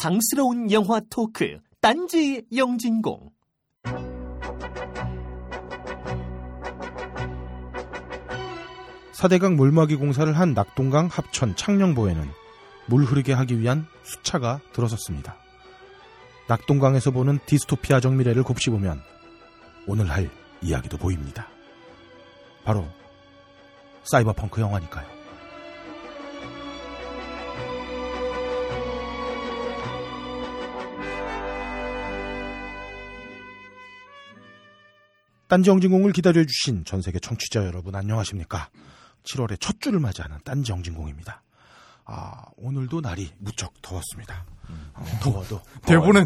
상스러운 영화 토크 딴지 영진공. 사대강 물막이 공사를 한 낙동강 합천 창녕보에는 물 흐르게 하기 위한 수차가 들어섰습니다. 낙동강에서 보는 디스토피아적 미래를 곱씹으면 오늘 할 이야기도 보입니다. 바로 사이버펑크 영화니까요. 딴지영진공을 기다려주신 전세계 청취자 여러분 안녕하십니까. 7월의 첫 주를 맞이하는 딴지영진공입니다. 오늘도 날이 무척 더웠습니다. 더워도 대본엔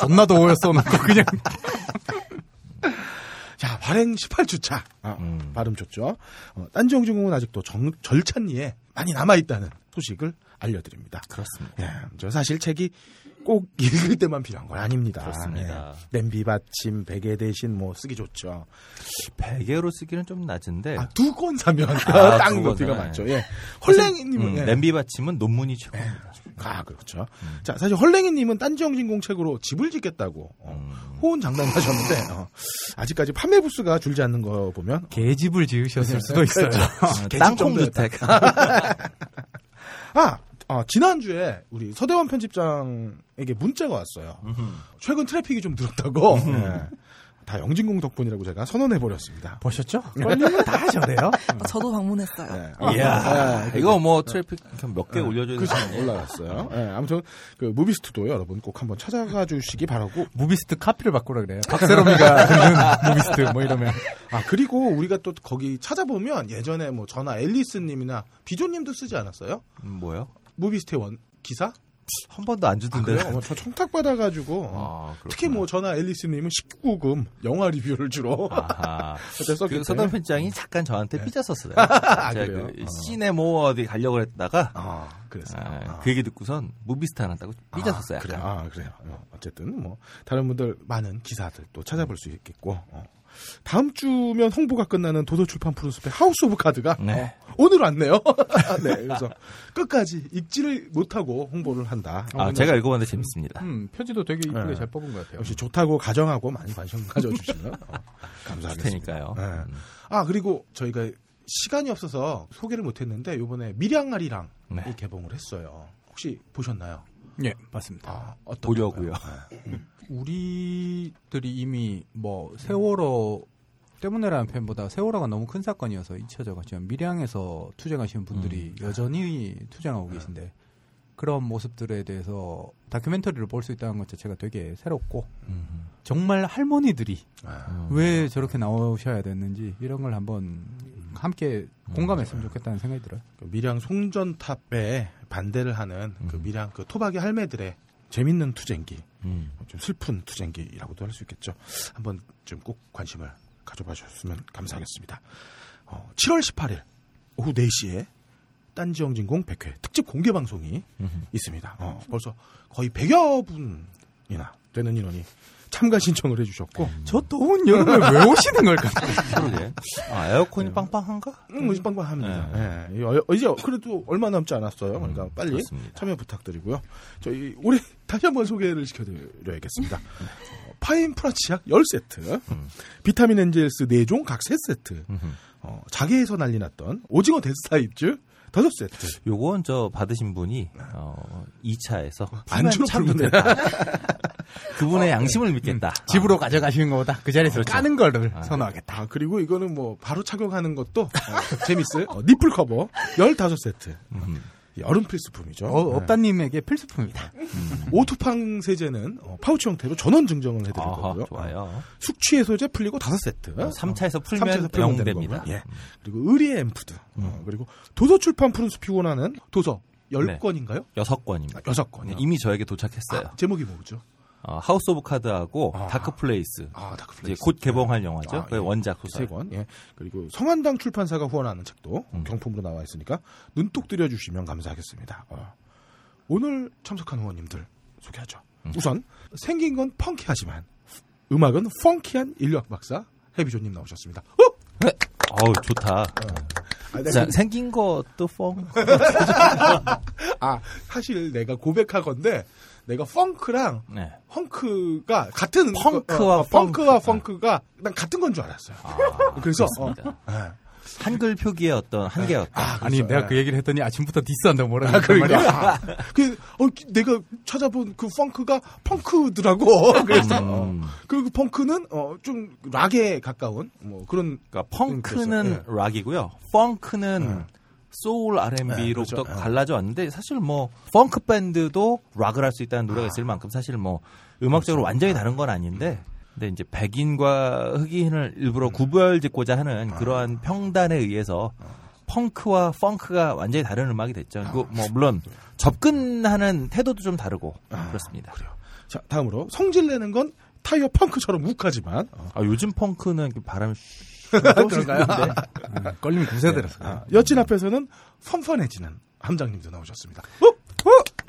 존나 더워였었는데 그냥. 자, 발행 18주차. 발음 좋죠. 딴지영진공은 아직도 절찬리에 많이 남아있다는 소식을 알려드립니다. 그렇습니다. 예, 저 사실 책이 꼭 읽을 때만 필요한 건 아닙니다. 그렇습니다. 네. 냄비 받침 베개 대신 뭐 쓰기 좋죠. 베개로 쓰기는 좀 낮은데. 두 권 사면 딴 것들이가 많죠. 예. 헐랭이님은 예. 냄비 받침은 논문이 최고입니다. 예. 그렇죠. 자, 사실 헐랭이님은 딴지영진공 책으로 집을 짓겠다고 호언장담하셨는데 아직까지 판매 부수가 줄지 않는 거 보면 개집을 지으셨을 수도 있어요. 땅콩주택. 지난주에 우리 서대원 편집장에게 문자가 왔어요. 최근 트래픽이 좀 늘었다고. 다 영진공 덕분이라고 제가 선언해버렸습니다. 보셨죠? 걸리면 다 하셔야 돼요. 저도 방문했어요. 이거 뭐 트래픽 몇 개 올려줘야 되는지 올라갔어요. 아무튼 그 무비스트도 여러분 꼭 한번 찾아가 주시기 바라고. 무비스트 카피를 바꾸라 그래요. 박세롬이가 듣는 무비스트 뭐 이러면. 그리고 우리가 또 거기 찾아보면 예전에 뭐 저나 앨리스님이나 비조님도 쓰지 않았어요? 뭐요? 무비스트 원 기사? 한 번도 안 주던데요? 저 청탁받아가지고. 특히 뭐 저나 앨리스님은 19금 영화 리뷰를 주로. 그 서단 편장이 잠깐 저한테 삐졌었어요. 그래요? 시네모 어디 가려고 했다가. 그래서. 그 얘기 듣고선 무비스트 안 한다고 삐졌었어요. 그래요? 그래요. 어쨌든 뭐 다른 분들 많은 기사들 또 찾아볼 수 있겠고. 다음 주면 홍보가 끝나는 도서출판 프로숲의 하우스 오브 카드가 오늘 왔네요. 그래서 끝까지 읽지를 못하고 홍보를 한다. 제가 읽어봤는데 재밌습니다. 표지도 되게 이쁘게 잘 뽑은 것 같아요. 역시 좋다고 가정하고 많이 관심 가져주시면 감사하겠습니다. 그리고 저희가 시간이 없어서 소개를 못했는데 이번에 밀양아리랑 개봉을 했어요. 혹시 보셨나요? 네, 맞습니다. 보려고요. 우리들이 이미 뭐 세월호 때문에라는 팬보다 세월호가 너무 큰 사건이어서 잊혀져 갔지만 밀양에서 투쟁하시는 분들이 여전히 투쟁하고 계신데 그런 모습들에 대해서 다큐멘터리를 볼 수 있다는 것 자체가 되게 새롭고 정말 할머니들이 왜 저렇게 나오셔야 됐는지 이런 걸 한번 함께 공감했으면 좋겠다는 생각이 들어요. 그 밀양 송전탑에 반대를 하는 그 밀양 그 토박이 할매들의 재밌는 투쟁기, 좀 슬픈 투쟁기라고도 할 수 있겠죠. 한번 좀 꼭 관심을 가져봐주셨으면 감사하겠습니다. 7월 18일 오후 4시에 딴지영진공 100회 특집 공개 방송이 있습니다. 벌써 거의 100여 분이나 되는 인원이 참가 신청을 해주셨고 저 더운 여름에 왜 오시는 걸까? 에어컨이 빵빵한가? 빵빵합니다. 이제 그래도 얼마 남지 않았어요. 그러니까 빨리 그렇습니다. 참여 부탁드리고요. 저희 올해 다시 한번 소개를 시켜드려야겠습니다. 파인 프라치약 10세트, 비타민 NGS 4종 각 3세트, 자개에서 난리 났던 오징어 데스타입즈 5세트. 요건 저 받으신 분이 2차에서 안주로 풀겠다. 그분의 양심을 믿겠다. 집으로 가져가시는 것보다 그 자리에서 까는 거를 선호하겠다. 그리고 이거는 뭐 바로 착용하는 것도 재밌어요. 니플 커버 15세트. 여름 필수품이죠. 업다님에게 필수품입니다. 오투팡 세제는 파우치 형태로 전원 증정을 해드릴 거고요. 좋아요. 숙취 해소제 풀리고 5세트. 3차에서 풀면 됩니다. 그리고 의리의 앰프드. 그리고 도서출판 푸른숲이 원하는 도서 10권인가요? 6권입니다. 6권. 이미 저에게 도착했어요. 제목이 뭐죠? 하우스 오브 카드하고 다크플레이스. 다크플레이스. 곧 개봉할 영화죠. 원작 소설. 3권. 그리고 성한당 출판사가 후원하는 책도 경품으로 나와 있으니까 눈독 들여주시면 감사하겠습니다. 오늘 참석한 후원님들 소개하죠. 우선 생긴 건 펑키하지만 음악은 펑키한 인류학 박사 해비조님 나오셨습니다. 좋다. 자, 생긴 것도 펑. 아, 사실 내가 고백하건데 내가 펑크랑 네. 펑크가 같은 펑크와 펑크가 난 같은 건 줄 알았어요. 아, 그래서 네. 한글 표기의 어떤 한계였다. 아, 그렇죠. 아니 내가 네. 그 얘기를 했더니 아침부터 디스한다고 뭐라 그러니까. 아, 그 내가 찾아본 그 펑크가 펑크더라고. 그래서 그리고 펑크는 좀 락에 가까운 뭐 그런. 그러니까 펑크는 그래서. 락이고요. 펑크는 소울 R&B로부터 네, 그렇죠. 갈라져 왔는데 사실 뭐 펑크 밴드도 락을 할 수 있다는 노래가 있을 만큼 사실 뭐 음악적으로 그렇죠. 완전히 다른 건 아닌데. 근데 이제 백인과 흑인을 일부러 구별짓고자 하는 그러한 평단에 의해서 펑크와 펑크가 완전히 다른 음악이 됐죠. 그리고 뭐 물론 접근하는 태도도 좀 다르고 그렇습니다. 그래요. 자, 다음으로 성질 내는 건 타이어 펑크처럼 욱하지만 아, 요즘 펑크는 바람이 그런가요? 걸리면 구세대라서 여친 앞에서는 펀펀해지는 함장님도 나오셨습니다.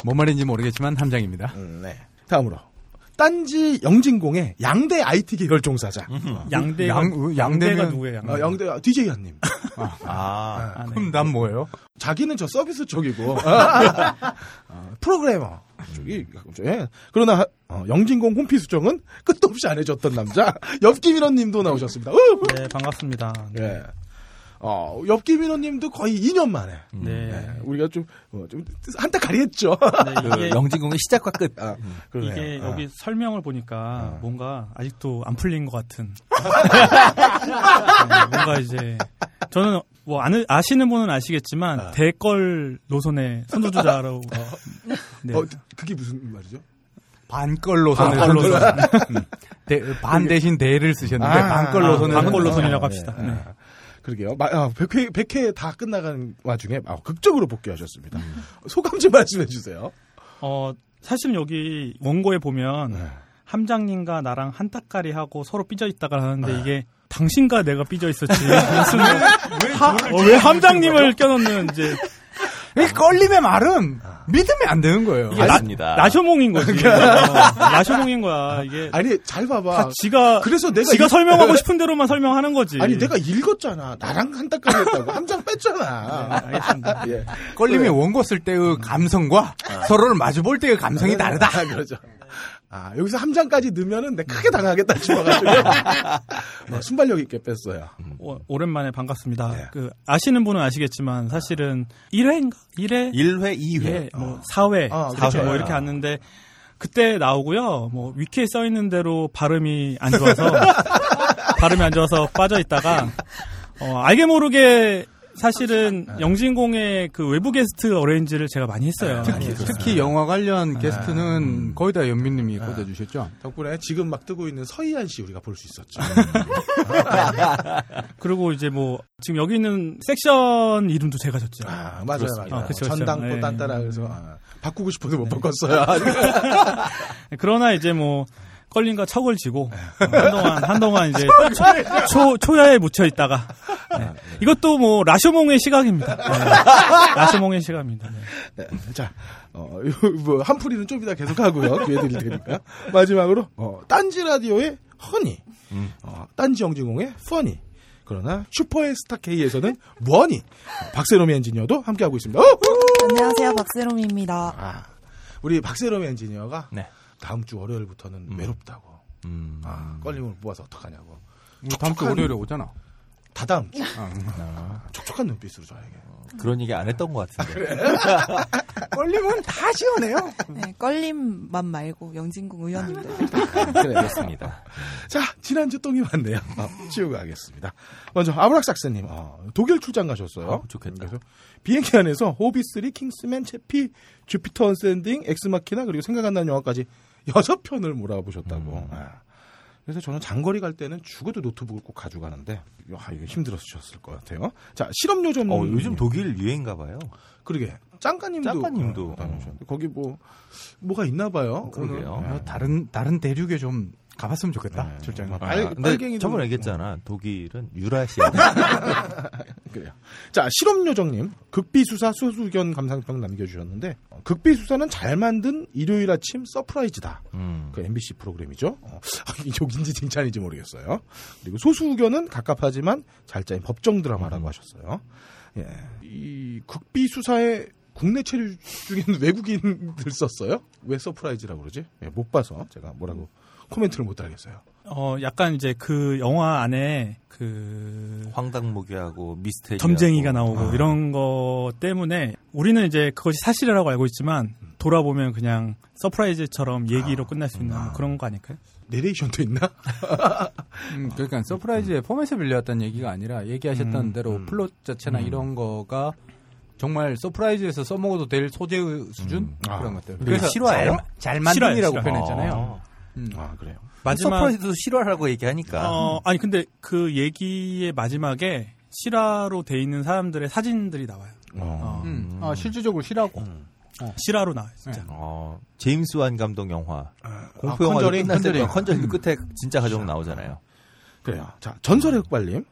뭔 말인지 모르겠지만 함장입니다. 네. 다음으로. 딴지 영진공의 양대 IT 기술 종사자. 양대가 누구예요? 양대가 DJ 한님. 그럼 난 뭐예요? 자기는 저 서비스 쪽이고 프로그래머 쪽이. 그러나 영진공 홈피 수정은 끝도 없이 안 해줬던 남자 엽기민원님도 나오셨습니다. 네 반갑습니다. 네. 네. 엽기민호님도 거의 2년 만에. 네. 네. 우리가 좀 한타가리했죠. 네, 영진공의 시작과 끝. 아, 이게 여기 설명을 보니까 뭔가 아직도 안 풀린 것 같은. 네, 뭔가 이제 저는 뭐 아시는 분은 아시겠지만 대걸 노선의 선두주자라고. 네. 그게 무슨 말이죠? 반걸로선을 반 대신 대를 쓰셨는데 반걸로선을 반걸로선이라고 합시다. 네. 그러게요. 100회 다 끝나간 와중에 극적으로 복귀하셨습니다. 소감 좀 말씀해 주세요. 사실은 여기 원고에 보면 함장님과 나랑 한따까리 하고 서로 삐져 있다가 하는데 이게 당신과 내가 삐져 있었지. 왜 함장님을 껴넣는 이제. 이 걸림의 말은 믿으면 안 되는 거예요. 맞습니다. 나셔몽인 거지. 나셔몽인 거야. 이게 아니 잘 봐봐. 그래서 내가 지가 설명하고 싶은 대로만 설명하는 거지. 아니 내가 읽었잖아. 나랑 한따까지 했다고 한 장 뺐잖아. 네, 알겠습니다. 예. 걸림이 원고 쓸 때의 감성과 서로를 마주 볼 때의 감성이 다르다. 그렇죠. 아 여기서 한 장까지 넣으면은 내가 크게 당하겠다 싶어가지고 순발력 있게 뺐어요. 오랜만에 반갑습니다. 네. 그 아시는 분은 아시겠지만 사실은 1회, 2회, 뭐 4회, 4회 뭐 이렇게 왔는데 그때 나오고요. 뭐 위키에 써 있는 대로 발음이 안 좋아서 빠져 있다가 알게 모르게. 사실은 영진공의 그 외부 게스트 어레인지를 제가 많이 했어요. 특히 영화 관련 게스트는 거의 다 연민님이 꽂아주셨죠. 덕분에 지금 막 뜨고 있는 서희한 씨 우리가 볼 수 있었죠. 그리고 이제 뭐 지금 여기 있는 섹션 이름도 제가 졌죠. 아, 맞아요. 그쵸. 전당포 딴따라 그래서 바꾸고 싶어도 못 바꿨어요. 그러나 이제 뭐 걸림과 척을 지고 한동안 이제 초야에 묻혀 있다가 네. 이것도 뭐 라쇼몽의 시각입니다. 네. 라쇼몽의 시각입니다. 네. 네. 자, 뭐 한풀이는 좀 이따 계속 하고요. 기회 드릴 테니까 마지막으로 딴지 라디오의 허니, 딴지 영진공의 퍼니, 그러나 슈퍼의 스타 K에서는 머니 박세롬이 엔지니어도 함께 하고 있습니다. 안녕하세요, 박세롬입니다. 우리 박세롬 엔지니어가. 네. 다음 주 월요일부터는 외롭다고. 걸림을 모아서 어떡하냐고. 다음 주 월요일에 오잖아. 다다음 주. 촉촉한 눈빛으로 저에게. 그런 얘기 안 했던 것 같은데. 걸림은 다 시원해요. 네, 걸림만 말고 영진공 의원님들. 그렇습니다. 자, 지난주 똥이 많네요. 치우고 가겠습니다. 먼저 아브락삭스님. 독일 출장 가셨어요. 좋겠다. 그래서 비행기 안에서 호비3, 킹스맨, 채피, 주피터 언샌딩, 엑스 마키나 그리고 생각 안 나는 영화까지 6편을 몰아보셨다고. 그래서 저는 장거리 갈 때는 죽어도 노트북을 꼭 가져가는데 이게 힘들었으셨을 것 같아요. 자, 실업요정 요즘 독일 유행인가 봐요. 그러게. 짱가님도 다녀오셨는데 거기 뭐가 있나 봐요. 그러게요. 다른 대륙에 좀 가봤으면 좋겠다. 네. 출장. 근데 저번에 얘기했잖아. 독일은 유라시아. 그래요. 자, 실업요정님 극비수사 소수견 감상평 남겨주셨는데 극비수사는 잘 만든 일요일 아침 서프라이즈다. 그 MBC 프로그램이죠. 욕인지 칭찬인지 모르겠어요. 그리고 소수견은 갑갑하지만 잘 짜인 법정 드라마라고 하셨어요. 예. 이 극비 수사에 국내 체류 중에는 외국인들 썼어요? 왜 서프라이즈라고 그러지? 예, 못 봐서 제가 뭐라고 코멘트를 못 달겠어요. 약간 이제 그 영화 안에 그 황당무계하고 미스테리 점쟁이가 나오고 아. 이런 거 때문에 우리는 이제 그것이 사실이라고 알고 있지만 돌아보면 그냥 서프라이즈처럼 얘기로 끝날 수 있는 그런 거 아닐까요? 내레이션도 있나? 그러니까 서프라이즈의 포맷에 밀려왔다는 얘기가 아니라 얘기하셨던 대로 플롯 자체나 이런 거가 정말 서프라이즈에서 써먹어도 될 소재의 수준? 그런 것들. 그래서 실화, 잘 만든이라고 표현했잖아요. 아, 그래요. 마지막 서프라이즈도 실화라고 얘기하니까. 아니 근데 그 얘기의 마지막에 실화로 돼 있는 사람들의 사진들이 나와요. 실질적으로 실화고. 실화로 나와요, 진짜. 네. 제임스 완 감독 영화. 공포 영화 끝났을 때 컨저링 끝에 진짜 가족 나오잖아요. 그래요. 자, 전설의 흑발님.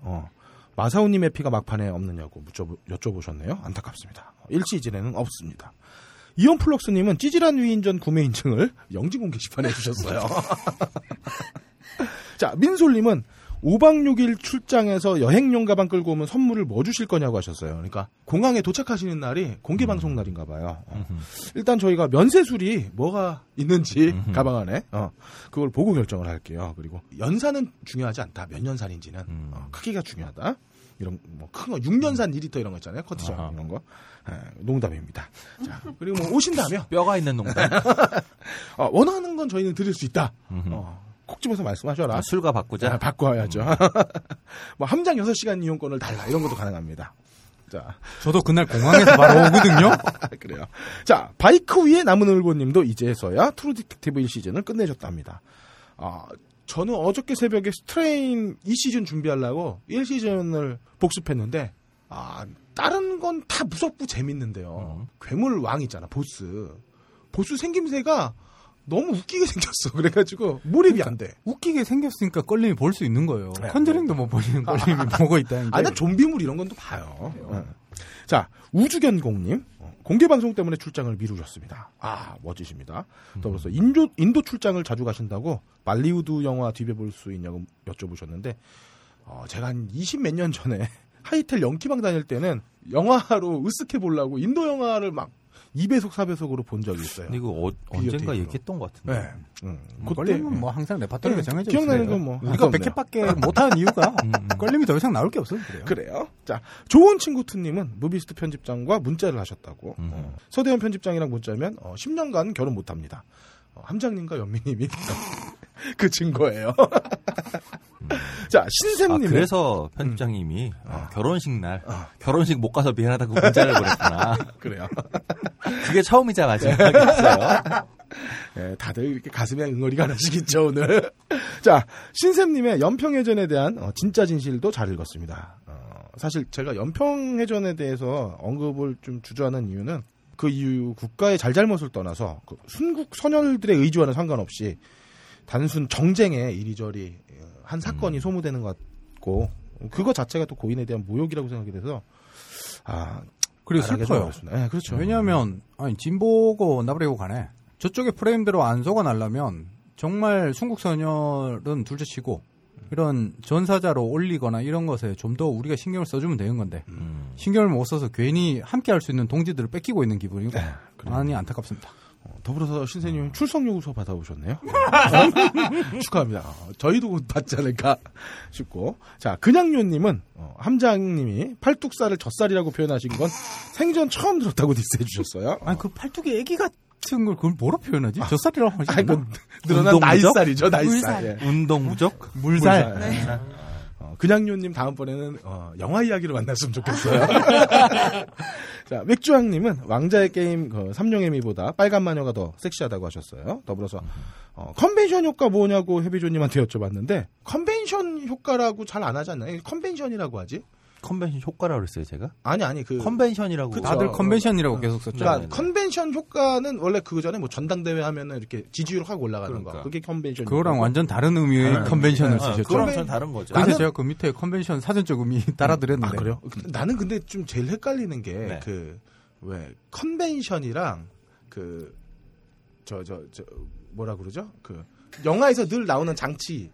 마사오님의 피가 막판에 없느냐고 여쭤보셨네요. 안타깝습니다. 일시진에는 없습니다. 이온플럭스님은 찌질한 위인전 구매 인증을 영진공 게시판에 해주셨어요. 자, 민솔님은 5박 6일 출장에서 여행용 가방 끌고 오면 선물을 뭐 주실 거냐고 하셨어요. 그러니까 공항에 도착하시는 날이 공개방송 날인가 봐요. 일단 저희가 면세술이 뭐가 있는지 가방 안에 그걸 보고 결정을 할게요. 그리고 연산은 중요하지 않다. 몇 년산인지는 크기가 중요하다. 이런 뭐 큰 거 6년산 2리터 이런 거 있잖아요. 커트전 이런 거. 네, 농담입니다. 자, 그리고 뭐 오신다면 뼈가 있는 농담. 원하는 건 저희는 드릴 수 있다. 콕 집어서 말씀하셔라. 술과 바꾸자. 아, 바꿔야죠. 뭐 함장 6시간 이용권을 달라 이런 것도 가능합니다. 자, 저도 그날 공항에서 바로 오거든요. 그래요. 자, 바이크 위에 남은 울보님도 이제서야 트루 디텍티브 1시즌을 끝내셨답니다. 저는 어저께 새벽에 스트레인 2시즌 준비하려고 1시즌을 복습했는데 다른 건 다 무섭고 재밌는데요. 괴물 왕 있잖아, 보스 생김새가 너무 웃기게 생겼어. 그래가지고 몰입이 안 돼. 웃기게 생겼으니까 껄림이 볼 수 있는 거예요. 컨저링도 못 보는 껄림이 보고 있다는 게. 아, 난 좀비물 이런 건 또 봐요. 네. 자, 우주견공님. 공개방송 때문에 출장을 미루셨습니다. 멋지십니다. 더불어서 인도 출장을 자주 가신다고 말리우드 영화 뒤벼볼 수 있냐고 여쭤보셨는데 제가 한 20몇 년 전에 하이텔 연기방 다닐 때는 영화로 으쓱해 보려고 인도 영화를 막 2배속, 4배속으로 본 적이 있어요. 근데 이거 언젠가 얘기했던 것 같은데. 네. 걸림은 뭐 항상 레파토리가 정해져 있어요. 기억나는 건 뭐. 우리가 100회밖에 못하는 이유가 걸림이 더 이상 나올 게 없어요. 그래요? 자, 좋은 친구 투님은 무비스트 편집장과 문자를 하셨다고. 서대현 편집장이랑 문자면 10년간 결혼 못합니다. 함장님과 연미님이 그 증거예요. 자, 신샘님. 그래서 편집장님이 결혼식 날 결혼식 못 가서 미안하다고 문자를 보냈구나. 그래요. 그게 처음이자 마지막이었어요. 네, 다들 이렇게 가슴에 응어리가 나시겠죠 오늘. 자, 신샘님의 연평해전에 대한 진짜 진실도 잘 읽었습니다. 사실 제가 연평해전에 대해서 언급을 좀 주저하는 이유는 그 이유 국가의 잘잘못을 떠나서 그 순국 선열들의 의지와는 상관없이 단순 정쟁에 이리저리 한 사건이 소모되는 것 같고 그거 자체가 또 고인에 대한 모욕이라고 생각이 돼서 그리고 슬퍼요. 네, 그렇죠. 왜냐하면 진보고 나부리고 간에 저쪽의 프레임대로 안소가 나려면 정말 순국 선열은 둘째치고 이런 전사자로 올리거나 이런 것에 좀 더 우리가 신경을 써주면 되는 건데 신경을 못 써서 괜히 함께할 수 있는 동지들을 뺏기고 있는 기분이고 많이 안타깝습니다. 더불어서 신세님 출석 요구서 받아오셨네요. 축하합니다. 저희도 곧 받지 않을까 싶고. 자, 그냥요님은 함장님이 팔뚝살을 젖살이라고 표현하신 건 생전 처음 들었다고 디스해 주셨어요. 아니 그 팔뚝에 애기 같은 걸 그걸 뭐로 표현하지? 젖살이라고 하시는 건 늘어난 나이살이죠. 나이살. 예. 운동 무적? 물살. 네. 근양요님 다음번에는 영화 이야기를 만났으면 좋겠어요. 자, 맥주왕님은 왕자의 게임 3용애미보다 빨간 마녀가 더 섹시하다고 하셨어요. 더불어서 컨벤션 효과 뭐냐고 해비조님한테 여쭤봤는데 컨벤션 효과라고 잘 안 하지 않나요? 컨벤션이라고 하지? 컨벤션 효과라고 그랬어요 제가? 아니 그 컨벤션이라고 그쵸. 다들 컨벤션이라고 계속 썼죠. 그러니까 컨벤션 효과는 원래 그 전에 뭐 전당대회 하면은 이렇게 지지율 확 올라가는 거. 그게 컨벤션. 그거랑 완전 다른 의미의 컨벤션을 쓰셨죠. 그거랑 완전 다른 거죠. 그래서 제가 그 밑에 컨벤션 사전적 의미 따라드렸는데. 그래요? 나는 근데 좀 제일 헷갈리는 게 그 왜 컨벤션이랑 그 저 뭐라 그러죠? 그 영화에서 늘 나오는 장치.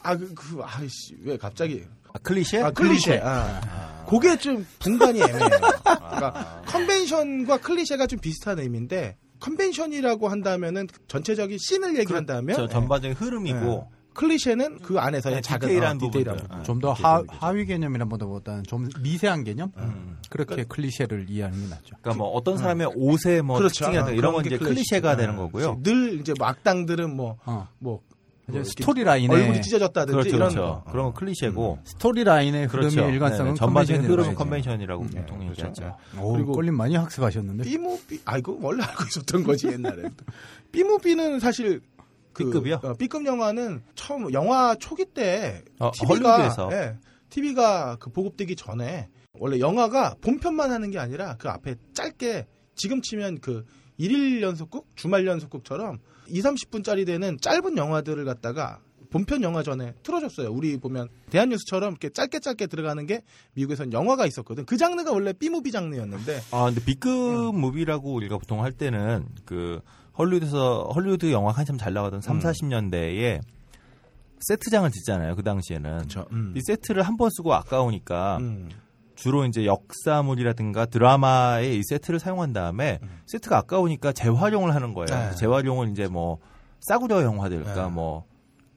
아이씨 왜 갑자기? 클리셰? 클리셰. 그게 좀 분간이 애매해요. 그러니까 컨벤션과 클리셰가 좀 비슷한 의미인데 컨벤션이라고 한다면은 전체적인 씬을 얘기한다면 전반적인 흐름이고 클리셰는 그 안에서 작은 디테일한 좀 더 하위 개념이란 보다는 좀 미세한 개념 그렇게 그러니까, 클리셰를 이해하는 게 낫죠. 그러니까 뭐 어떤 사람의 옷에 뭐 그렇죠. 특징이나 이런 건 이제 클리셰가 되는 거고요. 늘 이제 뭐 악당들은 뭐 스토리 라인에 얼굴이 찢어졌다든지 그렇죠, 이런 그렇죠. 그런 건 클리셰고 스토리 라인의 흐름의 그렇죠. 일관성은 전반적인 흐름은 컨벤션이라고 보통 얘기하죠. 그리고 꼴림 많이 학습하셨는데. B무비 이거 원래 알고 있었던 거지 옛날에. B무비는 사실 B급이요? B급 영화는 처음 영화 초기 때 TV가 TV가 그 보급되기 전에 원래 영화가 본편만 하는 게 아니라 그 앞에 짧게 지금 치면 그 일일 연속극, 주말 연속극처럼 20-30분짜리 되는 짧은 영화들을 갖다가 본편 영화 전에 틀어줬어요. 우리 보면 대한뉴스처럼 이렇게 짧게 들어가는 게 미국에선 영화가 있었거든. 그 장르가 원래 B무비 장르였는데. 아 근데 B급 무비라고 우리가 보통 할 때는 그 헐리우드 영화 한참 잘 나가던 30-40년대에 세트장을 짓잖아요. 그 당시에는. 이 세트를 한 번 쓰고 아까우니까 주로 이제 역사물이라든가 드라마에 이 세트를 사용한 다음에 세트가 아까우니까 재활용을 하는 거예요. 네. 재활용을 이제 뭐 싸구려 영화들까 뭐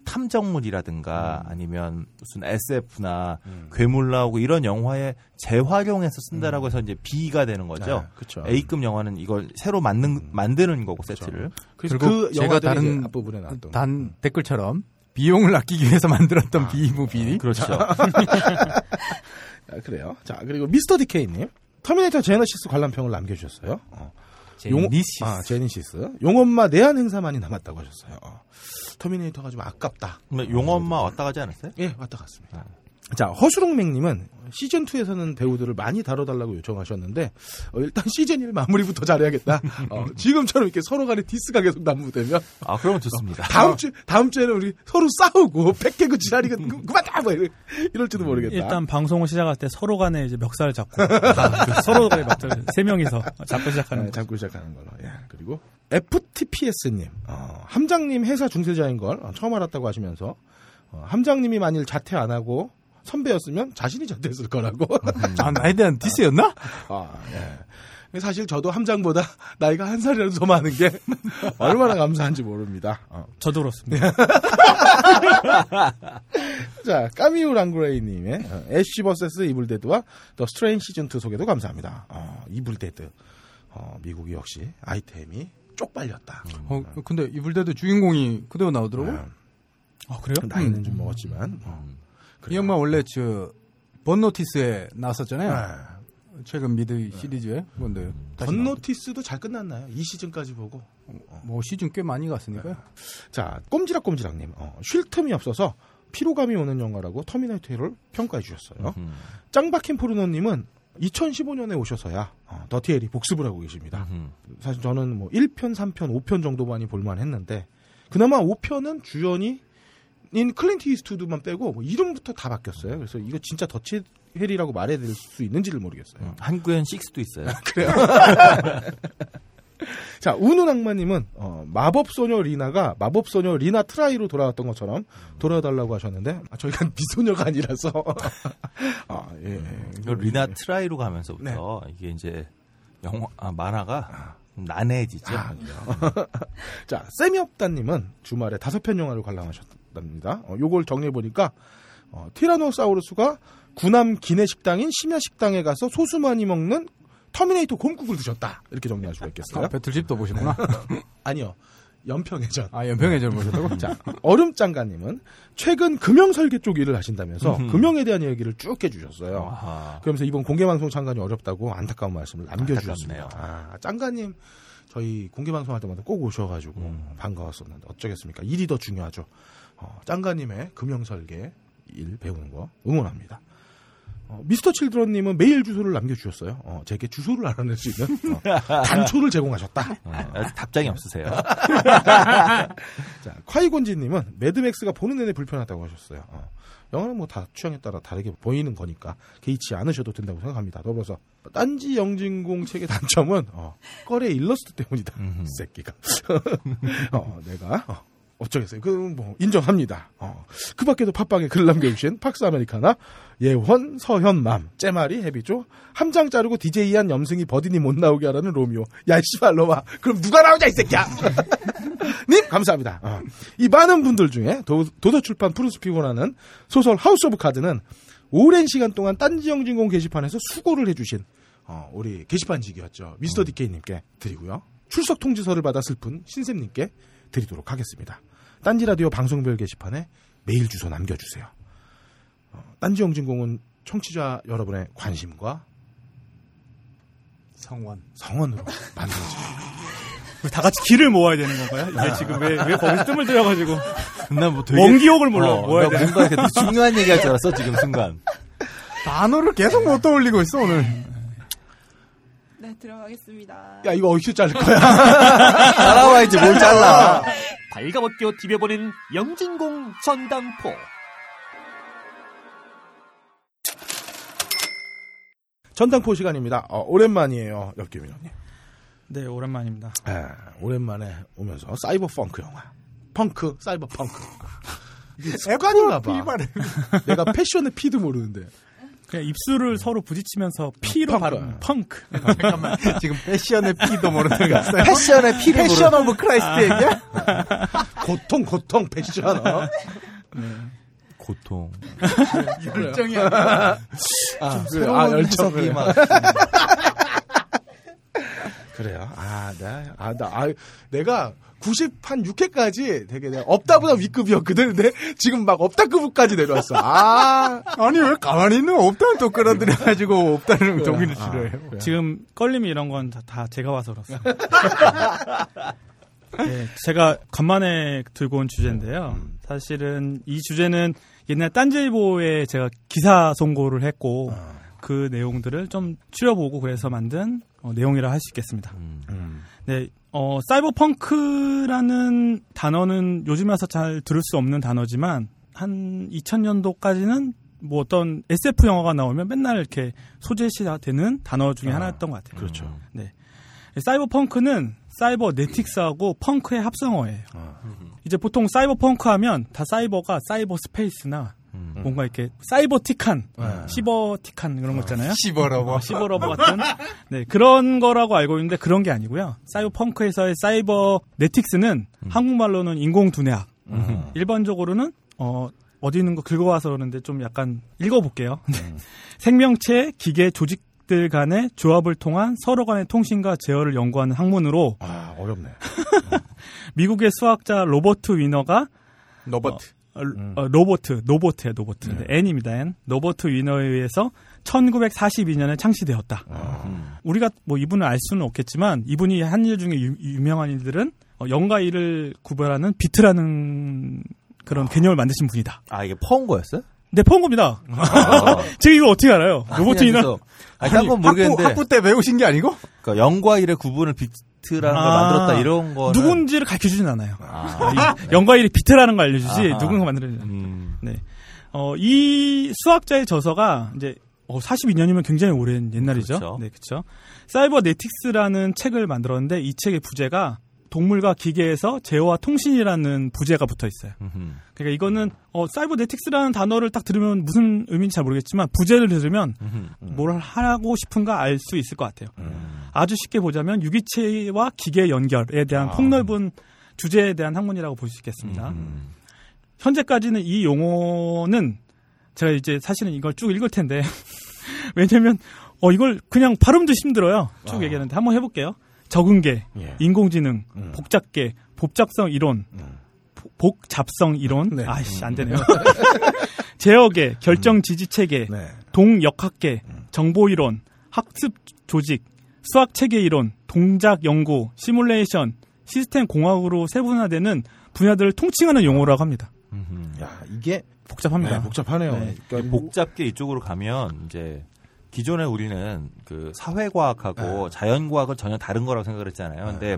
탐정물이라든가 아니면 무슨 SF나 괴물 나오고 이런 영화에 재활용해서 쓴다라고 해서 이제 B가 되는 거죠. 네, A급 영화는 이걸 새로 만드는 거고 그쵸. 세트를. 그래서 그 제가 다른 앞부분에 나왔던 댓글처럼 비용을 아끼기 위해서 만들었던 B무비. 그렇죠. 아, 그래요. 자 그리고 미스터 디케이님 터미네이터 제네시스 관람평을 남겨주셨어요. 제네시스. 제네시스. 용엄마 내한 행사만이 남았다고 하셨어요. 터미네이터가 좀 아깝다. 용엄마 왔다 가지 않았어요? 예, 왔다 갔습니다. 자, 허수롱맹님은 시즌2에서는 배우들을 많이 다뤄달라고 요청하셨는데 일단 시즌1 마무리부터 잘해야겠다. 지금처럼 이렇게 서로 간에 디스가 계속 난무되면 그러면 좋습니다. 다음 주에는 우리 서로 싸우고 백개그 지랄이가 그만다 뭐 이럴지도 모르겠다. 일단 방송을 시작할 때 서로 간에 이제 멱살을 잡고 서로 간에 멱살을 세 명이서 잡고 시작하는 걸로. 예. 그리고 FTPS님 함장님 회사 중세자인 걸 처음 알았다고 하시면서 함장님이 만일 자퇴 안 하고 선배였으면 자신이 자퇴했을 거라고. 나에 대한 디스였나? 예. 사실 저도 함장보다 나이가 한 살이라도 더 많은 게 얼마나 감사한지 모릅니다. 저도 그렇습니다. 자, 까미우 랑그레이님의 애쉬 버세스 이블데드와 더 스트레인 시즌2 소개도 감사합니다. 이블데드. 미국이 역시 아이템이 쪽 빨렸다. 근데 이블데드 주인공이 그대로 나오더라고? 그래요? 나이는 좀 먹었지만. 이 영화 원래 번노티스에 나왔었잖아요. 최근 미드 시리즈에. 그런데 번노티스도 잘 끝났나요? 2시즌까지 보고. 뭐 시즌 꽤 많이 갔으니까요. 자, 꼼지락꼼지락님. 쉴 틈이 없어서 피로감이 오는 영화라고 터미네이터를 평가해 주셨어요. 짱박힌 포르노님은 2015년에 오셔서야 더티엘이 복습을 하고 계십니다. 사실 저는 뭐 1편, 3편, 5편 정도만이 볼만 했는데 그나마 5편은 주연이 클린트 이스트우드만 빼고 이름부터 다 바뀌었어요. 그래서 이거 진짜 더치 헬이라고 말해야 될 수 있는지를 모르겠어요. 한국엔 6도 있어요. 그래요? 자, 우는 악마님은 마법소녀 리나 트라이로 돌아왔던 것처럼 돌아달라고 하셨는데 저희가 미소녀가 아니라서 리나 트라이로 가면서부터 이게 이제 만화가 난해지죠. 자, 세미업다님은 주말에 5편 영화를 관람하셨다. 요걸 정리해보니까 티라노사우루스가 군함 기내 식당인 심야식당에 가서 소수만이 먹는 터미네이터 곰국을 드셨다. 이렇게 정리할 수가 있겠어요. 배틀집도 보시구나. 아니요. 연평해전. 연평해전 보셨다고? 자, 얼음장가님은 최근 금융설계 쪽 일을 하신다면서 금융에 대한 얘기를 쭉 해주셨어요. 그러면서 이번 공개방송 참관이 어렵다고 안타까운 말씀을 남겨주셨습니다. 장가님 저희 공개방송할 때마다 꼭 오셔가지고 반가웠었는데 어쩌겠습니까? 일이 더 중요하죠. 짱가님의 금융설계 일 배우는 거 응원합니다. 미스터 칠드런님은 메일 주소를 남겨주셨어요. 제게 주소를 알아낼 수 있는 단초를 제공하셨다. 아직 답장이 없으세요. 자, 콰이곤지님은 매드맥스가 보는 내내 불편하다고 하셨어요. 영화는 뭐 다 취향에 따라 다르게 보이는 거니까 개의치 않으셔도 된다고 생각합니다. 더불어서 딴지 영진공 책의 단점은 꺼레 일러스트 때문이다. 새끼가 내가 어쩌겠어요. 그건 뭐 인정합니다. 그 밖에도 팟빵에 글 남겨주신 팍스 아메리카나, 예원, 서현맘, 째마리, 해비조, 함장 자르고 DJ한 염승이 버디님 못 나오게 하라는 로미오. 야, 씨발로마. 그럼 누가 나오냐, 이 새끼야! 님, 감사합니다. 이 많은 분들 중에 도서출판 푸른숲이고라는 소설 하우스 오브 카드는 오랜 시간 동안 딴지영진공 게시판에서 수고를 해주신 우리 게시판직이었죠. 미스터 디케이님께 드리고요. 출석 통지서를 받아 슬픈 신샘님께 드리도록 하겠습니다. 딴지라디오 방송별 게시판에 메일 주소 남겨주세요. 딴지영진공은 청취자 여러분의 관심과 성원으로 만들어집니다. 우리 다 같이 기를 모아야 되는 건가요? 이게 지금 왜 거기서 뜸을 들여가지고. 난 뭐 되게. 원기옥을 몰라. 모아야 돼. 뭔가 되게 중요한 얘기 할 줄 알았어, 지금 순간. 단어를 계속 못 떠올리고 있어, 오늘. 네, 들어가겠습니다. 야, 이거 어디서 자를 거야? 알아봐야지, 뭘 잘라. 발가벗겨 디벼보는 영진공 전당포. 전당포 시간입니다. 오랜만이에요, 역기민호님. 네, 오랜만입니다. 네, 오랜만에 오면서 사이버펑크 영화. 펑크, 사이버펑크. 이게 습관인가 봐. 내가 패션의 피도 모르는데. 그냥 입술을 서로 부딪히면서 피로 발음. 펑크. 잠깐만. 지금 패션의 피도 모르는 거 같아요. 패션의 피를 모르는 패션 오브 크라이스트 얘기야? 고통, 패션. 네. 고통. 열정이 아니라. 열정이 막. 그래요. 내가 90한 6회까지 되게 내가 업다보다 위급이었거든. 근데 지금 막 업다급까지 내려왔어. 아니 왜 가만히 있는 업다는 또 끌어들여가지고 업다는 정기를 싫어해요. 지금 걸림이 이런 건 다 제가 와서 그렇어요. 네, 제가 간만에 들고 온 주제인데요. 사실은 이 주제는 옛날 딴지일보에 제가 기사 송고를 했고 그 내용들을 좀 추려보고 그래서 만든 내용이라 할 수 있겠습니다. 네, 사이버펑크라는 단어는 요즘 와서 잘 들을 수 없는 단어지만 한 2000년도까지는 뭐 어떤 SF 영화가 나오면 맨날 이렇게 소재시되는 단어 중에 하나였던 것 같아요. 그렇죠. 네, 사이버펑크는 사이버네틱스하고 펑크의 합성어예요. 이제 보통 사이버펑크 하면 다 사이버가 사이버 스페이스나 뭔가 이렇게 사이버틱한, 시버틱한 그런 거 있잖아요. 시버러버 같은. 네, 그런 거라고 알고 있는데 그런 게 아니고요. 사이버펑크에서의 사이버네틱스는 한국말로는 인공두뇌학, 일반적으로는 어디 있는 거 긁어와서 그러는데 좀 약간 읽어볼게요. 생명체, 기계, 조직들 간의 조합을 통한 서로 간의 통신과 제어를 연구하는 학문으로. 아, 어렵네. 미국의 수학자 로버트 위너가 노버트. 네. N입니다, N. 노버트 위너에 의해서 1942년에 창시되었다. 우리가 뭐 이분을 알 수는 없겠지만 이분이 한 일 중에 유명한 일들은 0과 1을 구별하는 비트라는 그런 개념을 만드신 분이다. 아, 이게 퍼온 거였어요? 네, 퍼온 겁니다. 제가 이거 어떻게 알아요? 로버트 위너. 딴 건 모르겠는데. 학부 때 배우신 게 아니고? 그러니까 0과 1의 구분을 비트라는 걸 만들었다 이런 거 누군지를 가르쳐주진 않아요. 0과 1이 비트라는 걸 알려주지 누군가 만들어주지 않아요. 이 수학자의 저서가 이제 42년이면 굉장히 오랜 옛날이죠. 그렇죠. 네, 그렇죠. 사이버네틱스라는 책을 만들었는데 이 책의 부제가 동물과 기계에서 제어와 통신이라는 부제가 붙어 있어요. 그러니까 이거는 사이버네틱스라는 단어를 딱 들으면 무슨 의미인지 잘 모르겠지만 부제를 들으면 뭘 하라고 싶은가 알 수 있을 것 같아요. 아주 쉽게 보자면 유기체와 기계 연결에 대한 폭넓은 주제에 대한 학문이라고 볼 수 있겠습니다. 현재까지는 이 용어는 제가 이제 사실은 이걸 쭉 읽을 텐데 왜냐면 이걸 그냥 발음도 힘들어요. 쭉 얘기하는데 한번 해볼게요. 적응계, 인공지능, 복잡계, 복잡성 이론, 복잡성 이론, 네. 아이씨 안 되네요. 제어계, 결정 지지체계, 네. 동역학계, 정보 이론, 학습 조직, 수학 체계 이론, 동작 연구, 시뮬레이션, 시스템 공학으로 세분화되는 분야들을 통칭하는 용어라고 합니다. 야, 이게 복잡합니다. 네, 복잡하네요. 네. 그러니까 복잡계 이쪽으로 가면 이제. 기존에 우리는 그 사회과학하고 자연과학은 전혀 다른 거라고 생각을 했잖아요. 근데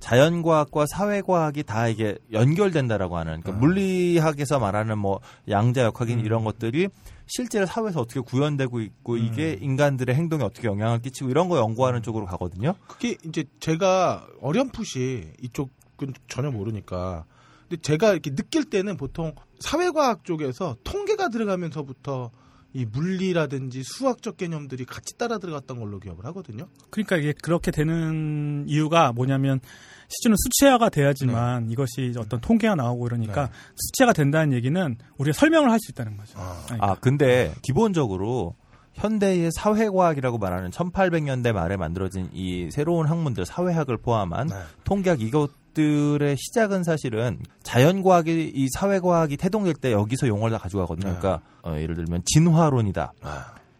자연과학과 사회과학이 다 이게 연결된다라고 하는, 그러니까 물리학에서 말하는 뭐 양자역학인 이런 것들이 실제로 사회에서 어떻게 구현되고 있고 이게 인간들의 행동에 어떻게 영향을 끼치고 이런 거 연구하는 쪽으로 가거든요. 그게 이제 제가 어렴풋이 이쪽은 전혀 모르니까 근데 제가 이렇게 느낄 때는 보통 사회과학 쪽에서 통계가 들어가면서부터 이 물리라든지 수학적 개념들이 같이 따라 들어갔던 걸로 기억을 하거든요. 그러니까 이게 그렇게 되는 이유가 뭐냐면 실제로는 수치화가 돼야지만 네. 이것이 어떤 통계가 나오고 이러니까 네. 수치화가 된다는 얘기는 우리가 설명을 할 수 있다는 거죠. 그러니까. 아, 근데 기본적으로 현대의 사회과학이라고 말하는 1800년대 말에 만들어진 이 새로운 학문들, 사회학을 포함한 네. 통계학 이것들의 시작은 사실은 자연과학이 이 사회과학이 태동될 때 여기서 용어를 다 가져가거든요. 네. 그러니까 예를 들면 진화론이다. 네.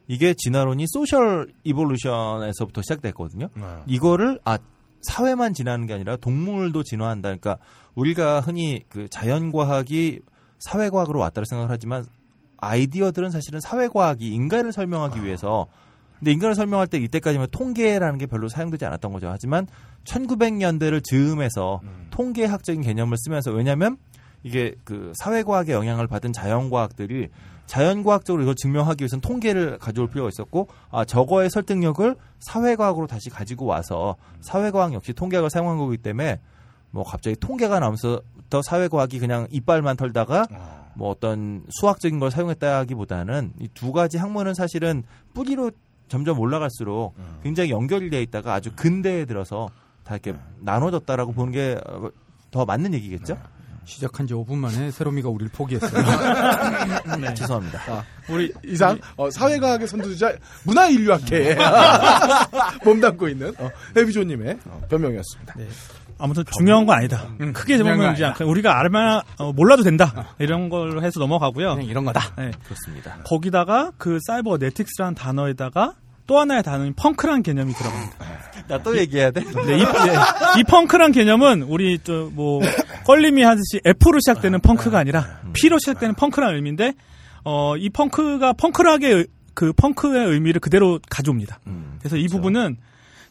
이게 진화론이 소셜 이볼루션에서부터 시작됐거든요. 네. 이거를 사회만 진화하는 게 아니라 동물도 진화한다. 그러니까 우리가 흔히 그 자연과학이 사회과학으로 왔다고 생각을 하지만 아이디어들은 사실은 사회과학이 인간을 설명하기 위해서 근데 인간을 설명할 때 이때까지만 통계라는 게 별로 사용되지 않았던 거죠. 하지만 1900년대를 즈음해서 통계학적인 개념을 쓰면서 왜냐하면 이게 그 사회과학의 영향을 받은 자연과학들이 자연과학적으로 이걸 증명하기 위해서는 통계를 가져올 필요가 있었고 저거의 설득력을 사회과학으로 다시 가지고 와서 사회과학 역시 통계학을 사용한 거기 때문에 뭐 갑자기 통계가 나오면서 더 사회과학이 그냥 이빨만 털다가 뭐 어떤 수학적인 걸 사용했다기보다는 이 두 가지 학문은 사실은 뿌리로 점점 올라갈수록 굉장히 연결이 되어 있다가 아주 근대에 들어서 다 이렇게 나눠졌다라고 보는 게 더 맞는 얘기겠죠? 시작한 지 5분 만에 세로미가 우리를 포기했어요. 네. 죄송합니다. 우리 이상 사회과학의 선두주자 문화인류학회에 몸담고 있는 해비조님의 변명이었습니다. 네. 아무튼 중요한 건 아니다. 크게 제목이지 않고 우리가 알면 몰라도 된다. 이런 걸 해서 넘어가고요. 그냥 이런 거다. 네. 그렇습니다. 거기다가 그 사이버네틱스라는 단어에다가 또 하나의 단어인 펑크라는 개념이 들어갑니다. 나 또 얘기해야 돼? 네, 이 펑크란 개념은 우리 저 뭐 껄림이 하듯이 F로 시작되는 펑크가 아니라 P로 시작되는 펑크라는 의미인데 이 펑크가 펑크락의 그 펑크의 의미를 그대로 가져옵니다. 그래서 이 부분은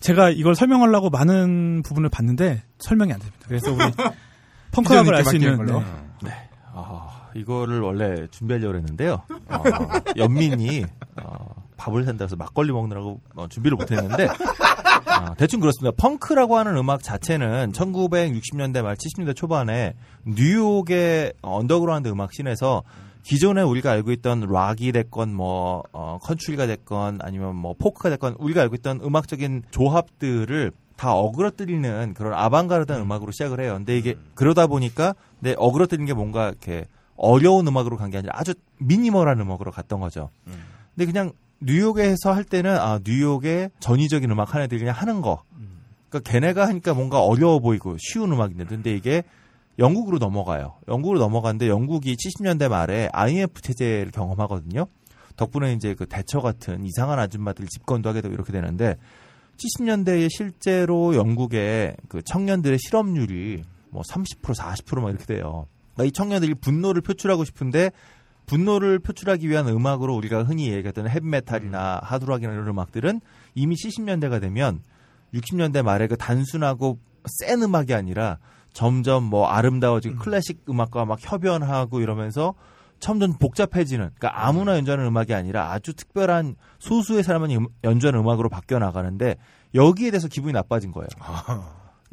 제가 이걸 설명하려고 많은 부분을 봤는데 설명이 안 됩니다. 그래서 우리 펑크락을 알 수 있는 걸로. 네. 네. 이거를 원래 준비하려고 했는데요. 연민이 밥을 산다 해서 막걸리 먹느라고 준비를 못했는데 대충 그렇습니다. 펑크라고 하는 음악 자체는 1960년대 말 70년대 초반에 뉴욕의 언더그라운드 음악 씬에서 기존에 우리가 알고 있던 락이 됐건 뭐 컨트리가 됐건 아니면 뭐 포크가 됐건 우리가 알고 있던 음악적인 조합들을 다 어그러뜨리는 그런 아방가르드한 음악으로 시작을 해요. 근데 이게 그러다 보니까 내 어그러뜨리는 게 뭔가 이렇게 어려운 음악으로 간 게 아니라 아주 미니멀한 음악으로 갔던 거죠. 근데 그냥 뉴욕에서 할 때는 뉴욕의 전위적인 음악 하나들 그냥 하는 거. 그러니까 걔네가 하니까 뭔가 어려워 보이고 쉬운 음악인데 근데 이게 영국으로 넘어가요. 영국으로 넘어가는데 영국이 70년대 말에 IMF 체제를 경험하거든요. 덕분에 이제 그 대처 같은 이상한 아줌마들 집권도 하게 되고 이렇게 되는데 70년대에 실제로 영국의 그 청년들의 실업률이 뭐 30% 40% 막 이렇게 돼요. 그러니까 이 청년들이 분노를 표출하고 싶은데 분노를 표출하기 위한 음악으로 우리가 흔히 얘기했던 헤비메탈이나 하드락이나 이런 음악들은 이미 70년대가 되면 60년대 말에 그 단순하고 센 음악이 아니라 점점 뭐 아름다워지고 클래식 음악과 막 협연하고 이러면서 점점 복잡해지는 그러니까 아무나 연주하는 음악이 아니라 아주 특별한 소수의 사람만 연주하는 음악으로 바뀌어 나가는데 여기에 대해서 기분이 나빠진 거예요.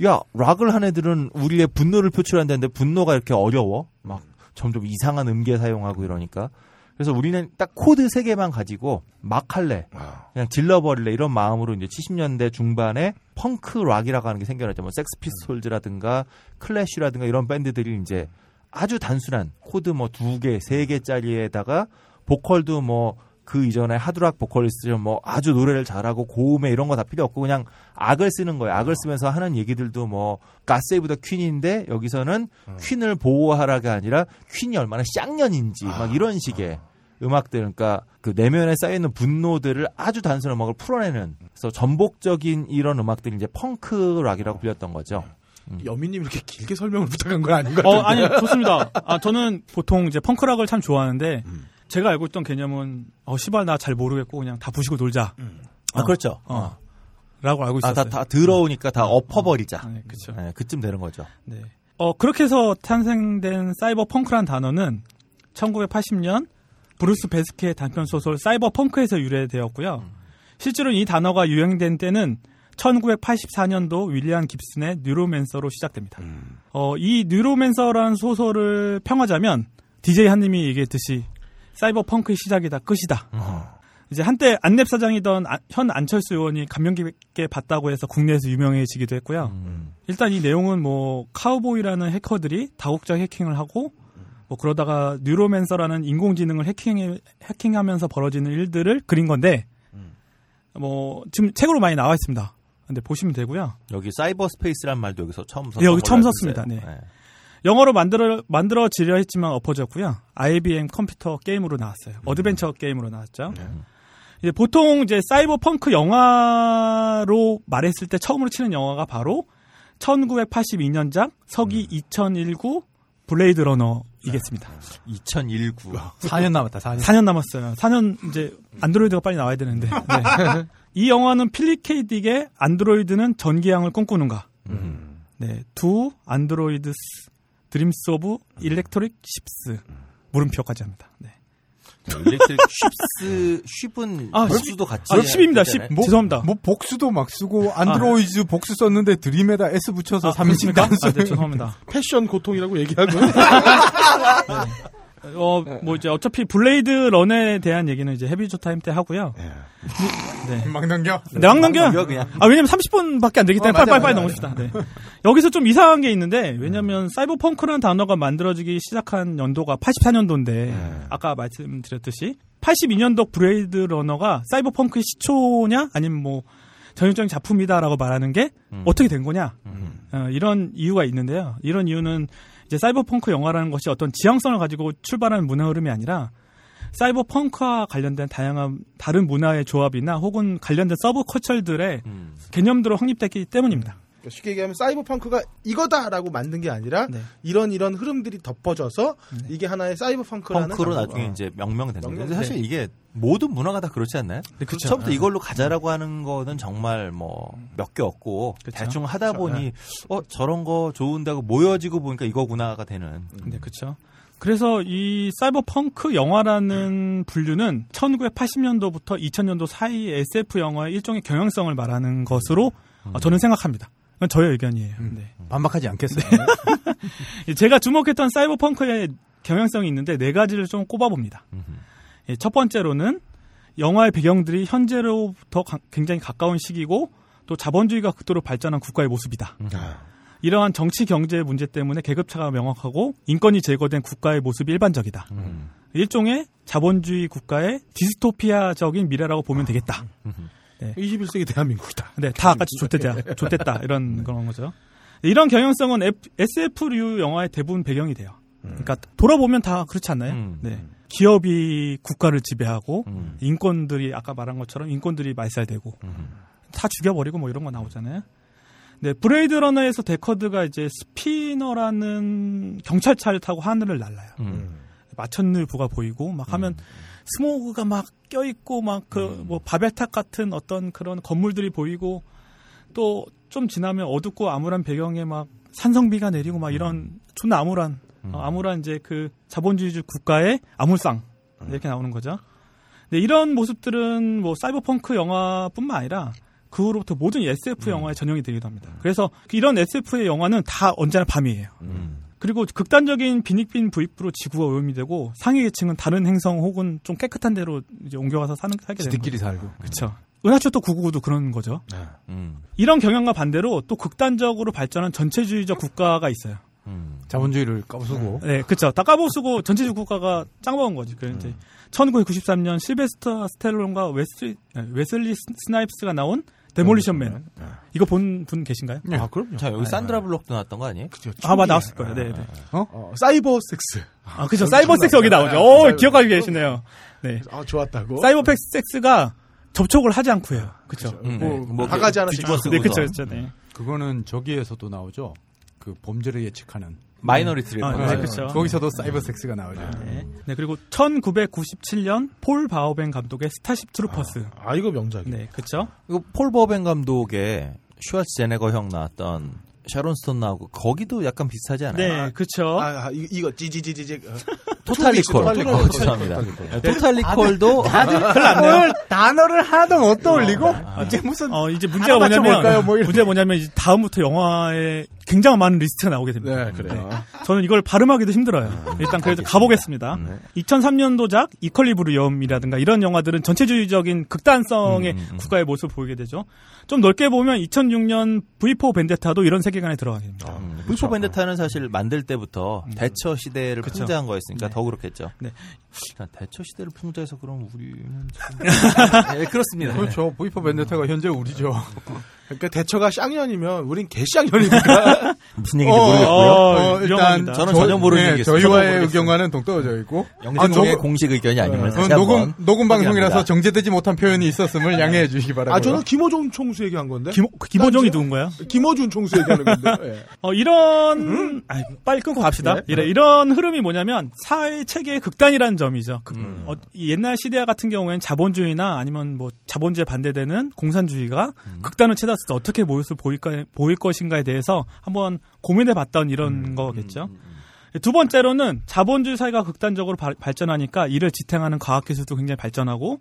야, 락을 한 애들은 우리의 분노를 표출한다는데 분노가 이렇게 어려워? 막 점점 이상한 음계 사용하고 이러니까 그래서 우리는 딱 코드 세 개만 가지고 막 할래 그냥 질러버릴래 이런 마음으로 이제 70년대 중반에 펑크 락이라고 하는 게 생겨났죠. 뭐 섹스피스톨즈라든가 클래쉬라든가 이런 밴드들이 이제 아주 단순한 코드 뭐 2개, 3개짜리에다가 보컬도 뭐 그 이전에 하드락 보컬리스트 뭐 아주 노래를 잘하고 고음에 이런 거 다 필요 없고 그냥 악을 쓰는 거예요. 악을 쓰면서 하는 얘기들도 뭐 God Save the Queen인데 여기서는 퀸을 보호하라가 아니라 퀸이 얼마나 쌍년인지 막 이런 식의 음악들 그러니까 그 내면에 쌓여있는 분노들을 아주 단순한 음악을 풀어내는 그래서 전복적인 이런 음악들이 이제 펑크 락이라고 불렸던 거죠. 여미님 이렇게 길게 설명을 부탁한 건 아닌 것 같은데. 아니 좋습니다. 저는 보통 이제 펑크락을 참 좋아하는데. 제가 알고 있던 개념은 시발 나 잘 모르겠고 그냥 다 부시고 놀자. 그렇죠. 라고 알고 있었어요. 다 더러우니까 다 엎어버리자. 네, 그렇죠. 네, 그쯤 되는 거죠. 네. 그렇게 해서 탄생된 사이버 펑크란 단어는 1980년 브루스 베스케의 단편 소설 사이버 펑크에서 유래되었고요. 실제로 이 단어가 유행된 때는 1984년도 윌리안 깁슨의 뉴로맨서로 시작됩니다. 이 뉴로맨서라는 소설을 평하자면 DJ 한님이 얘기했듯이 사이버 펑크의 시작이다, 끝이다. 이제 한때 안랩 사장이던 현 안철수 의원이 감명 깊게 봤다고 해서 국내에서 유명해지기도 했고요. 일단 이 내용은 뭐 카우보이라는 해커들이 다국적 해킹을 하고 뭐 그러다가 뉴로맨서라는 인공지능을 해킹하면서 벌어지는 일들을 그린 건데 뭐 지금 책으로 많이 나와 있습니다. 근데 보시면 되고요. 여기 사이버 스페이스란 말도 여기서 처음 썼어요. 네, 여기 처음 썼습니다. 네. 네. 영어로 만들어지려 했지만 엎어졌고요. IBM 컴퓨터 게임으로 나왔어요. 어드벤처 게임으로 나왔죠. 이제 보통 이제 사이버 펑크 영화로 말했을 때 처음으로 치는 영화가 바로 1982년작 서기 2019 블레이드 러너 이겠습니다. 2019. 4년 남았다. 4년 남았어요. 4년 이제 안드로이드가 빨리 나와야 되는데. 네. 이 영화는 필립 K. 딕의 안드로이드는 전기양을 꿈꾸는가. 네. 두 안드로이드스 드림스 오브 일렉트릭 쉽스. 물음표까지 합니다. 네. 일렉트릭 쉽스 쉽은 복수도 같이. 10입니다. 10. 죄송합니다. 뭐 복수도 막 쓰고 안드로이즈 복수 썼는데 드림에다 S 붙여서 3인칭 단수. 네, 죄송합니다. 패션 고통이라고 얘기하고. 네. 뭐 이제 어차피 블레이드 런에 대한 얘기는 이제 헤비조 타임 때 하고요. 네. 막 넘겨. 네, 막 넘겨. 그냥. 아, 왜냐면 30분밖에 안 되기 때문에 빨리 넘읍시다. 네. 여기서 좀 이상한 게 있는데 왜냐면 사이버 펑크라는 단어가 만들어지기 시작한 연도가 84년도인데 아까 말씀드렸듯이 82년도 블레이드 러너가 사이버 펑크의 시초냐 아니면 뭐 전형적인 작품이다라고 말하는 게 어떻게 된 거냐. 이런 이유가 있는데요. 이런 이유는 이제 사이버 펑크 영화라는 것이 어떤 지향성을 가지고 출발하는 문화 흐름이 아니라 사이버 펑크와 관련된 다양한 다른 문화의 조합이나 혹은 관련된 서브 커처들의 개념들로 확립됐기 때문입니다. 쉽게 얘기하면 사이버 펑크가 이거다라고 만든 게 아니라 네. 이런 흐름들이 덮어져서 네. 이게 하나의 사이버 펑크라는 펑크로 나중에 이제 명명된 거예요. 근데 사실 이게 모든 문화가 다 그렇지 않나요? 네, 그렇죠. 처음부터 이걸로 가자라고 하는 거는 정말 뭐 몇 개 없고 그렇죠. 대충 하다 그렇죠. 보니 저런 거 좋은다고 모여지고 보니까 이거구나가 되는. 네, 그렇죠. 그래서 이 사이버 펑크 영화라는 분류는 1980년도부터 2000년도 사이 SF 영화의 일종의 경향성을 말하는 것으로 저는 생각합니다. 저의 의견이에요. 네. 반박하지 않겠어요. 네. 제가 주목했던 사이버 펑크의 경향성이 있는데 네 가지를 좀 꼽아봅니다. 첫 번째로는 영화의 배경들이 현재로부터 굉장히 가까운 시기고 또 자본주의가 극도로 발전한 국가의 모습이다. 이러한 정치 경제의 문제 때문에 계급차가 명확하고 인권이 제거된 국가의 모습이 일반적이다. 일종의 자본주의 국가의 디스토피아적인 미래라고 보면 되겠다. 21세기 대한민국이다. 네, 다 아까 좋댔다 이런 그런 거죠. 이런 경향성은 SF류 영화의 대부분 배경이 돼요. 그러니까 돌아보면 다 그렇지 않나요? 네, 기업이 국가를 지배하고 인권들이 아까 말한 것처럼 인권들이 말살되고 다 죽여버리고 뭐 이런 거 나오잖아요. 네, 브레이드 러너에서 데커드가 이제 스피너라는 경찰차를 타고 하늘을 날라요. 마천루부가 보이고 막 하면. 스모그가 막 껴있고, 막 뭐 바벨탑 같은 어떤 그런 건물들이 보이고, 또 좀 지나면 어둡고 암울한 배경에 막 산성비가 내리고 막 이런 존나 암울한 이제 그 자본주의주 국가의 암울상. 이렇게 나오는 거죠. 네, 이런 모습들은 뭐 사이버펑크 영화뿐만 아니라 그 후로부터 모든 SF 영화의 전형이 되기도 합니다. 그래서 이런 SF의 영화는 다 언제나 밤이에요. 그리고 극단적인 빈익빈 부익부로 지구가 오염이 되고 상위계층은 다른 행성 혹은 좀 깨끗한 데로 이제 옮겨가서 살게 되는 거죠. 지들끼리 살고. 그렇죠. 은하철도 999도 그런 거죠. 네. 이런 경향과 반대로 또 극단적으로 발전한 전체주의적 국가가 있어요. 자본주의를 까부수고. 네, 그렇죠. 다 까부수고 전체주의 국가가 짱 먹은 거지. 그래서 이제 1993년 실베스터 스텔론과 웨슬리 스나이프스가 나온 데몰리션맨. 이거 본 분 계신가요? 네. 아, 그럼요. 자, 여기 산드라 블록도 나왔던 거 아니에요? 그쵸, 아마 나왔을 거예요. 네, 네. 사이버 섹스. 아, 그죠. 사이버 섹스 여기 나오죠. 오, 기억하고 계시네요. 네. 아, 좋았다고. 사이버 섹스가 접촉을 하지 않고 해요. 그쵸. 뭐, 바가지 하나씩 뒤집어쓰고. 네, 그쵸. 네. 그거는 저기에서도 나오죠. 그 범죄를 예측하는. 마이너리티 레포트. 네, 그렇죠. 거기서도 사이버 섹스가 나오죠. 네. 네, 그리고 1997년 폴 버호벤 감독의 스타쉽 트루퍼스. 아, 이거 명작이에요. 네, 그렇죠. 이거 폴 버호벤 감독의 슈왈츠제네거 형 나왔던 샤론 스톤 나오고 거기도 약간 비슷하지 않아요? 네, 아, 그렇죠. 아, 이거 찌찌찌찌 토탈 리콜. 죄송합니다. 토탈 리콜도 다들 단어를 하도 못 떠올리고 이제 무슨 이제 문제가 뭐냐면 다음부터 영화에 굉장히 많은 리스트가 나오게 됩니다. 네, 그래요. 네. 저는 이걸 발음하기도 힘들어요. 일단 그래도 가보겠습니다. 네. 2003년도작 이퀄리브리엄이라든가 이런 영화들은 전체주의적인 극단성의 국가의 모습을 보이게 되죠. 좀 넓게 보면 2006년 V4 벤데타도 이런 세계관에 들어가게 됩니다. V4 벤데타는 사실 만들 때부터 대처 시대를 풍자한 거였으니까 네. 더 그렇겠죠. 네. 대처 시대를 풍자해서 그럼 우리는 네, 그렇습니다. 그렇죠. V4 벤데타가 현재 우리죠. 그러니까 대처가 쌍년이면 우린 개쌍년이니까 무슨 얘기인지 모르겠고요. 일단 저는 전혀 모르는 얘기였어요. 저희와의 의견과는 동떨어져 있고 영진공의 공식 의견이 아니면 사실 녹음 방송이라서 정제되지 못한 표현이 있었음을 양해해 주시기 바랍니다. 아 저는 김어준 총수 얘기한 건데. 김어준이 누군가요? 김어준 총수 얘기하는 건데. 예. 이런 빨리 끊고 갑시다. 네? 이런 흐름이 뭐냐면 사회 체계의 극단이라는 점이죠. 옛날 시대와 같은 경우에는 자본주의나 아니면 뭐 자본주의에 반대되는 공산주의가 극단을 채다. 어떻게 보일 것인가에 대해서 한번 고민해봤던 이런 거겠죠. 두 번째로는 자본주의 사회가 극단적으로 발전하니까 이를 지탱하는 과학기술도 굉장히 발전하고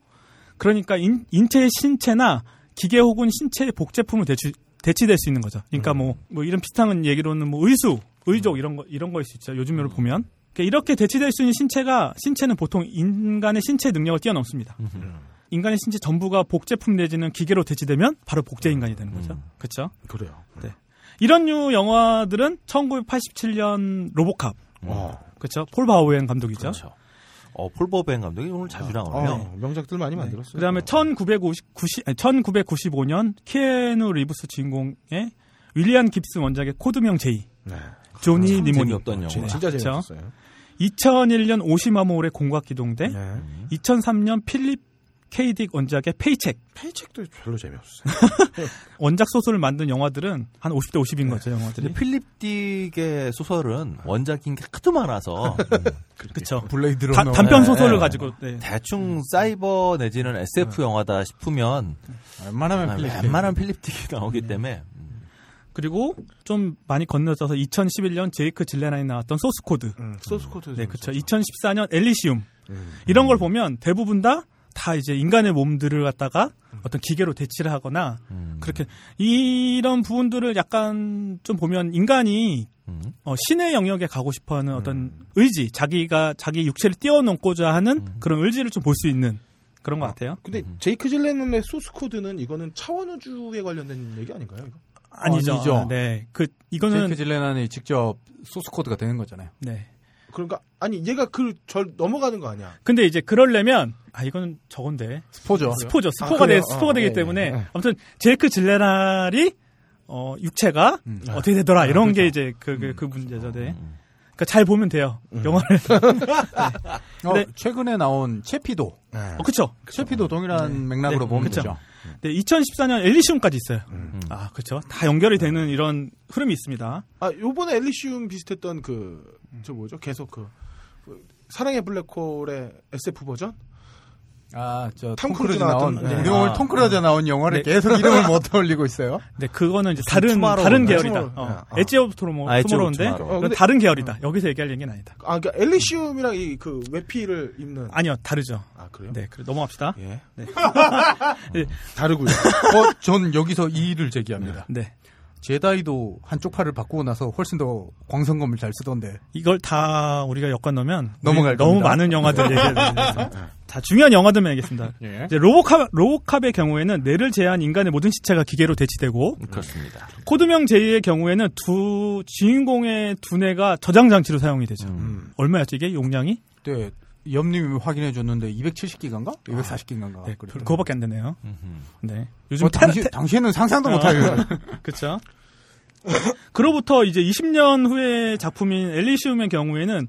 그러니까 인체의 신체나 기계 혹은 신체의 복제품을 대치될 수 있는 거죠. 그러니까 뭐 이런 비슷한 얘기로는 뭐 의족 이런 거일 수 있죠. 요즘으로 보면. 그러니까 이렇게 대치될 수 있는 신체는 보통 인간의 신체 능력을 뛰어넘습니다. 인간의 신체 전부가 복제품 내지는 기계로 대체되면 바로 복제 인간이 되는 거죠. 그렇죠? 그래요. 네. 이런 류 영화들은 1987년 로보캅. 그렇죠? 폴 버호벤 감독이죠. 그렇죠. 폴 버호벤 감독이 오늘 자주 나오네요. 명작들 많이 만들었어요. 그다음에 1995년 키아누 리브스 주인공의 윌리안 깁슨 원작의 코드명 제이. 네. 조니 니모니 없던 영화. 진짜 재밌었어요. 2001년 오시마모울의 공각기동대. 네. 2003년 필립 K. 딕 원작의 페이첵도 별로 재미없어요. 원작 소설을 만든 영화들은 한 50대 50인 거죠, 영화들이. 필립 딕의 소설은 원작인 게 하도 많아서. 그렇죠. 블레이드 러너 단편 소설을 가지고 대충 사이버 내지는 SF 영화다 싶으면 웬만하면 필립 딕이 나오기 때문에. 그리고 좀 많이 건너져서 2011년 제이크 질레날이 나왔던 소스코드. 소스코드. 네, 그렇죠. 2014년 엘리시움. 이런 걸 보면 대부분 다 이제 인간의 몸들을 갖다가 어떤 기계로 대치를 하거나 그렇게 이런 부분들을 약간 좀 보면 인간이 신의 영역에 가고 싶어하는 어떤 의지, 자기 육체를 뛰어넘고자 하는 그런 의지를 좀 볼 수 있는 그런 것 같아요. 근데 제이크 질레날의 소스코드는 이거는 차원우주에 관련된 얘기 아닌가요? 이거? 아니죠. 네, 이거는 제이크 질레날이 직접 소스코드가 되는 거잖아요. 네. 그러니까 아니 얘가 절 넘어가는 거 아니야. 근데 이제 그러려면 이건 저건데 스포가 되기 때문에 아무튼 제이크 질레날이 육체가 어떻게 되더라 이런 게 이제 그 문제죠. 네. 그러니까 잘 보면 돼요. 영화를. 근데 최근에 나온 체피도. 네. 그렇죠. 체피도 동일한 맥락으로 보면 되죠. 네, 2014년 엘리시움까지 있어요. 그렇죠. 다 연결이 되는 이런 흐름이 있습니다. 요번에 엘리시움 비슷했던 저 뭐죠? 계속 사랑의 블랙홀의 SF 버전? 톰크루즈 나온 오늘 톰크루즈 나온 영화를 계속 이름을 못 떠올리고 있어요. 네, 그거는 이제 다른 계열이다. 엣지 오브 투모로우인데 다른 계열이다. 여기서 얘기할 얘기는 아니다. 그러니까 엘리시움이랑 그 외피를 입는 아니요, 다르죠. 그래요? 네, 그래 넘어갑시다. 예. 네. 다르고요. 전 여기서 이의를 제기합니다. 네. 제다이도 한쪽 팔을 바꾸고 나서 훨씬 더 광선검을 잘 쓰던데 이걸 다 우리가 엮어 넣으면 넘어갈 겁니다. 너무 많은 영화들 얘기해야 되겠습니다. 자, 중요한 영화들만 얘기했습니다. 예. 이제 로보캅의 경우에는 뇌를 제외한 인간의 모든 시체가 기계로 대치되고 그렇습니다. 코드명 제이의 경우에는 두 주인공의 두뇌가 저장 장치로 사용이 되죠. 얼마였지 이게 용량이? 네. 염님이 확인해 줬는데 270기가인가? 240기가인가? 네, 그거밖에 안 되네요. 네. 요즘 당시에는 상상도 못하고요. 그렇죠. 그로부터 이제 20년 후의 작품인 엘리시움의 경우에는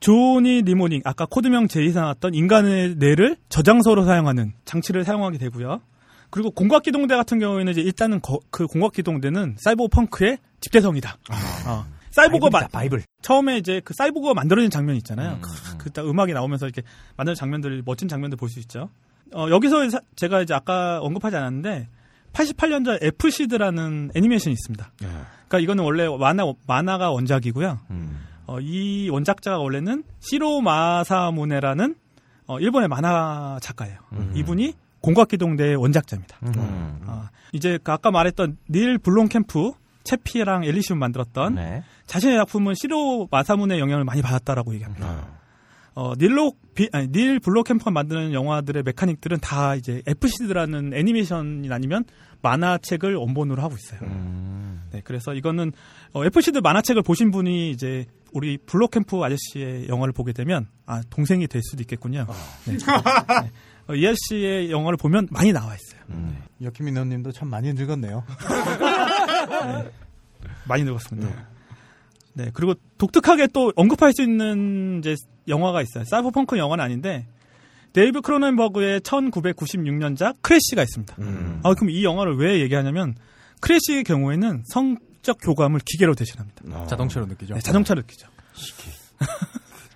조니 니모닝 아까 코드명 제이에서 나왔던 인간의 뇌를 저장소로 사용하는 장치를 사용하게 되고요. 그리고 공각기동대 같은 경우에는 이제 일단은 그 공각기동대는 사이버펑크의 집대성이다. 바이블. 처음에 이제 그 사이보그가 만들어진 장면 있잖아요. 그때 음악이 나오면서 이렇게 만드는 장면들, 멋진 장면들 볼 수 있죠. 여기서 제가 이제 아까 언급하지 않았는데 88년작 에프시드라는 애니메이션이 있습니다. 그러니까 이거는 원래 만화가 원작이고요. 이 원작자가 원래는 시로 마사무네라는 일본의 만화 작가예요. 이분이 공각기동대의 원작자입니다. 이제 아까 말했던 닐 블롬캠프 채피랑 엘리시움 만들었던 네. 자신의 작품은 시로 마사무네의 영향을 많이 받았다라고 얘기합니다. 닐 블롬캠프가 만드는 영화들의 메카닉들은 다 이제 FCD라는 애니메이션이 아니면 만화책을 원본으로 하고 있어요. 네, 그래서 이거는 FCD 만화책을 보신 분이 이제 우리 블록캠프 아저씨의 영화를 보게 되면 아 동생이 될 수도 있겠군요. 네, 네. 이 아저씨의 영화를 보면 많이 나와 있어요. 네. 여키미너님도 참 많이 늙었네요. 네, 많이 늙었습니다. 네, 그리고 독특하게 또 언급할 수 있는 이제 영화가 있어요. 사이버펑크 영화는 아닌데 데이브 크로넨버그의 1996년작 크래시가 있습니다. 아, 그럼 이 영화를 왜 얘기하냐면 크래시의 경우에는 성적 교감을 기계로 대신합니다. 자동차로 느끼죠. 네, 자동차로 느끼죠. 시계.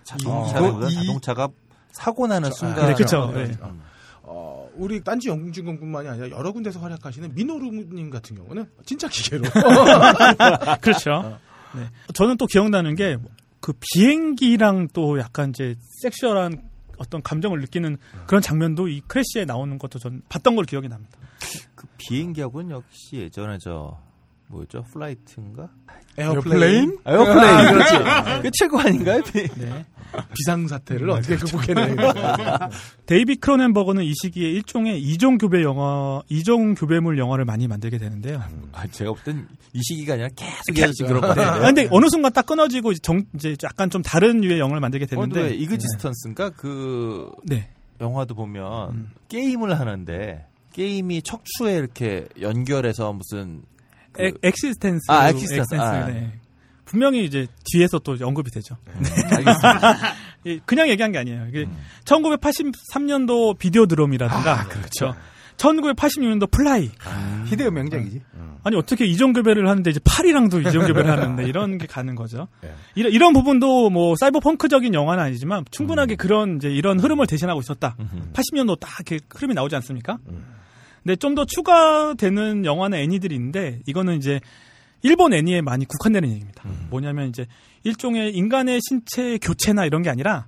자동차가 사고 나는 순간. 네, 그렇죠. 네. 우리 딴지 영진공뿐만이 아니라 여러 군데서 활약하시는 미노루님 같은 경우는 진짜 기계로. 그렇죠. 네. 저는 또 기억나는 게 그 비행기랑 또 약간 이제 섹슈얼한 어떤 감정을 느끼는 그런 장면도 이 크래시에 나오는 것도 전 봤던 걸 기억이 납니다. 그 비행기하고는 역시 예전에 저 뭐였죠? 플라이트인가? 에어플레인? 에어플레인 그렇지. 그게 최고 아닌가요? 네. 비상사태를 어떻게 극복해내는 데이비 크로넨버거는 이 시기에 일종의 이종교배물 영화를 많이 만들게 되는데요. 아, 제가 볼 땐 이 시기가 아니라 계속 그렇거든요. 근데 어느 순간 딱 끊어지고 이제 약간 좀 다른 유의 영화를 만들게 되는데 이그지스턴스인가? 그 네. 영화도 보면 게임을 하는데 게임이 척추에 이렇게 연결해서 무슨 그 엑시스텐즈. 아, 엑시스텐즈. 아, 네. 분명히 이제 뒤에서 또 언급이 되죠. 알겠습니다. 그냥 얘기한 게 아니에요. 이게 1983년도 비디오 드럼이라든가. 아, 그렇죠. 1986년도 플라이. 희대의 명작이지. 아니, 어떻게 이종교배를 하는데 이제 팔이랑도 이종교배를 하는데 이런 게 가는 거죠. 네. 이런 부분도 뭐 사이버 펑크적인 영화는 아니지만 충분하게 그런 이제 이런 흐름을 대신하고 있었다. 80년도 딱 이렇게 흐름이 나오지 않습니까? 근데 좀 더 추가되는 영화나 애니들이 있는데 이거는 이제 일본 애니에 많이 국한되는 얘기입니다. 뭐냐면 이제 일종의 인간의 신체 교체나 이런 게 아니라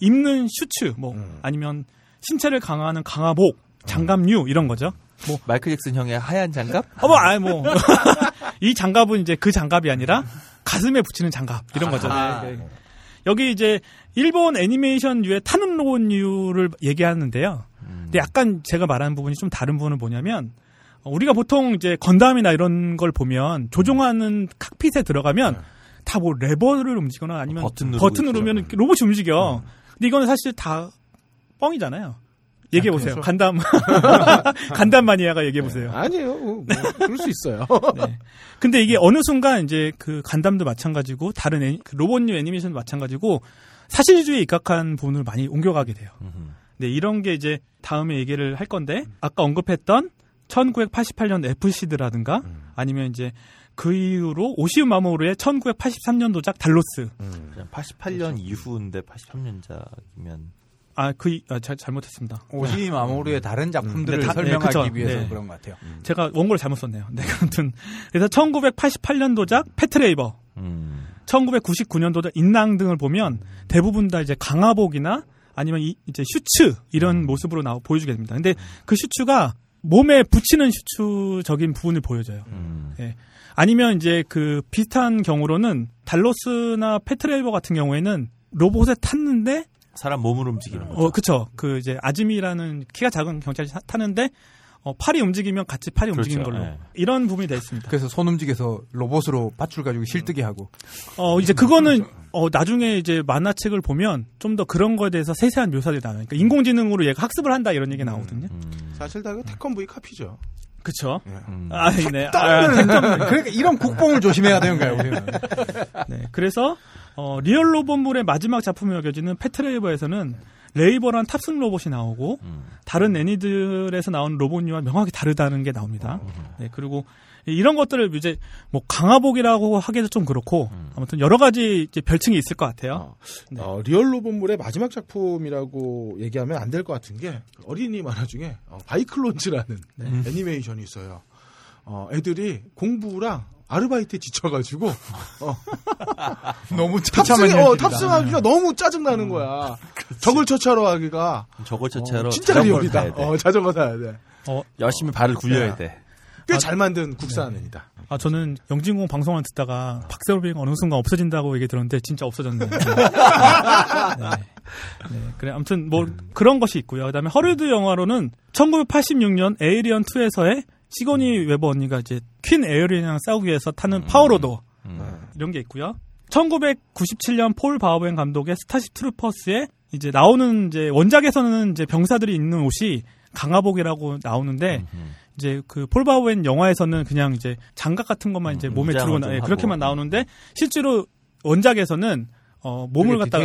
입는 슈츠 뭐 아니면 신체를 강화하는 강화복, 장갑류 이런 거죠. 뭐 마이클 잭슨 형의 하얀 장갑? 이 장갑은 이제 그 장갑이 아니라 가슴에 붙이는 장갑 이런 거죠. 네. 여기 이제 일본 애니메이션류의 탄원론류를 얘기하는데요. 근데 약간 제가 말하는 부분이 좀 다른 부분은 뭐냐면 우리가 보통 이제 건담이나 이런 걸 보면 조종하는 칵핏에 들어가면 다 뭐 레버를 움직이거나 아니면 버튼 누르면 로봇이 움직여. 근데 이거는 사실 다 뻥이잖아요. 얘기해 보세요. 간담 마니아가 얘기해 보세요. 네. 아니에요. 그럴 수 있어요. 네. 근데 이게 어느 순간 이제 그 간담도 마찬가지고 다른 로봇류 애니메이션도 마찬가지고 사실주의에 입각한 부분을 많이 옮겨가게 돼요. 네, 이런 게 이제 다음에 얘기를 할 건데 아까 언급했던 1988년 FCD라든가 아니면 이제 그 이후로 오시우 마모루의 1983년도작 달로스. 그냥 88년 이후인데 83년작이면 잘못했습니다. 오시우 마모루의 다른 작품들을 설명하기 위해서 네. 그런 것 같아요. 제가 원고를 잘못 썼네요. 네, 아무튼 그래서 1988년도작 패트레이버, 1999년도작 인랑 등을 보면 대부분 다 이제 강화복이나 아니면 이제 슈츠 이런 모습으로 보여주게 됩니다. 근데 그 슈츠가 몸에 붙이는 슈츠적인 부분을 보여줘요. 예. 아니면 이제 그 비슷한 경우로는 달로스나 패트레이버 같은 경우에는 로봇에 탔는데 사람 몸으로 움직이는 거죠. 그렇죠. 그 이제 아즈미라는 키가 작은 경찰이 타는데 팔이 움직이면 같이 팔이 그렇죠. 움직이는 걸로 네. 이런 부분이 되어 있습니다. 그래서 손 움직여서 로봇으로 밧줄 가지고 실뜨기 하고. 이제 그거는 나중에 이제 만화책을 보면 좀 더 그런 거에 대해서 세세한 묘사들이 나와요. 그러니까 인공지능으로 얘가 학습을 한다 이런 얘기 나오거든요. 사실 다 태권브이 카피죠. 그렇죠. 아니네. 그러니까 이런 국뽕을 조심해야 되는가요, 우리는. 네. 그래서 리얼 로봇물의 마지막 작품으로 여겨지는 패트레이버에서는 레이버란 탑승 로봇이 나오고 다른 애니들에서 나온 로봇류와 명확히 다르다는 게 나옵니다. 네, 그리고 이런 것들을 이제 뭐 강화복이라고 하기도 좀 그렇고 아무튼 여러 가지 이제 별칭이 있을 것 같아요. 네. 리얼 로봇물의 마지막 작품이라고 얘기하면 안 될 것 같은 게 어린이 만화 중에 바이클론즈라는 애니메이션이 있어요. 애들이 공부랑 아르바이트에 지쳐가지고 너무 탑승하기가 너무 짜증나는 거야. 그렇지. 저걸 처차로 하기가 진짜 리얼이다. 자전거 타야 돼. 열심히 발을 굴려야 돼. 꽤 잘 만든 국산이다. 아, 저는 영진공 방송을 듣다가 박세로비가 어느 순간 없어진다고 얘기 들었는데 진짜 없어졌네요. 그래, 아무튼 뭐 그런 것이 있고요. 그다음에 허리드 영화로는 1986년 에이리언 2에서의 시거니 웨버 언니가 이제 퀸 에어리언이랑 싸우기 위해서 타는 파워로더 이런 게 있고요. 1997년 폴 버호벤 감독의 스타쉽 트루퍼스에 이제 나오는 이제 원작에서는 이제 병사들이 입는 옷이 강화복이라고 나오는데 이제 그 폴 버호벤 영화에서는 그냥 이제 장갑 같은 것만 이제 몸에 들고 그렇게만 나오는데 실제로 원작에서는 몸을 갖다가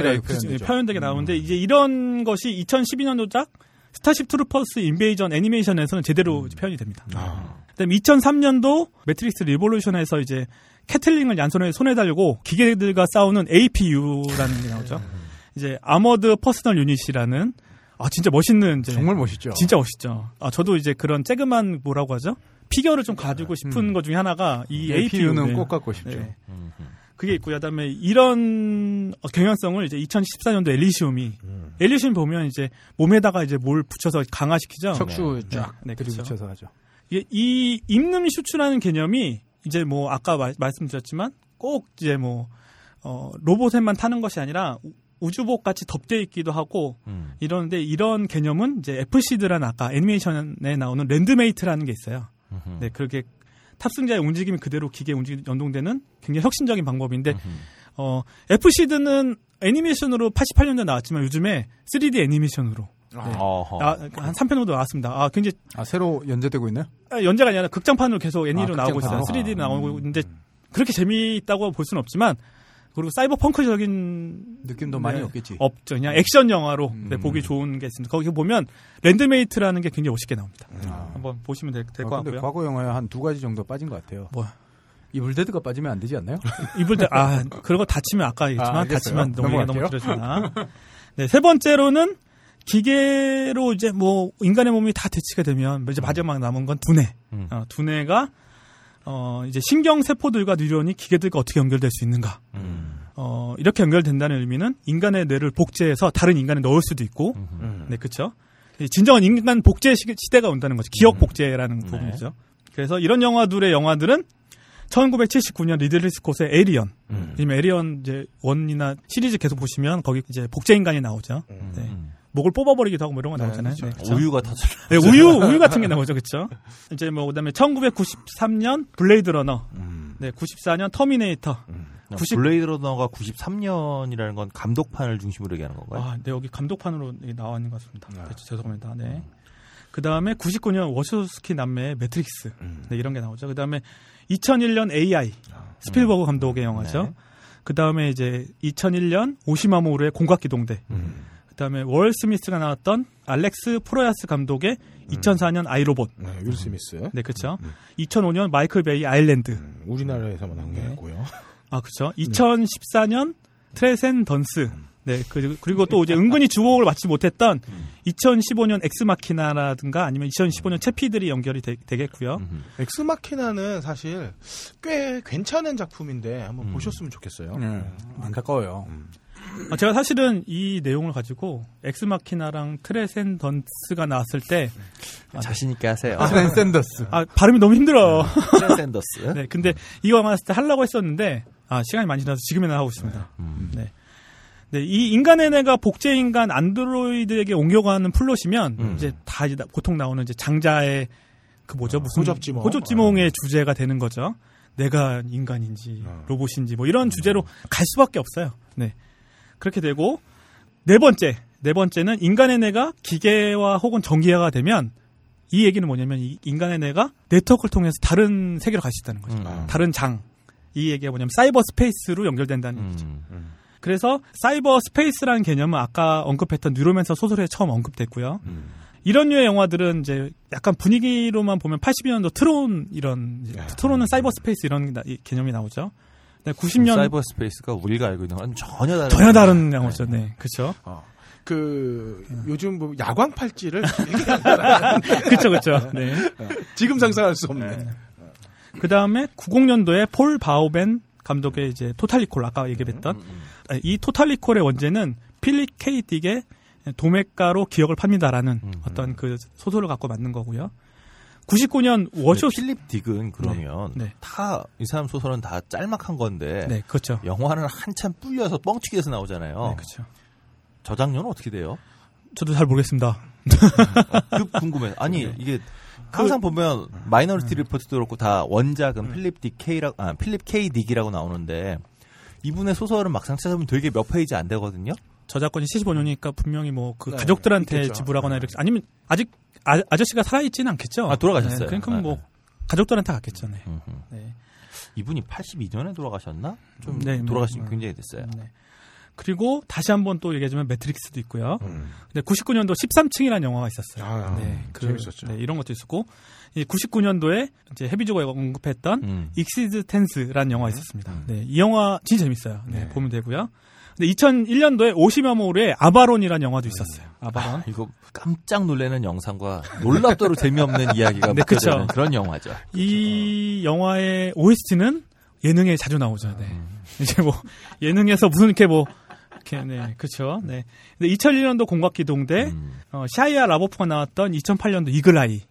표현되게 나오는데 이제 이런 것이 2012년도작 스타쉽 트루퍼스 인베이전 애니메이션에서는 제대로 표현이 됩니다. 그다음 2003년도 매트릭스 리볼루션에서 이제 캐틀링을 양손에 손에 달고 기계들과 싸우는 APU라는 게 나오죠. 이제 아머드 퍼스널 유닛이라는 진짜 멋있는 이제 정말 멋있죠. 진짜 멋있죠. 저도 이제 그런 쬐그만 뭐라고 하죠? 피규어를 좀 가지고 싶은 것 중에 하나가 이 APU는 꼭 갖고 싶죠. 네. 그게 있고요. 그다음에 이런 경향성을 이제 2014년도 엘리시움 보면 이제 몸에다가 이제 뭘 붙여서 강화시키죠. 척추 쫙 그리고 붙여서 하죠. 이게 이 입는 슈츠라는 개념이 이제 뭐 아까 말씀드렸지만 꼭 이제 뭐 로봇에만 타는 것이 아니라 우주복 같이 덮대 있기도 하고 이러는데 이런 개념은 이제 FCD라는 아까 애니메이션에 나오는 랜드메이트라는 게 있어요. 네, 그렇게 탑승자의 움직임이 그대로 기계 움직임 연동되는 굉장히 혁신적인 방법인데 FCD는 애니메이션으로 88년도에 나왔지만 요즘에 3D 애니메이션으로 한 3편 정도 나왔습니다. 굉장히 새로 연재되고 있나요? 연재가 아니라 극장판으로 계속 애니로 나오고 있어요. 3D로 나오고 있는데 그렇게 재미있다고 볼 수는 없지만 그리고 사이버펑크적인 느낌도 많이 없겠지. 없죠. 그냥 액션 영화로 보기 좋은 게 있습니다. 거기 보면 랜드메이트라는 게 굉장히 멋있게 나옵니다. 한번 보시면 될 것 같고요. 과거 영화에 한 2가지 정도 빠진 것 같아요. 이블데드가 빠지면 안 되지 않나요? 이블데드 그러고 다치면 아까 얘기했지만 다치면 너무 길어지나. 네, 세 번째로는 기계로 이제 뭐 인간의 몸이 다 대치게 되면 이제 마지막 남은 건 두뇌. 두뇌가 이제 신경 세포들과 뉴런이 기계들과 어떻게 연결될 수 있는가? 이렇게 연결된다는 의미는 인간의 뇌를 복제해서 다른 인간에 넣을 수도 있고, 네, 그렇죠. 진정한 인간 복제 시대가 온다는 거죠. 기억 복제라는 부분이죠. 그래서 이런 영화들은 1979년 리들리 스콧의 에리언, 지금 에리언 이제 1이나 시리즈 계속 보시면 거기 이제 복제 인간이 나오죠. 네. 목을 뽑아버리기도 하고 뭐 이런 거 나오잖아요. 네, 그렇죠. 우유가 다 우유 같은 게 나오죠, 그렇죠? 이제 뭐 그다음에 1993년 블레이드 러너, 94년 터미네이터. 블레이드 러너가 93년이라는 건 감독판을 중심으로 얘기하는 건가요? 네, 여기 감독판으로 나와 있는 것 같습니다. 그렇죠, 죄송합니다. 네. 그다음에 99년 워쇼스키 남매의 매트릭스, 네, 이런 게 나오죠. 그다음에 2001년 AI 스필버그 감독의 영화죠. 네. 그다음에 이제 2001년 오시마모루의 공각기동대. 그다음에 월 스미스가 나왔던 알렉스 프로야스 감독의 2004년 아이로봇. 네, 윌 스미스. 네, 그렇죠. 2005년 마이클 베이 아일랜드. 우리나라에서만 한 게 있고요. 그렇죠. 2014년 트랜센던스. 네, 그리고 또 이제 은근히 주목을 받지 못했던 2015년 엑스 마키나라든가 아니면 2015년 채피들이 연결이 되겠고요. 엑스 마키나는 사실 꽤 괜찮은 작품인데 한번 보셨으면 좋겠어요. 안타까워요. 제가 사실은 이 내용을 가지고 엑스마키나랑 트랜센던스가 나왔을 때 자신 있게 하세요. 트랜센던스. 발음이 너무 힘들어. 트랜센던스. 네, 근데 이거 나왔을 때 하려고 했었는데 시간이 많이 지나서 지금이나 하고 있습니다. 네. 네, 이 인간의 뇌가 복제 인간 안드로이드에게 옮겨가는 플롯이면 이제 다 이제 보통 나오는 이제 장자의 그 뭐죠? 무슨 호접지몽의 주제가 되는 거죠. 내가 인간인지 로봇인지 뭐 이런 주제로 갈 수밖에 없어요. 네. 그렇게 되고 네 번째는 인간의 뇌가 기계화 혹은 전기화가 되면 이 얘기는 뭐냐면 인간의 뇌가 네트워크를 통해서 다른 세계로 갈 수 있다는 거죠. 다른 장. 이 얘기가 뭐냐면 사이버 스페이스로 연결된다는 얘기죠. 그래서 사이버 스페이스라는 개념은 아까 언급했던 뉴로맨서 소설에 처음 언급됐고요. 이런 류의 영화들은 이제 약간 분위기로만 보면 82년도 트론 이런 트론은 사이버 스페이스 이런 개념이 나오죠. 네, 90년 사이버 스페이스가 우리가 알고 있는 건 전혀 다른 영화죠. 네, 네. 그렇죠. 그 요즘 뭐 야광 팔찌를 그렇죠. 네. 지금 상상할 수 없네. 그 다음에 90년도에 폴 버호벤 감독의 이제 토탈 리콜, 아까 얘기했던 이 토탈 리콜의 원제는 필립 K. 딕의 도매가로 기억을 팝니다라는 어떤 그 소설을 갖고 만든 거고요. 99년 워쇼 필립 딕은 그러면 네. 다 이 사람 소설은 다 짤막한 건데 네, 그렇죠. 영화는 한참 불려서 뻥튀기 해서 나오잖아요. 네, 그렇죠. 저작년은 어떻게 돼요? 저도 잘 모르겠습니다. 궁금해. 아니 네. 이게 항상 보면 마이너리티 리포트도 그렇고 다 원작은 필립 K. 딕이라고 나오는데 이분의 소설은 막상 찾아보면 되게 몇 페이지 안 되거든요. 저작권이 75년이니까 분명히 뭐 그 네, 가족들한테 있겠죠. 지불하거나 이렇게 아니면 아직 아저씨가 살아있지는 않겠죠. 아 돌아가셨어요. 네, 그러니까 뭐 가족들한테 갔겠죠. 네. 네. 이분이 82년에 돌아가셨나? 좀 네, 돌아가신 지 굉장히 됐어요. 네. 그리고 다시 한번 또 얘기하자면 매트릭스도 있고요. 근데 99년도 13층이라는 영화가 있었어요. 아, 네, 재밌었죠. 네, 이런 것도 있었고, 99년도에 이제 해비조가 언급했던 엑시스텐즈라는 영화가 있었습니다. 네, 이 영화 진짜 재밌어요. 네, 네. 보면 되고요. 근데 2001년도에 50여몰의 아바론이라는 영화도 있었어요. 아바론. 아, 이거 깜짝 놀라는 영상과 놀랍도록 재미없는 이야기가 네, 묶여지는 그런 영화죠. 이 영화의 OST는 예능에 자주 나오죠. 네. 이제 뭐 예능에서 무슨 이렇게 뭐 이렇게 네 그렇죠. 네. 근데 2001년도 공각기동대 샤이아 라보프가 나왔던 2008년도 이글아이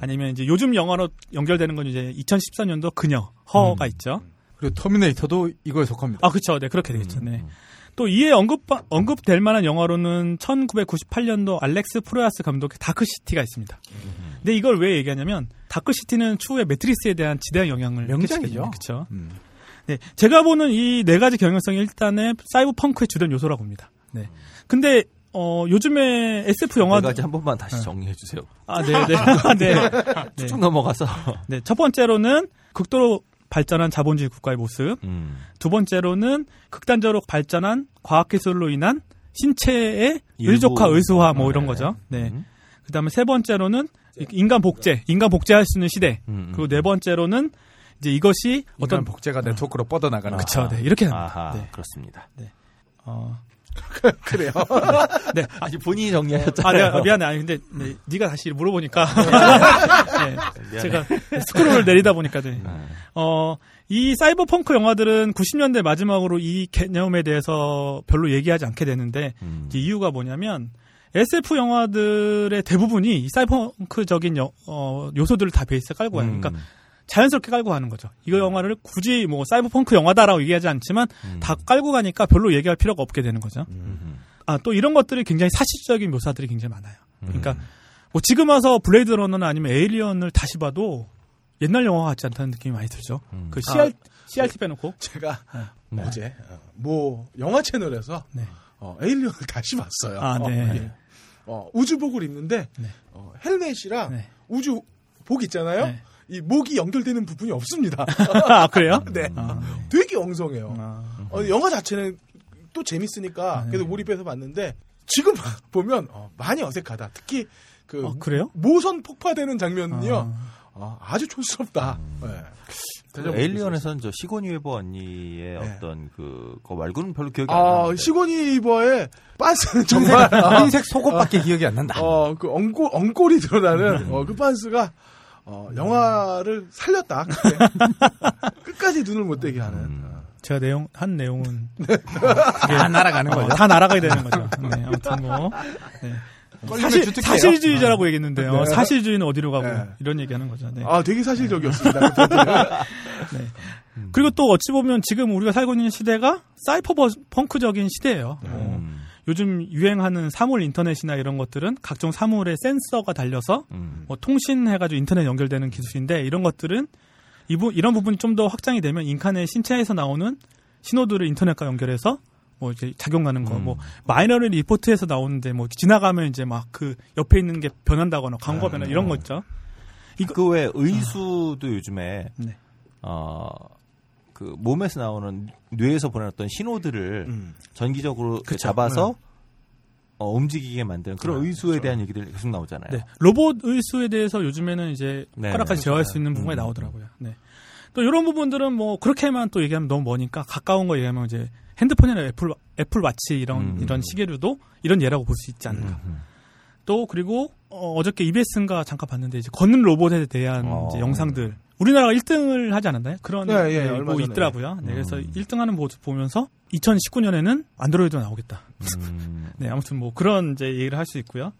아니면 이제 요즘 영화로 연결되는 건 이제 2014년도 그녀 허가 있죠. 그리고 터미네이터도 이거에 속합니다. 아 그렇죠. 네 그렇게 되겠죠. 네. 또 이에 언급될 만한 영화로는 1998년도 알렉스 프로야스 감독의 다크시티가 있습니다. 근데 이걸 왜 얘기하냐면 다크시티는 추후에 매트리스에 대한 지대한 영향을 끼치거든요. 그렇죠. 네, 제가 보는 이 네 가지 경향성이 일단은 사이버펑크의 주된 요소라고 봅니다. 네. 근데 요즘에 SF 영화 네 가지 한 번만 다시 정리해 주세요. 아, 네, 네. 네. 쭉쭉 넘어가서. 네, 첫 번째로는 극도로 발전한 자본주의 국가의 모습. 두 번째로는 극단적으로 발전한 과학기술로 인한 신체의 의족화, 의수화 뭐 이런 거죠. 네. 그 다음에 세 번째로는 인간 복제할 수 있는 시대. 그리고 네 번째로는 이제 이것이 어떤 복제가 네트워크로 뻗어나가는. 그렇죠. 네. 이렇게 됩니다. 네. 그렇습니다. 네. 그래요. 네. 아니 본인이 정리하셨잖아요. 아, 미안해. 아니 근데 네, 네가 다시 물어보니까 네, 제가 스크롤을 내리다 보니까 네. 이 사이버펑크 영화들은 90년대 마지막으로 이 개념에 대해서 별로 얘기하지 않게 되는데 이유가 뭐냐면 SF 영화들의 대부분이 이 사이버펑크적인 요소들을 다 베이스에 깔고 가요. 그러니까 자연스럽게 깔고 가는 거죠. 이 영화를 굳이 뭐 사이버펑크 영화다라고 얘기하지 않지만 다 깔고 가니까 별로 얘기할 필요가 없게 되는 거죠. 아, 또 이런 것들이 굉장히 사실적인 묘사들이 굉장히 많아요. 그러니까 뭐 지금 와서 블레이드 러너나 아니면 에일리언을 다시 봐도 옛날 영화 같지 않다는 느낌이 많이 들죠. 그 CRT 빼놓고 제가 어제 뭐 영화 채널에서 네. 에일리언을 다시 봤어요. 아, 네. 예. 우주복을 입는데 네. 헬멧이랑 네. 우주복 있잖아요. 네. 이 목이 연결되는 부분이 없습니다. 아, 그래요? 네. 아, 네. 되게 엉성해요. 아, 영화 자체는 또 재밌으니까 계속 몰입해서 봤는데 지금 보면 많이 어색하다. 특히 그 모선 폭파되는 장면은요. 아주 촌스럽다. 네. 에일리언에서는 저 시고니 위버 언니의 네. 어떤 그거 말고는 별로 기억이 안 나는데 시고니 위버의 빤스는 정말 흰색 속옷밖에 기억이 안 난다. 그 엉골이 드러나는 그 빤스가 영화를 살렸다. 끝까지 눈을 못 떼게 하는. 제가 내용은 네. 다 날아가는 거죠. 다 날아가야 되는 거죠. 네, 아무튼 뭐 네. 사실주의자라고 얘기했는데요. 네. 사실주의는 어디로 가고 네. 이런 얘기하는 거죠. 네. 아, 되게 사실적이었습니다. 네. 그리고 또 어찌 보면 지금 우리가 살고 있는 시대가 사이버펑크적인 시대예요. 요즘 유행하는 사물 인터넷이나 이런 것들은 각종 사물에 센서가 달려서 뭐 통신해가지고 인터넷 연결되는 기술인데 이런 것들은 이런 부분이 좀 더 확장이 되면 인간의 신체에서 나오는 신호들을 인터넷과 연결해서 뭐 이제 작용하는 거, 뭐 마이너리 리포트에서 나오는데 뭐 지나가면 이제 막 그 옆에 있는 게 변한다거나 광고 변화 이런 거 있죠. 그 외 의수도 요즘에 네. 그 몸에서 나오는 뇌에서 보내놨던 신호들을 전기적으로 그쵸. 잡아서 움직이게 만드는 그런 의수에 그렇죠. 대한 얘기들이 계속 나오잖아요. 네. 로봇 의수에 대해서 요즘에는 이제 손가락까지 제어할 수 있는 부분이 나오더라고요. 네. 또 이런 부분들은 뭐 그렇게만 또 얘기하면 너무 머니까 가까운 거 얘기하면 이제 핸드폰이나 애플 워치 이런 시계류도 이런 예라고 볼 수 있지 않을까. 또 그리고 어저께 EBS인가 잠깐 봤는데 이제 걷는 로봇에 대한 이제 영상들. 우리나라가 1등을 하지 않았나요? 그런 거 네, 뭐 있더라고요. 네, 그래서 1등하는 모습 보면서 2019년에는 안드로이드가 나오겠다. 네, 아무튼 뭐 그런 이제 얘기를 할 수 있고요.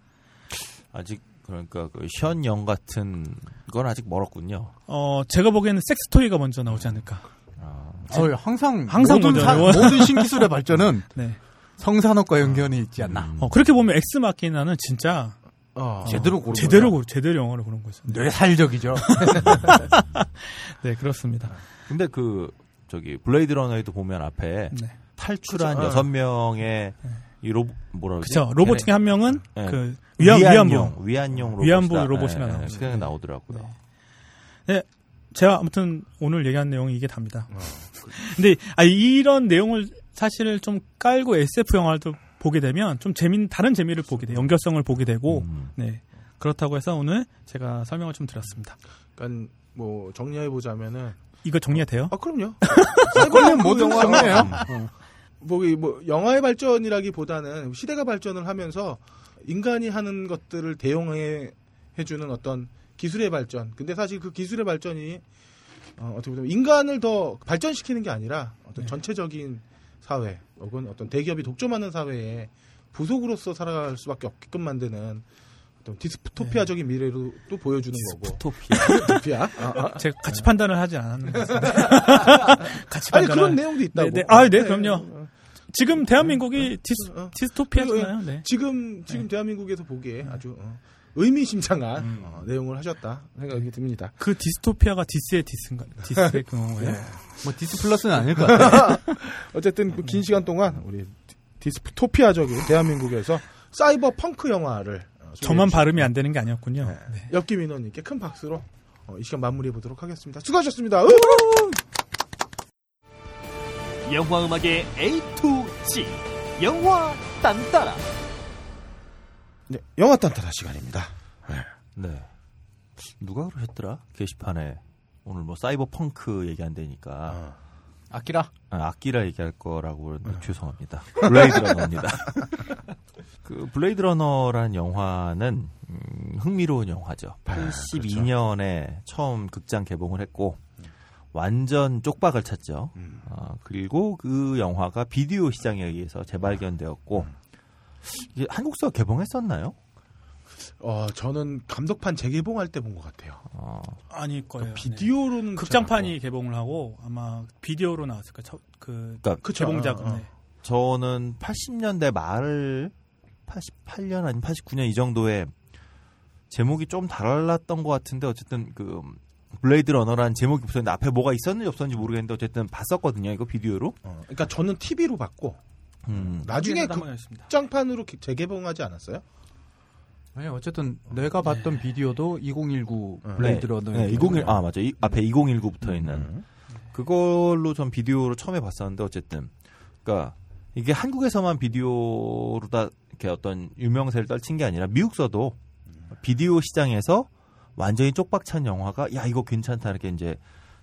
아직 그러니까 그 션영 같은 건 아직 멀었군요. 제가 보기에는 섹스토이가 먼저 나오지 않을까. 항상 모든 신기술의 발전은 네. 성산업과 연관이 있지 않나. 그렇게 보면 엑스 마키나는 진짜 제대로 고른 제대로 영화를 고른 거죠. 뇌살적이죠. 네, 그렇습니다. 근데 그 저기 블레이드 러너에도 보면 앞에 네. 탈출한 6명의 네. 이 로봇 뭐라고 그죠? 로봇 중에 한 명은 네. 그 위안용 로봇이나 네. 나오더라고요. 네. 네. 제가 아무튼 오늘 얘기한 내용이 이게 답니다. 근데 이런 내용을 사실 좀 깔고 SF 영화를 또 보게 되면 좀 다른 재미를 보게 돼요. 연결성을 보게 되고 네. 그렇다고 해서 오늘 제가 설명을 좀 드렸습니다. 그러니까 뭐 정리해 보자면은 이거 정리가 돼요? 그럼요. 사이버펑크 모든 영화예요. 뭐 영화의 발전이라기보다는 시대가 발전을 하면서 인간이 하는 것들을 대용해 주는 어떤 기술의 발전. 근데 사실 그 기술의 발전이 어떻게 보면 인간을 더 발전시키는 게 아니라 어떤 네. 전체적인 사회 혹은 어떤 대기업이 독점하는 사회에 부속으로서 살아갈 수밖에 없게끔 만드는 어떤 디스토피아적인 네. 미래로 또 보여주는 디스토피아. 제가 같이 판단을 하지 않았는데. 같이 판단을. 그런 내용도 있다고. 네, 네. 네, 그럼요. 지금 대한민국이 디스토피아잖아요. 네. 지금 네. 대한민국에서 보기에 아주 의미심장한 내용을 하셨다 생각이 듭니다. 그 디스토피아가 디스의 디스인가? 디스의 그거예요? 뭐 디스 플러스는 아닐 것 같아요. 어쨌든 그 긴 시간 동안 우리 디스토피아적인 대한민국에서 사이버 펑크 영화를 저만 발음이 안 되는 게 아니었군요. 네. 네. 엽기 민원님께 큰 박수로 이 시간 마무리해 보도록 하겠습니다. 수고하셨습니다. 영화 음악의 A to Z 영화 딴따라. 네, 영화 딴따라 시간입니다. 네. 네. 누가 그러셨더라? 게시판에 오늘 뭐 사이버 펑크 얘기 안 되니까 아키라 얘기할 거라고 그러는데 죄송합니다. 블레이드 러너입니다. 그 블레이드 러너라는 영화는 흥미로운 영화죠. 82년에 그렇죠. 처음 극장 개봉을 했고 완전 쪽박을 찼죠. 그리고 그 영화가 비디오 시장에 의해서 재발견되었고 이게 한국에서 개봉했었나요? 저는 감독판 재개봉할 때 본 것 같아요. 아닐 거예요. 그러니까 비디오로는 네. 극장판이 개봉을 하고 아마 비디오로 나왔을 거예요. 그 개봉작은. 네. 저는 80년대 말 88년 아니면 89년 이 정도에 제목이 좀 달랐던 것 같은데 어쨌든 그 블레이드 러너라는 제목이 붙었는데 앞에 뭐가 있었는지 없었는지 모르겠는데 어쨌든 봤었거든요. 이거 비디오로. 그러니까 저는 TV로 봤고 나중에 극장판으로 재개봉하지 않았어요? 아니 어쨌든 내가 봤던 네. 비디오도 2019 블레이드 러너 네, 2019 맞아. 앞에 2019 붙어 있는 그걸로 전 비디오로 처음에 봤었는데 어쨌든 그러니까 이게 한국에서만 비디오로 다 이렇게 어떤 유명세를 떨친 게 아니라 미국서도 비디오 시장에서 완전히 쪽박찬 영화가 야 이거 괜찮다 이렇게 이제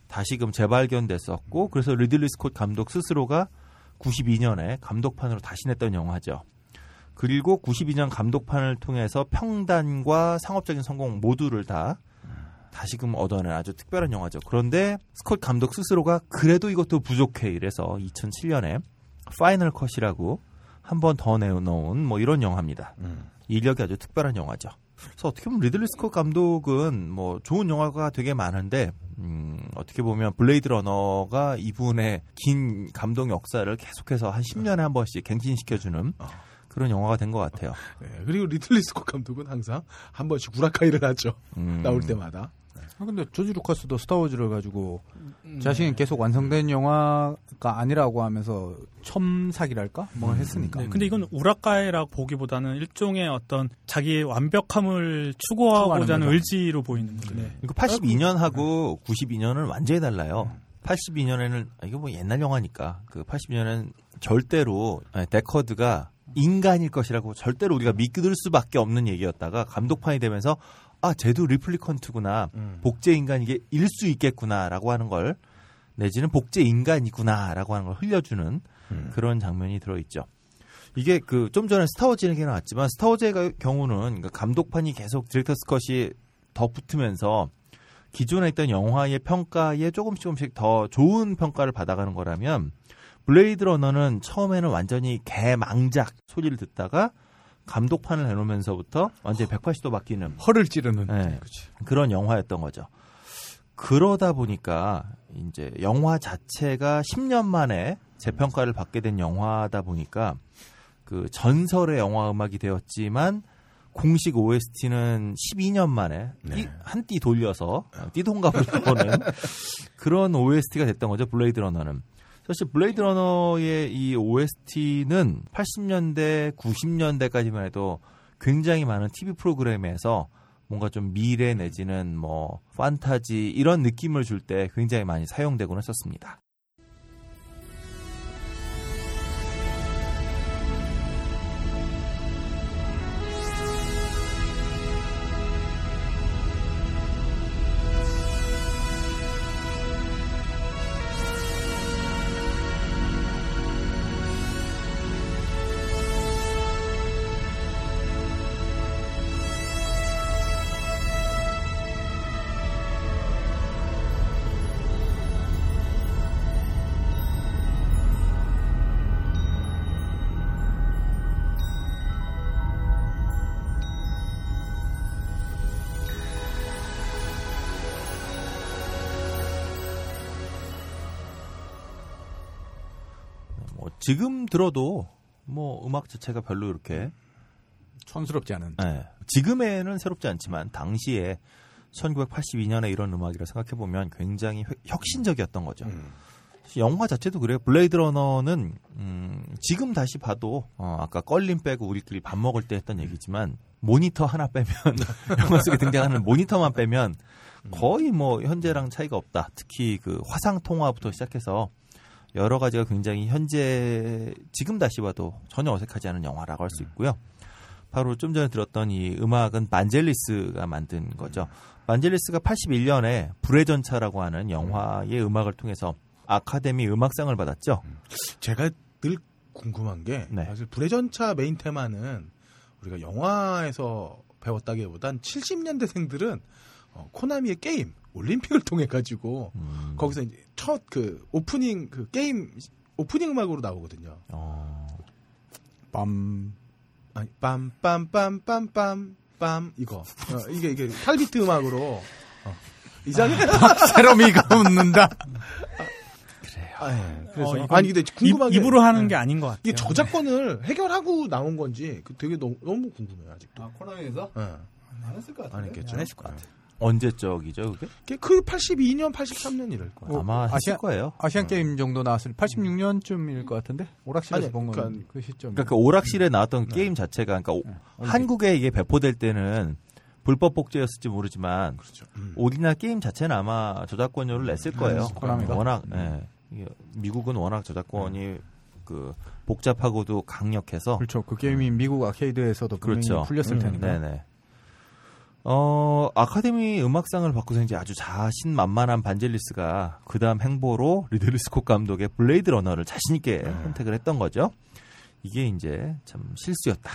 다시금 재발견됐었고 그래서 리들리 스콧 감독 스스로가 92년에 감독판으로 다시 냈던 영화죠. 그리고 92년 감독판을 통해서 평단과 상업적인 성공 모두를 다 다시금 얻어낸 아주 특별한 영화죠. 그런데 스콧 감독 스스로가 그래도 이것도 부족해 이래서 2007년에 파이널 컷이라고 한 번 더 내놓은 뭐 이런 영화입니다. 이력이 아주 특별한 영화죠. 그래서 어떻게 보면 리들리 스콧 감독은 뭐 좋은 영화가 되게 많은데 어떻게 보면 블레이드 러너가 이분의 긴 감독 역사를 계속해서 한 10년에 한 번씩 갱신시켜주는 그런 영화가 된 것 같아요. 네, 그리고 리들리 스콧 감독은 항상 한 번씩 우라카이를 하죠. 나올 때마다. 근데 조지 루카스도 스타워즈를 가지고 자신이 계속 완성된 영화가 아니라고 하면서 첨삭이랄까? 뭐 했으니까. 네, 근데 이건 우라카이라고 보기보다는 일종의 어떤 자기의 완벽함을 추구하고자 하는 의지로 보이는 거죠. 네. 네. 82년하고 92년은 완전히 달라요. 82년에는 이게 뭐 옛날 영화니까 그 82년에는 절대로 데커드가 인간일 것이라고 절대로 우리가 믿을 수밖에 없는 얘기였다가 감독판이 되면서 쟤도 리플리컨트구나. 복제인간 이게 일 수 있겠구나라고 하는 걸 내지는 복제인간이구나라고 하는 걸 흘려주는 그런 장면이 들어있죠. 이게 그 좀 전에 스타워즈 얘기 나왔지만 스타워즈의 경우는 감독판이 계속 디렉터 스컷이 더 붙으면서 기존에 있던 영화의 평가에 조금씩 더 좋은 평가를 받아가는 거라면 블레이드 러너는 처음에는 완전히 개망작 소리를 듣다가 감독판을 해놓으면서부터 완전히 180도 바뀌는 허를 찌르는 네, 그런 영화였던 거죠. 그러다 보니까 이제 영화 자체가 10년 만에 재평가를 받게 된 영화다 보니까 그 전설의 영화 음악이 되었지만 공식 OST는 12년 만에 네. 한 띠 돌려서 띠동갑을 보는 그런 OST가 됐던 거죠. 블레이드 러너는. 사실 블레이드 러너의 이 OST는 80년대, 90년대까지만 해도 굉장히 많은 TV 프로그램에서 뭔가 좀 미래 내지는 뭐 판타지 이런 느낌을 줄 때 굉장히 많이 사용되곤 했었습니다. 지금 들어도 뭐 음악 자체가 별로 이렇게 촌스럽지 않은. 네. 지금에는 새롭지 않지만 당시에 1982년에 이런 음악이라 생각해보면 굉장히 혁신적이었던 거죠. 영화 자체도 그래요. 블레이드러너는 지금 다시 봐도 아까 껄림 빼고 우리끼리 밥 먹을 때 했던 얘기지만 모니터 하나 빼면 영화 속에 등장하는 모니터만 빼면 거의 뭐 현재랑 차이가 없다. 특히 그 화상통화부터 시작해서 여러 가지가 굉장히 현재 지금 다시 봐도 전혀 어색하지 않은 영화라고 할 수 있고요. 바로 좀 전에 들었던 이 음악은 반젤리스가 만든 거죠. 반젤리스가 81년에 불의 전차라고 하는 영화의 음악을 통해서 아카데미 음악상을 받았죠. 제가 늘 궁금한 게 네. 사실 불의 전차 메인 테마는 우리가 영화에서 배웠다기보단 70년대생들은 코나미의 게임 올림픽을 통해 가지고 거기서 이제 첫 그 오프닝 그 게임 오프닝 음악으로 나오거든요. 빰 아니 빰빰빰빰빰빰 이거 이게 8비트 음악으로 이상해. 세롬이가 웃는다. 그래요. 그래서 아니 근데 궁금한 게 입으로 하는 게 아닌 것 같아요. 이게 저작권을 해결하고 나온 건지 되게 너무 궁금해요 아직도. 아 코나미에서? 네. 안 했을 것 같아요. 안 했을 것 같아요. 언제적이죠 그게? 그 82년, 83년 이럴 거예요. 아마 했을 거예요. 아시안 게임 정도 나왔을 86년쯤일 것 같은데 오락실에서 본 건 그 시점. 그러니까 그 오락실에 나왔던 게임 자체가 그러니까 한국에 이게 배포될 때는 불법 복제였을지 모르지만 그렇죠. 오리나 게임 자체는 아마 저작권료를 냈을 거예요. 워낙 미국은 워낙 저작권이 그 복잡하고도 강력해서 그렇죠. 그 게임이 미국 아케이드에서도 그렇죠. 풀렸을 테니까. 네네. 아카데미 음악상을 받고서 이제 아주 자신만만한 반젤리스가 그 다음 행보로 리들리 스콧 감독의 블레이드 러너를 자신있게 선택을 했던 거죠. 이게 이제 참 실수였다.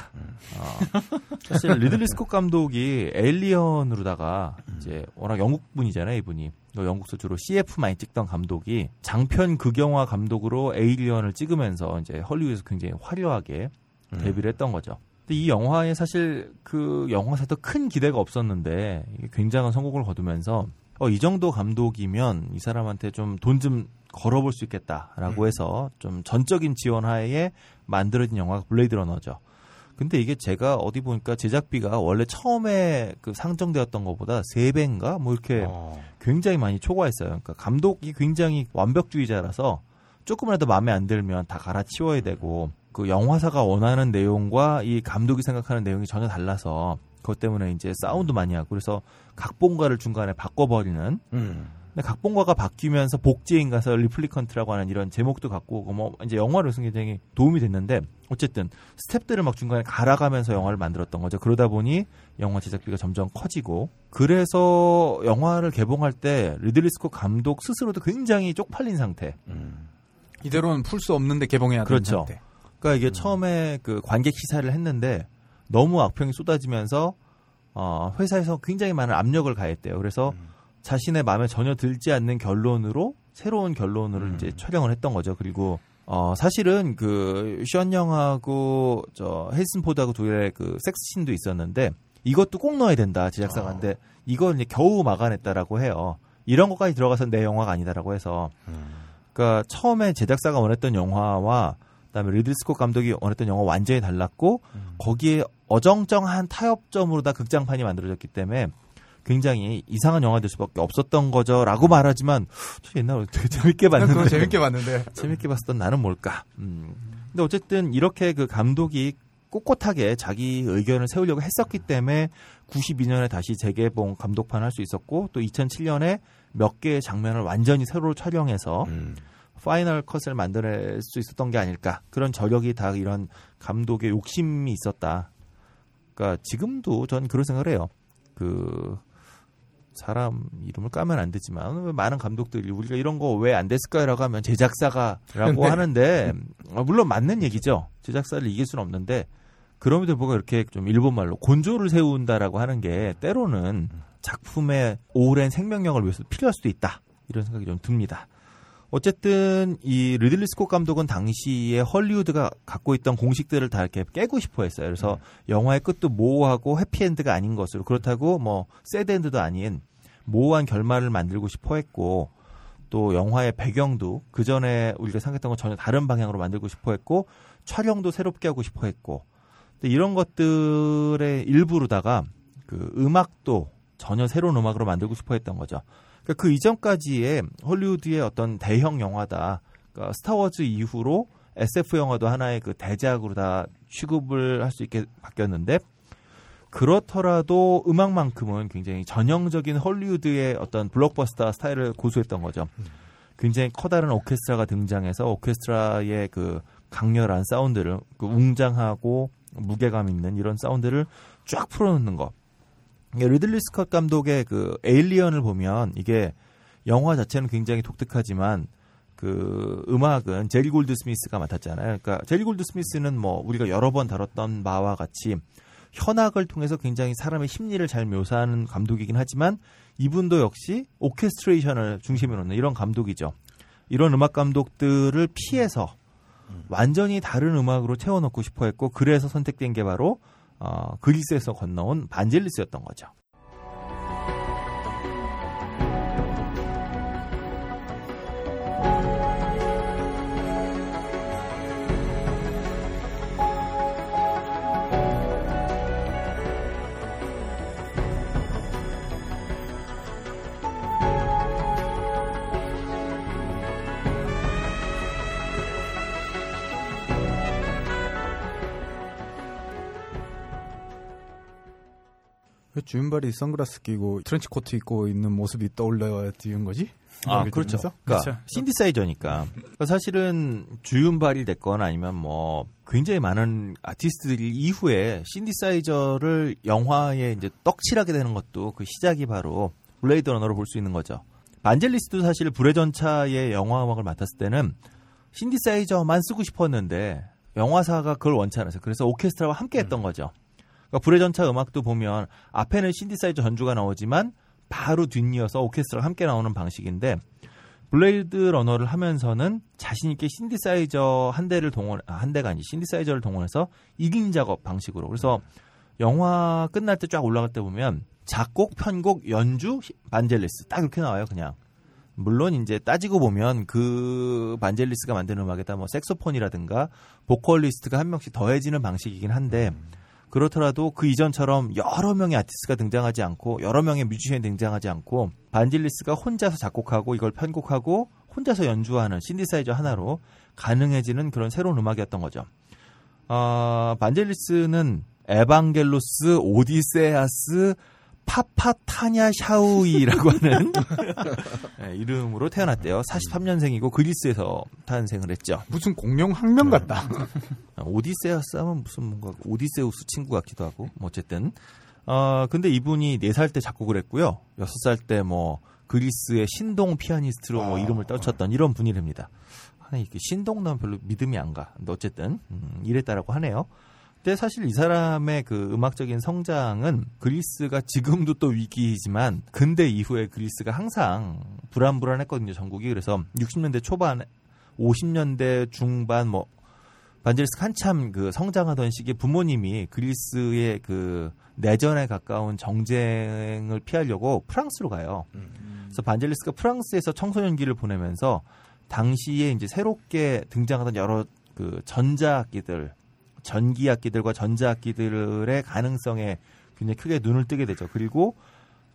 사실 리들리 스콧 감독이 에일리언으로다가 이제 워낙 영국분이잖아요, 이분이. 영국서 주로 CF 많이 찍던 감독이 장편 극영화 감독으로 에일리언을 찍으면서 이제 헐리우드에서 굉장히 화려하게 데뷔를 했던 거죠. 근데 이 영화에 사실 그 영화사도 큰 기대가 없었는데 굉장한 성공을 거두면서 이 정도 감독이면 이 사람한테 좀 돈 좀 걸어볼 수 있겠다라고 해서 좀 전적인 지원 하에 만들어진 영화가 블레이드 러너죠. 근데 이게 제가 어디 보니까 제작비가 원래 처음에 그 상정되었던 것보다 3배인가 뭐 이렇게 굉장히 많이 초과했어요. 그러니까 감독이 굉장히 완벽주의자라서 조금이라도 마음에 안 들면 다 갈아치워야 되고 그 영화사가 원하는 내용과 이 감독이 생각하는 내용이 전혀 달라서 그것 때문에 이제 싸움도 많이 하고 그래서 각본가를 중간에 바꿔버리는 근데 각본가가 바뀌면서 복제인 가서 리플리컨트라고 하는 이런 제목도 갖고 오고 뭐 이제 영화로서 굉장히 도움이 됐는데 어쨌든 스텝들을 막 중간에 갈아가면서 영화를 만들었던 거죠. 그러다 보니 영화 제작비가 점점 커지고 그래서 영화를 개봉할 때 리들리 스콧 감독 스스로도 굉장히 쪽팔린 상태. 이대로는 풀 수 없는데 개봉해야 되는 상태. 그렇죠. 그러니까 이게 처음에 그 관객 시사를 했는데 너무 악평이 쏟아지면서 회사에서 굉장히 많은 압력을 가했대요. 그래서 자신의 마음에 전혀 들지 않는 결론으로 새로운 결론으로 이제 촬영을 했던 거죠. 그리고 사실은 그 션 영하고 저 헬슨 포드하고 둘의 그 섹스씬도 있었는데 이것도 꼭 넣어야 된다 제작사가 근데 이걸 이제 겨우 막아냈다라고 해요. 이런 것까지 들어가서 내 영화가 아니다라고 해서 그러니까 처음에 제작사가 원했던 영화와 그다음에 리들리 스콧 감독이 원했던 영화 완전히 달랐고 거기에 어정쩡한 타협점으로 다 극장판이 만들어졌기 때문에. 굉장히 이상한 영화 될 수밖에 없었던 거죠라고 말하지만 저 옛날에 되게 재밌게 봤는데 그거 재밌게 봤는데 재밌게 봤었던 나는 뭘까? 근데 어쨌든 이렇게 그 감독이 꼿꼿하게 자기 의견을 세우려고 했었기 때문에 92년에 다시 재개봉 감독판을 할 수 있었고 또 2007년에 몇 개의 장면을 완전히 새로 촬영해서 파이널 컷을 만들어낼 수 있었던 게 아닐까 그런 저력이 다 이런 감독의 욕심이 있었다. 그러니까 지금도 전 그런 생각을 해요. 그 사람 이름을 까면 안 되지만 왜 많은 감독들이 우리가 이런 거 왜 안 됐을까라고 하면 제작사가라고 하는데 물론 맞는 얘기죠. 제작사를 이길 수는 없는데 그럼에도 불구하고 이렇게 좀 일본말로 곤조를 세운다라고 하는 게 때로는 작품의 오랜 생명력을 위해서 필요할 수도 있다. 이런 생각이 좀 듭니다. 어쨌든 이 리들리 스콧 감독은 당시에 헐리우드가 갖고 있던 공식들을 다 이렇게 깨고 싶어 했어요. 그래서 영화의 끝도 모호하고 해피엔드가 아닌 것으로 그렇다고 뭐 새드엔드도 아닌 모호한 결말을 만들고 싶어 했고 또 영화의 배경도 그전에 우리가 생각했던 건 전혀 다른 방향으로 만들고 싶어 했고 촬영도 새롭게 하고 싶어 했고 근데 이런 것들의 일부로다가 그 음악도 전혀 새로운 음악으로 만들고 싶어 했던 거죠. 그 이전까지의 헐리우드의 어떤 대형 영화다. 그러니까 스타워즈 이후로 SF 영화도 하나의 그 대작으로 다 취급을 할 수 있게 바뀌었는데 그렇더라도 음악만큼은 굉장히 전형적인 헐리우드의 어떤 블록버스터 스타일을 고수했던 거죠. 굉장히 커다란 오케스트라가 등장해서 오케스트라의 그 강렬한 사운드를 그 웅장하고 무게감 있는 이런 사운드를 쫙 풀어놓는 것. 리들리 스콧 감독의 그 에일리언을 보면 이게 영화 자체는 굉장히 독특하지만 그 음악은 제리 골드 스미스가 맡았잖아요. 그러니까 제리 골드 스미스는 뭐 우리가 여러 번 다뤘던 바와 같이 현악을 통해서 굉장히 사람의 심리를 잘 묘사하는 감독이긴 하지만 이분도 역시 오케스트레이션을 중심에 놓는 이런 감독이죠. 이런 음악 감독들을 피해서 완전히 다른 음악으로 채워넣고 싶어 했고 그래서 선택된 게 바로 그리스에서 건너온 반젤리스였던 거죠. 주윤발이 선글라스 끼고 트렌치 코트 입고 있는 모습이 떠올라지는 거지? 아, 그렇죠. 그러니까 신디사이저니까. 그러니까 사실은 주윤발이 됐건 아니면 뭐 굉장히 많은 아티스트들이 이후에 신디사이저를 영화에 이제 떡칠하게 되는 것도 그 시작이 바로 블레이드 러너로 볼 수 있는 거죠. 반젤리스도 사실 불의 전차의 영화 음악을 맡았을 때는 신디사이저만 쓰고 싶었는데 영화사가 그걸 원치 않아서 그래서 오케스트라와 함께 했던 거죠. 그러니까 불의 전차 음악도 보면 앞에는 신디사이저 전주가 나오지만 바로 뒷이어서 오케스트라가 함께 나오는 방식인데 블레이드 러너를 하면서는 자신있게 신디사이저 신디사이저를 동원해서 이긴 작업 방식으로 그래서 영화 끝날 때 쫙 올라갈 때 보면 작곡, 편곡, 연주, 반젤리스 딱 이렇게 나와요 그냥. 물론 이제 따지고 보면 그 반젤리스가 만든 음악에다 뭐 색소폰이라든가 보컬리스트가 한 명씩 더해지는 방식이긴 한데 그렇더라도 그 이전처럼 여러 명의 아티스트가 등장하지 않고 여러 명의 뮤지션이 등장하지 않고 반젤리스가 혼자서 작곡하고 이걸 편곡하고 혼자서 연주하는 신디사이저 하나로 가능해지는 그런 새로운 음악이었던 거죠. 반젤리스는 에반겔로스, 오디세아스, 파파타냐 샤우이라고 하는 이름으로 태어났대요. 43년생이고 그리스에서 탄생을 했죠. 무슨 공룡 학명 같다. 오디세우스 하면 무슨 뭔가 오디세우스 친구 같기도 하고 뭐 어쨌든 근데 이분이 4살 때 작곡을 했고요. 6살 때 뭐 그리스의 신동 피아니스트로 뭐 이름을 떨쳤던 이런 분이랍니다. 신동 나면 별로 믿음이 안 가. 근데 어쨌든 이랬다라고 하네요. 근데 사실 이 사람의 그 음악적인 성장은 그리스가 지금도 또 위기이지만 근대 이후에 그리스가 항상 불안불안했거든요, 전국이. 그래서 60년대 초반, 50년대 중반 뭐 반젤리스 한참 그 성장하던 시기에 부모님이 그리스의 그 내전에 가까운 정쟁을 피하려고 프랑스로 가요. 그래서 반젤리스가 프랑스에서 청소년기를 보내면서 당시에 이제 새롭게 등장하던 여러 그 전자악기들, 전기악기들과 전자악기들의 가능성에 굉장히 크게 눈을 뜨게 되죠. 그리고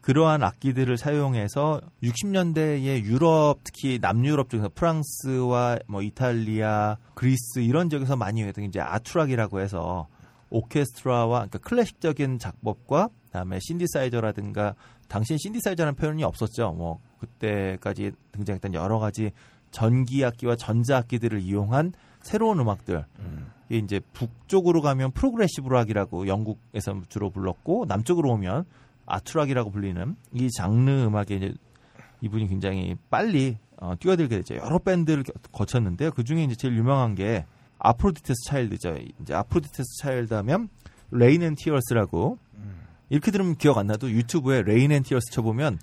그러한 악기들을 사용해서 60년대의 유럽, 특히 남유럽 쪽에서 프랑스와 뭐 이탈리아, 그리스 이런 지역에서 많이 했던 이제 아투락이라고 해서 오케스트라와 그러니까 클래식적인 작법과 그다음에 신디사이저라든가, 당시엔 신디사이저라는 표현이 없었죠. 뭐 그때까지 등장했던 여러 가지 전기악기와 전자악기들을 이용한 새로운 음악들. 이제 북쪽으로 가면 프로그레시브 락이라고 영국에서 주로 불렀고, 남쪽으로 오면 아트락이라고 불리는 이 장르 음악에 이제 이분이 굉장히 빨리 뛰어들게 되죠. 여러 밴드를 거쳤는데요. 그 중에 이제 제일 유명한 게 아프로디테스 차일드죠. 이제 아프로디테스 차일드 하면 레인 앤 티어스라고, 이렇게 들으면 기억 안 나도 유튜브에 레인 앤 티어스 쳐보면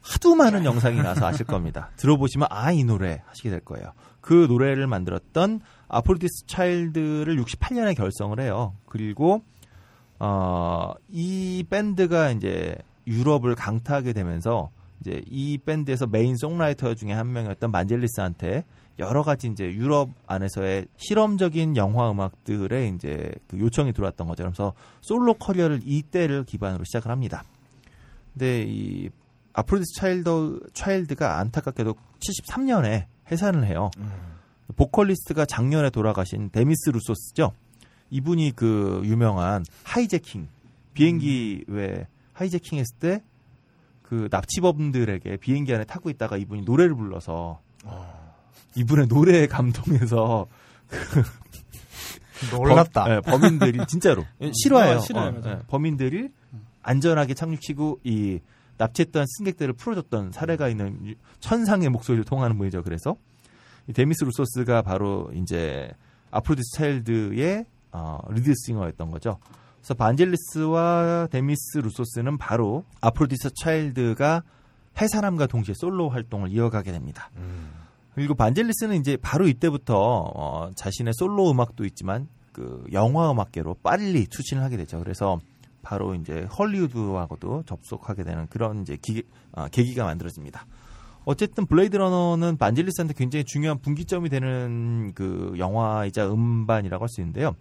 하도 많은 영상이 나서 아실 겁니다. 들어보시면 아, 이 노래 하시게 될 거예요. 그 노래를 만들었던 아프로디테스 차일드를 68년에 결성을 해요. 그리고 이 밴드가 이제 유럽을 강타하게 되면서 이제 이 밴드에서 메인 송라이터 중에 한 명이었던 반젤리스한테 여러 가지 이제 유럽 안에서의 실험적인 영화 음악들의 이제 그 요청이 들어왔던 거죠. 그래서 솔로 커리어를 이때를 기반으로 시작을 합니다. 근데 이 아프로디스 차일드가 안타깝게도 73년에 해산을 해요. 보컬리스트가 작년에 돌아가신 데미스 루소스죠. 이분이 그 유명한 하이제킹, 비행기 왜 하이제킹 했을 때 그 납치범들에게 비행기 안에 타고 있다가 이분이 노래를 불러서 이분의 노래에 감동해서 그 놀랍다. 네, 범인들이 진짜로 실화예요. 네, 범인들이 안전하게 착륙시키고 이 납치했던 승객들을 풀어줬던 사례가 있는 천상의 목소리를 통하는 분이죠. 그래서 이 데미스 루소스가 바로 이제 아프로디스 차일드의 리드싱어였던 거죠. 그래서 반젤리스와 데미스 루소스는 바로 아프로디스 차일드가 해산함과 동시에 솔로 활동을 이어가게 됩니다. 그리고 반젤리스는 이제 바로 이때부터 자신의 솔로 음악도 있지만 그 영화 음악계로 빨리 추진을 하게 되죠. 그래서 바로 이제 헐리우드하고도 접속하게 되는 그런 이제 계기가 만들어집니다. 어쨌든 블레이드 러너는 반젤리스한테 굉장히 중요한 분기점이 되는 그 영화이자 음반이라고 할 수 있는데요.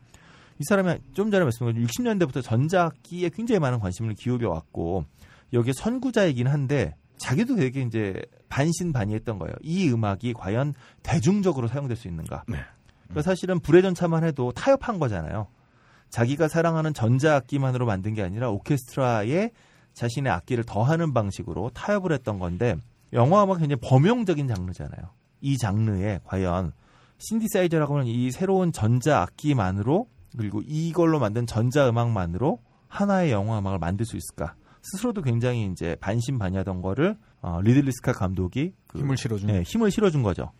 이 사람이 좀 전에 말씀드린 60년대부터 전자악기에 굉장히 많은 관심을 기울여 왔고, 여기에 선구자이긴 한데 자기도 되게 이제 반신반의했던 거예요. 이 음악이 과연 대중적으로 사용될 수 있는가. 네. 그러니까 사실은 불의 전차만 해도 타협한 거잖아요. 자기가 사랑하는 전자악기만으로 만든 게 아니라 오케스트라에 자신의 악기를 더하는 방식으로 타협을 했던 건데, 영화음악은 굉장히 범용적인 장르잖아요. 이 장르에 과연 신디사이저라고 하는 이 새로운 전자악기만으로, 그리고 이걸로 만든 전자음악만으로 하나의 영화음악을 만들 수 있을까? 스스로도 굉장히 이제 반신반의하던 거를 리들리 스콧 감독이 힘을 실어준 거죠.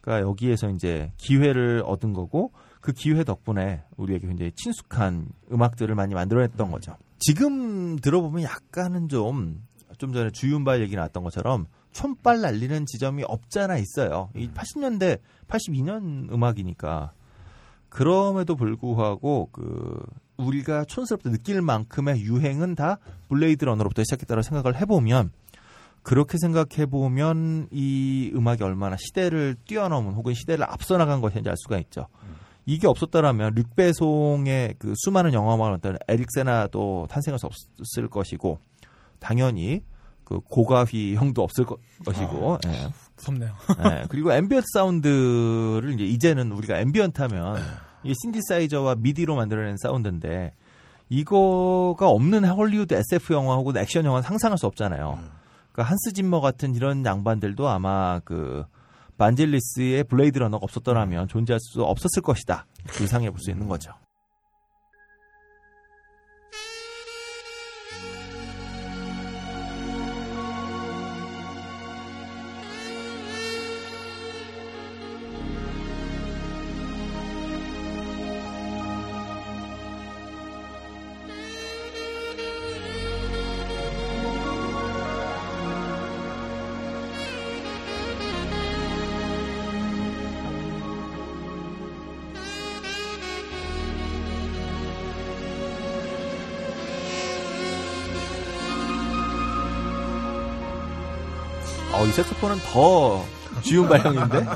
그러니까 여기에서 이제 기회를 얻은 거고, 그 기회 덕분에 우리에게 굉장히 친숙한 음악들을 많이 만들어냈던 거죠. 지금 들어보면 약간은 좀 전에 주윤발 얘기 나왔던 것처럼 촌발 날리는 지점이 없잖아 있어요. 이 80년대, 82년 음악이니까. 그럼에도 불구하고 그 우리가 촌스럽게 느낄 만큼의 유행은 다 블레이드 러너로부터 시작했다고 생각을 해보면, 그렇게 생각해보면 이 음악이 얼마나 시대를 뛰어넘은 혹은 시대를 앞서 나간 것인지 알 수가 있죠. 이게 없었다라면 릭 배송의 그 수많은 영화음악을 만든 에릭세나도 탄생할 수 없을 것이고, 당연히 그 고가휘 형도 없을 것이고. 예. 무섭네요. 예. 그리고 앰비언트 사운드를 이제는 우리가 앰비언트 하면 이게 신디사이저와 미디로 만들어낸 사운드인데, 이거가 없는 헐리우드 SF 영화 혹은 액션 영화는 상상할 수 없잖아요. 그러니까 한스 짐머 같은 이런 양반들도 아마 그 반젤리스의 블레이드 러너가 없었더라면 존재할 수 없었을 것이다. 예상해 볼 수 있는 거죠. 이 색소폰은 더 쉬운 발형인데?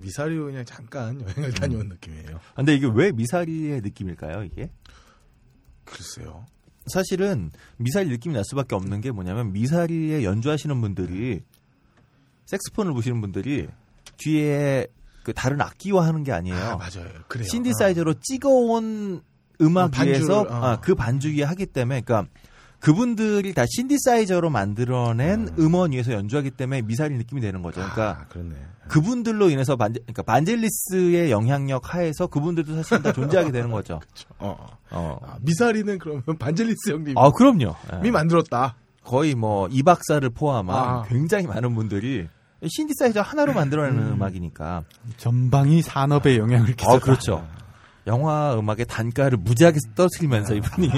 미사리로 그냥 잠깐 여행을 다녀온 느낌이에요. 근데 이게 왜 미사리의 느낌일까요, 이게? 글쎄요. 사실은 미사리 느낌이 날 수밖에 없는 게 뭐냐면 미사리에 연주하시는 분들이 색소폰을 보시는 분들이 뒤에 그 다른 악기와 하는 게 아니에요. 아, 맞아요. 그래요. 신디사이저로 찍어온 음악 위에서 그 반주 위에 하기 때문에 그러니까 그분들이 다 신디사이저로 만들어낸 음원 위에서 연주하기 때문에 미사리 느낌이 되는 거죠. 그러니까 그분들로 인해서 그러니까 반젤리스의 영향력 하에서 그분들도 사실 다 존재하게 되는 거죠. 미사리는 그러면 반젤리스 형님이 그럼요. 네. 만들었다. 거의 뭐 이 박사를 포함한 굉장히 많은 분들이 신디사이저 하나로 만들어내는 음악이니까 전방이 산업에 영향을 끼쳤다. 그렇죠. 영화 음악의 단가를 무지하게 떨어뜨리면서 이분이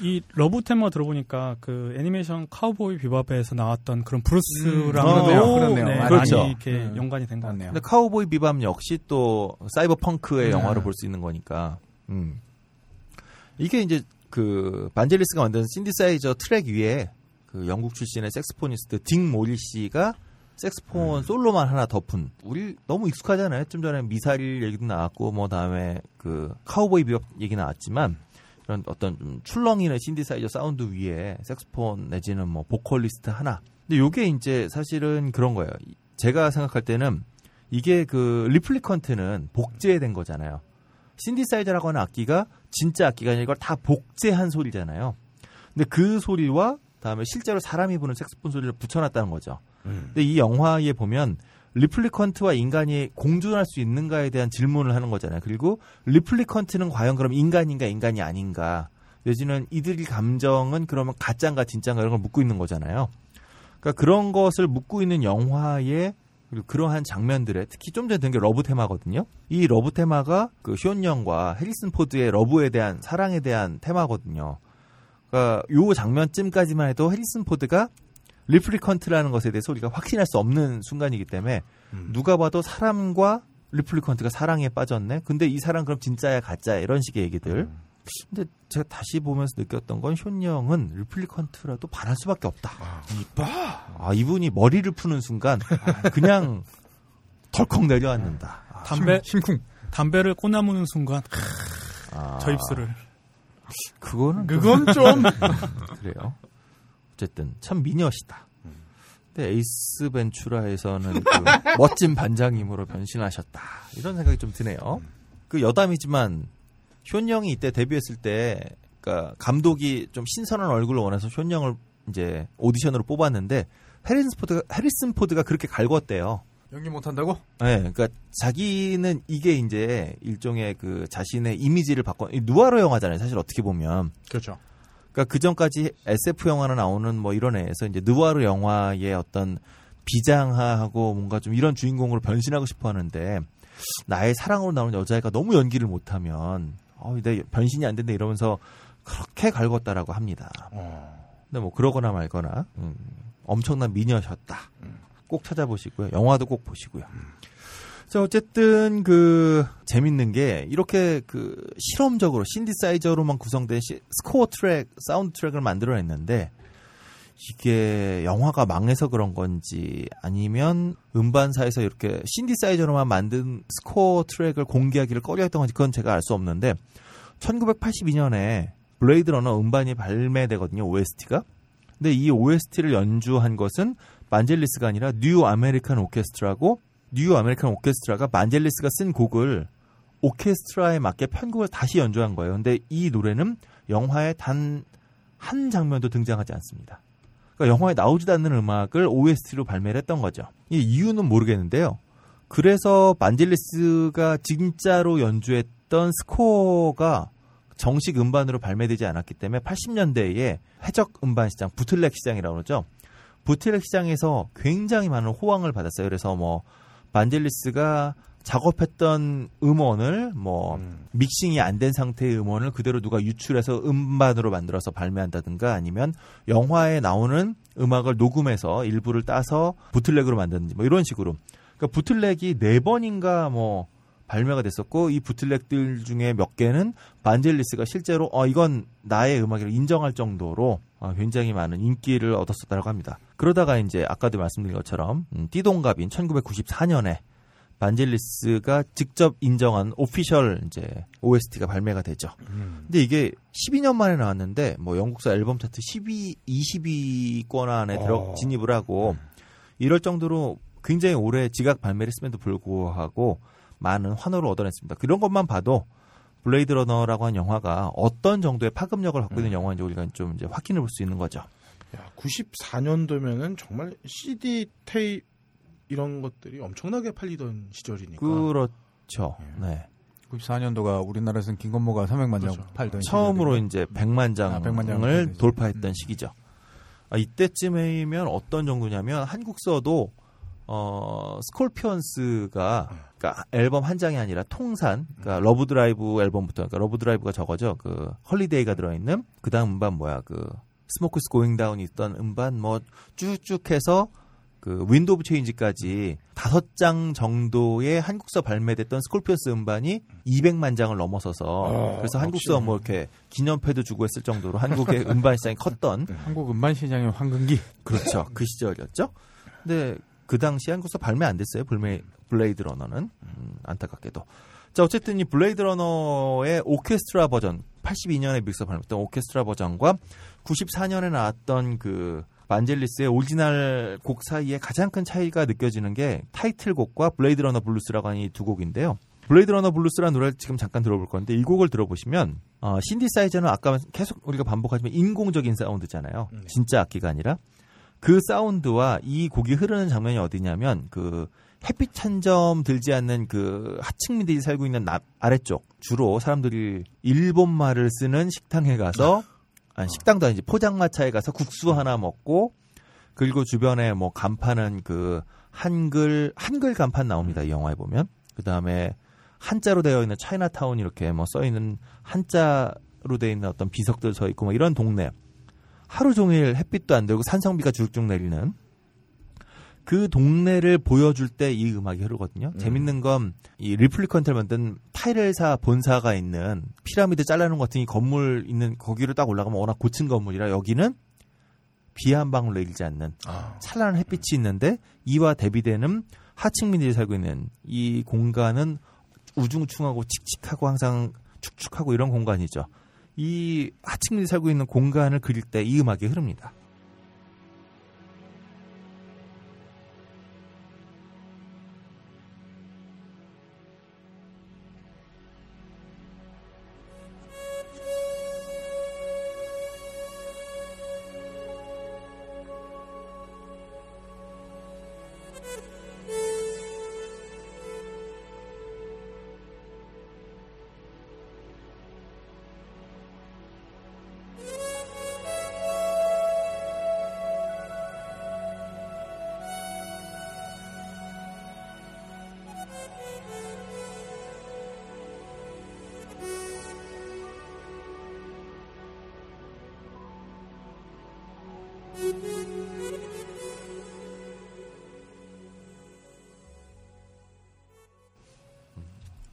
이 러브 테마 들어보니까 그 애니메이션 카우보이 비밥에서 나왔던 그런 브루스랑 그런 그렇죠. 많이 이렇게 연관이 된 것 같네요. 근데 카우보이 비밥 역시 또 사이버펑크의 영화로 볼 수 있는 거니까 이게 이제 그 반젤리스가 만든 신디사이저 트랙 위에 그 영국 출신의 색스포니스트 딕 모리 씨가 색스폰 솔로만 하나 덮은 우리 너무 익숙하잖아요. 좀 전에 미사일 얘기도 나왔고 뭐 다음에 그 카우보이 비밥 얘기 나왔지만 이런 어떤 좀 출렁이는 신디사이저 사운드 위에 색스폰 내지는 뭐 보컬리스트 하나. 근데 요게 이제 사실은 그런 거예요. 제가 생각할 때는 이게 그 리플리컨트는 복제된 거잖아요. 신디사이저라고 하는 악기가 진짜 악기가 아니라 이걸 다 복제한 소리잖아요. 근데 그 소리와 다음에 실제로 사람이 부는 색스폰 소리를 붙여놨다는 거죠. 근데 이 영화에 보면 리플리컨트와 인간이 공존할 수 있는가에 대한 질문을 하는 거잖아요. 그리고 리플리컨트는 과연 그럼 인간인가 인간이 아닌가 내지는 이들의 감정은 그러면 가짜인가 진짜인가 이런 걸 묻고 있는 거잖아요. 그러니까 그런 것을 묻고 있는 영화의 그러한 장면들에 특히 좀 전에 된 게 러브 테마거든요. 이 러브 테마가 그 쇼년과 해리슨 포드의 러브에 대한 사랑에 대한 테마거든요. 그러니까 요 장면쯤까지만 해도 해리슨 포드가 리플리컨트라는 것에 대해서 우리가 확신할 수 없는 순간이기 때문에 누가 봐도 사람과 리플리컨트가 사랑에 빠졌네. 근데 이 사랑 그럼 진짜야 가짜야 이런 식의 얘기들. 근데 제가 다시 보면서 느꼈던 건 숀영은 리플리컨트라도 반할 수밖에 없다. 이분이 머리를 푸는 순간 그냥 덜컥 내려앉는다. 담배를 꼬나무는 순간 저 입술을. 그건 좀 그래요. 어쨌든 참 미녀시다. 근데 에이스 벤츄라에서는 그 멋진 반장님으로 변신하셨다. 이런 생각이 좀 드네요. 그 여담이지만 숀영이 이때 데뷔했을 때 그러니까 감독이 좀 신선한 얼굴을 원해서 숀영을 이제 오디션으로 뽑았는데 해리슨 포드가 그렇게 갈궜대요. 연기 못한다고? 네, 그러니까 자기는 이게 이제 일종의 그 자신의 이미지를 바꿔 누아르 영화잖아요. 사실 어떻게 보면 그렇죠. 그러니까 그 전까지 SF 영화나 나오는 뭐 이런 애에서 이제 누아르 영화의 어떤 비장하고 뭔가 좀 이런 주인공으로 변신하고 싶어 하는데 나의 사랑으로 나오는 여자애가 너무 연기를 못하면 내 변신이 안 된다 이러면서 그렇게 갈궜다라고 합니다. 근데 뭐 그러거나 말거나 엄청난 미녀셨다. 꼭 찾아보시고요. 영화도 꼭 보시고요. 자, 어쨌든 그 재밌는 게 이렇게 그 실험적으로 신디사이저로만 구성된 스코어 트랙, 사운드 트랙을 만들어냈는데 이게 영화가 망해서 그런 건지 아니면 음반사에서 이렇게 신디사이저로만 만든 스코어 트랙을 공개하기를 꺼려했던 건지 그건 제가 알 수 없는데 1982년에 블레이드 러너 음반이 발매되거든요. OST가. 근데 이 OST를 연주한 것은 반젤리스가 아니라 뉴 아메리칸 오케스트라고 뉴 아메리칸 오케스트라가 반젤리스가 쓴 곡을 오케스트라에 맞게 편곡을 다시 연주한 거예요. 근데 이 노래는 영화에 단 한 장면도 등장하지 않습니다. 그러니까 영화에 나오지도 않는 음악을 OST로 발매를 했던 거죠. 이 이유는 모르겠는데요. 그래서 반젤리스가 진짜로 연주했던 스코어가 정식 음반으로 발매되지 않았기 때문에 80년대에 해적 음반 시장, 부틀렉 시장이라고 그러죠. 부틀렉 시장에서 굉장히 많은 호황을 받았어요. 그래서 뭐 반젤리스가 작업했던 음원을 뭐 믹싱이 안 된 상태의 음원을 그대로 누가 유출해서 음반으로 만들어서 발매한다든가 아니면 영화에 나오는 음악을 녹음해서 일부를 따서 부틀렉으로 만든지 뭐 이런 식으로. 그러니까 부틀렉이 4번인가 뭐 발매가 됐었고 이 부틀렉들 중에 몇 개는 반젤리스가 실제로 이건 나의 음악이라고 인정할 정도로 굉장히 많은 인기를 얻었었다고 합니다. 그러다가 이제 아까도 말씀드린 것처럼 띠동갑인 1994년에 반젤리스가 직접 인정한 오피셜 이제 OST가 발매가 되죠. 근데 이게 12년 만에 나왔는데 뭐 영국사 앨범 차트 20위권 안에 진입을 하고 이럴 정도로 굉장히 오래 지각 발매를 했음에도 불구하고 많은 환호를 얻어냈습니다. 그런 것만 봐도 블레이드 러너라고 하는 영화가 어떤 정도의 파급력을 갖고 있는 영화인지 우리가 좀 이제 확인해 볼 수 있는 거죠. 야, 94년도면은 정말 CD 테이프 이런 것들이 엄청나게 팔리던 시절이니까. 그렇죠. 네. 94년도가 우리나라에서는 김건모가 300만 장 팔던 처음으로 시절이고. 이제 100만 장을 돌파했던 시기죠. 이때쯤이면 어떤 정도냐면 한국서도 스콜피언스가 그러니까 앨범 한 장이 아니라 통산 그러니까 러브드라이브 앨범부터 그러니까 러브드라이브가 저거죠. 그 헐리데이가 들어있는 그다음 음반 뭐야 그 스모크스 고잉 다운이 있던 음반 뭐 쭉쭉 해서 그 윈도우 체인지까지 5장 정도의 한국서 발매됐던 스콜피언스 음반이 200만 장을 넘어서서 그래서 한국서 뭐 이렇게 기념패도 주고 했을 정도로 한국의 음반 시장이 컸던 한국 음반 시장의 황금기. 그렇죠. 그 시절이었죠. 근데 그 당시 한국서 발매 안 됐어요. 블레이드 러너는 안타깝게도. 자, 어쨌든 이 블레이드 러너의 오케스트라 버전 82년에 믹서 발매했던 오케스트라 버전과 94년에 나왔던 그 반젤리스의 오리지널 곡 사이에 가장 큰 차이가 느껴지는 게 타이틀곡과 블레이드 러너 블루스라고 하는 이 두 곡인데요. 블레이드 러너 블루스라는 노래를 지금 잠깐 들어볼 건데 이 곡을 들어보시면 신디사이저는 아까 계속 우리가 반복하지만 인공적인 사운드잖아요. 진짜 악기가 아니라 그 사운드와 이 곡이 흐르는 장면이 어디냐면 그 햇빛 한 점 들지 않는 그 하층민들이 살고 있는 아래쪽 주로 사람들이 일본말을 쓰는 식당에 가서 식당도 아니지 포장마차에 가서 국수 하나 먹고 그리고 주변에 뭐 간판은 그 한글 간판 나옵니다. 이 영화에 보면 그 다음에 한자로 되어 있는 차이나타운 이렇게 뭐 써 있는 한자로 되어 있는 어떤 비석들 서 있고 뭐 이런 동네 하루 종일 햇빛도 안 들고 산성비가 주룩주룩 내리는 그 동네를 보여줄 때 이 음악이 흐르거든요. 재밌는 건 이 리플리컨트를 만든 타이렐사 본사가 있는 피라미드 잘라놓은 것 같은 이 건물 있는 거기로 딱 올라가면 워낙 고층 건물이라 여기는 비 한 방울 내리지 않는 찬란한 햇빛이 있는데 이와 대비되는 하층민들이 살고 있는 이 공간은 우중충하고 칙칙하고 항상 축축하고 이런 공간이죠. 이 하층민들이 살고 있는 공간을 그릴 때 이 음악이 흐릅니다.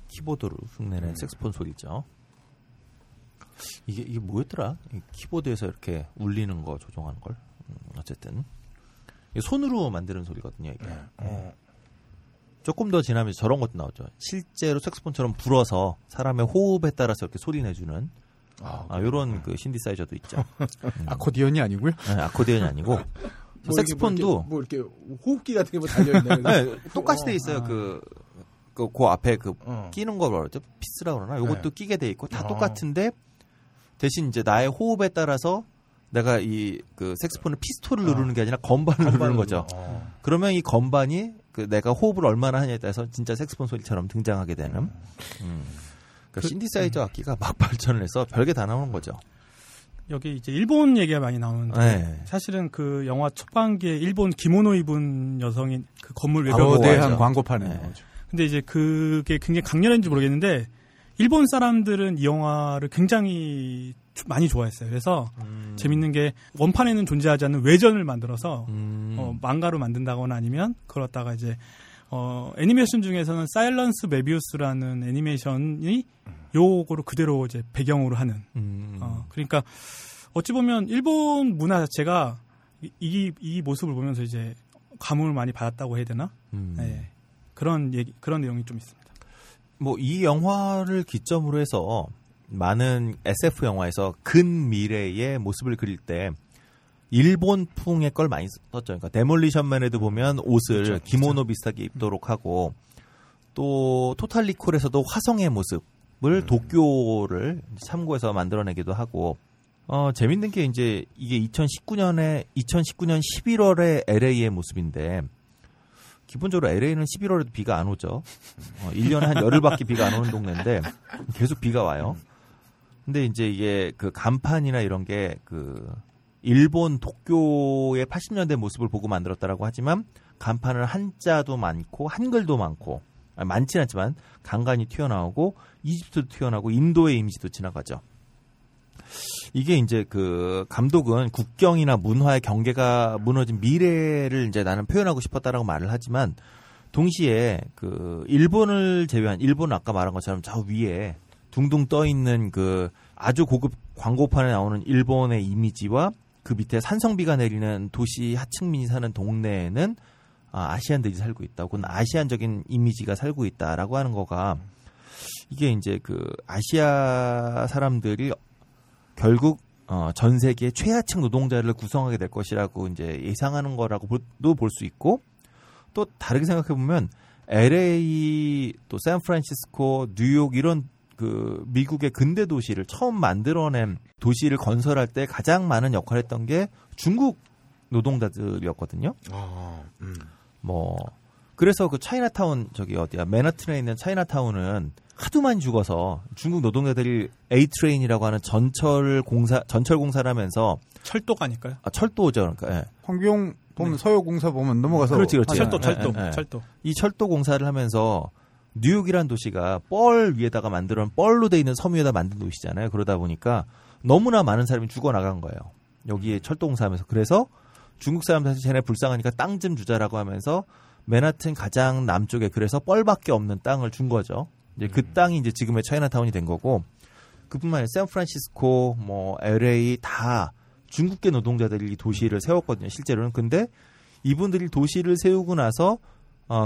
키보드로 흉내낸 색스폰 소리죠. 이게 뭐였더라? 키보드에서 이렇게 울리는 거 조종하는 걸. 어쨌든 손으로 만드는 소리거든요. 이게. 조금 더 지나면서 저런 것도 나오죠. 실제로 색스폰처럼 불어서 사람의 호흡에 따라서 이렇게 소리 내주는 이런 그 신디사이저도 있죠. 아코디언이 아니고요? 네, 아코디언이 아니고. 색스폰도 뭐 이렇게 호흡기 같은 게 뭐 달려 있나요? 네, 똑같이 돼 있어요. 그 앞에 그 끼는 거 뭐라죠? 피스라고 그러나? 요것도 네. 끼게 돼 있고 다 똑같은데 대신 이제 나의 호흡에 따라서 내가 이 그 색스폰을 피스톨을 누르는 게 아니라 건반을 누르는 거죠. 그러면 이 건반이 그 내가 호흡을 얼마나 하냐에 따라서 진짜 색스폰 소리처럼 등장하게 되는. 그러니까 신디사이저 악기가 막 발전을 해서 별게 다 나오는 거죠. 여기 이제 일본 얘기가 많이 나오는데 네. 사실은 그 영화 초반기에 일본 기모노 입은 여성인 그 건물 외벽에 대한 광고판에 나오죠. 근데 이제 그게 굉장히 강렬한지 모르겠는데 일본 사람들은 이 영화를 굉장히 많이 좋아했어요. 그래서 재밌는 게 원판에는 존재하지 않는 외전을 만들어서 망가로 만든다거나 아니면 그렇다가 이제 애니메이션 중에서는 사일런스 메비우스라는 애니메이션이 요거로 그대로 이제 배경으로 하는. 그러니까 어찌 보면 일본 문화 자체가 이 모습을 보면서 이제 감흥을 많이 받았다고 해야 되나? 네. 그런 내용이 좀 있습니다. 뭐 이 영화를 기점으로 해서 많은 SF 영화에서 근미래의 모습을 그릴 때 일본풍의 걸 많이 썼죠. 그러니까 데몰리션맨에도 보면 옷을 그렇죠, 기모노 비슷하게 입도록 하고, 또 토탈 리콜에서도 화성의 모습을 도쿄를 참고해서 만들어내기도 하고. 재밌는 게 이제 이게 2019년 11월에 LA의 모습인데, 기본적으로 LA는 11월에도 비가 안 오죠. 1년에 한 열흘밖에 비가 안 오는 동네인데 계속 비가 와요. 근데 이제 이게 그 간판이나 이런 게 그 일본 도쿄의 80년대 모습을 보고 만들었다라고 하지만 간판은 한자도 많고 한글도 많고, 많진 않지만 간간히 튀어나오고 이집트도 튀어나오고 인도의 이미지도 지나가죠. 이게 이제 그 감독은 국경이나 문화의 경계가 무너진 미래를 이제 나는 표현하고 싶었다라고 말을 하지만, 동시에 그 일본을 제외한, 일본은 아까 말한 것처럼 저 위에 둥둥 떠 있는 그 아주 고급 광고판에 나오는 일본의 이미지와 그 밑에 산성비가 내리는 도시 하층민이 사는 동네에는 아시안들이 살고 있다, 혹은 아시안적인 이미지가 살고 있다라고 하는 거가, 이게 이제 그 아시아 사람들이 결국 전 세계 최하층 노동자를 구성하게 될 것이라고 이제 예상하는 거라고도 볼 수 있고, 또 다르게 생각해 보면 LA, 또 샌프란시스코, 뉴욕 이런 그 미국의 근대 도시를 처음 만들어낸 도시를 건설할 때 가장 많은 역할을 했던 게 중국 노동자들이었거든요. 뭐 그래서 그 차이나타운, 저기 어디야, 맨하튼에 있는 차이나타운은 하도 많이 죽어서 중국 노동자들이 A트레인이라고 하는 전철 공사를 하면서, 철도가 아닐까요? 아, 철도죠. 그러니까. 예. 황비용 보면, 네, 서해공사 보면 넘어가서. 그렇지. 아, 철도. 이 철도 공사를 하면서 뉴욕이란 도시가 뻘 위에다가 만들어낸, 뻘로 돼 있는 섬 위에다 만든 도시잖아요. 그러다 보니까 너무나 많은 사람이 죽어나간 거예요, 여기에 철도 공사하면서. 그래서 중국 사람들한테 쟤네 불쌍하니까 땅 좀 주자라고 하면서 맨하튼 가장 남쪽에, 그래서 뻘밖에 없는 땅을 준 거죠. 이제 그 땅이 이제 지금의 차이나타운이 된 거고, 그뿐만 아니라 샌프란시스코, 뭐 LA 다 중국계 노동자들이 도시를 세웠거든요, 실제로는. 근데 이분들이 도시를 세우고 나서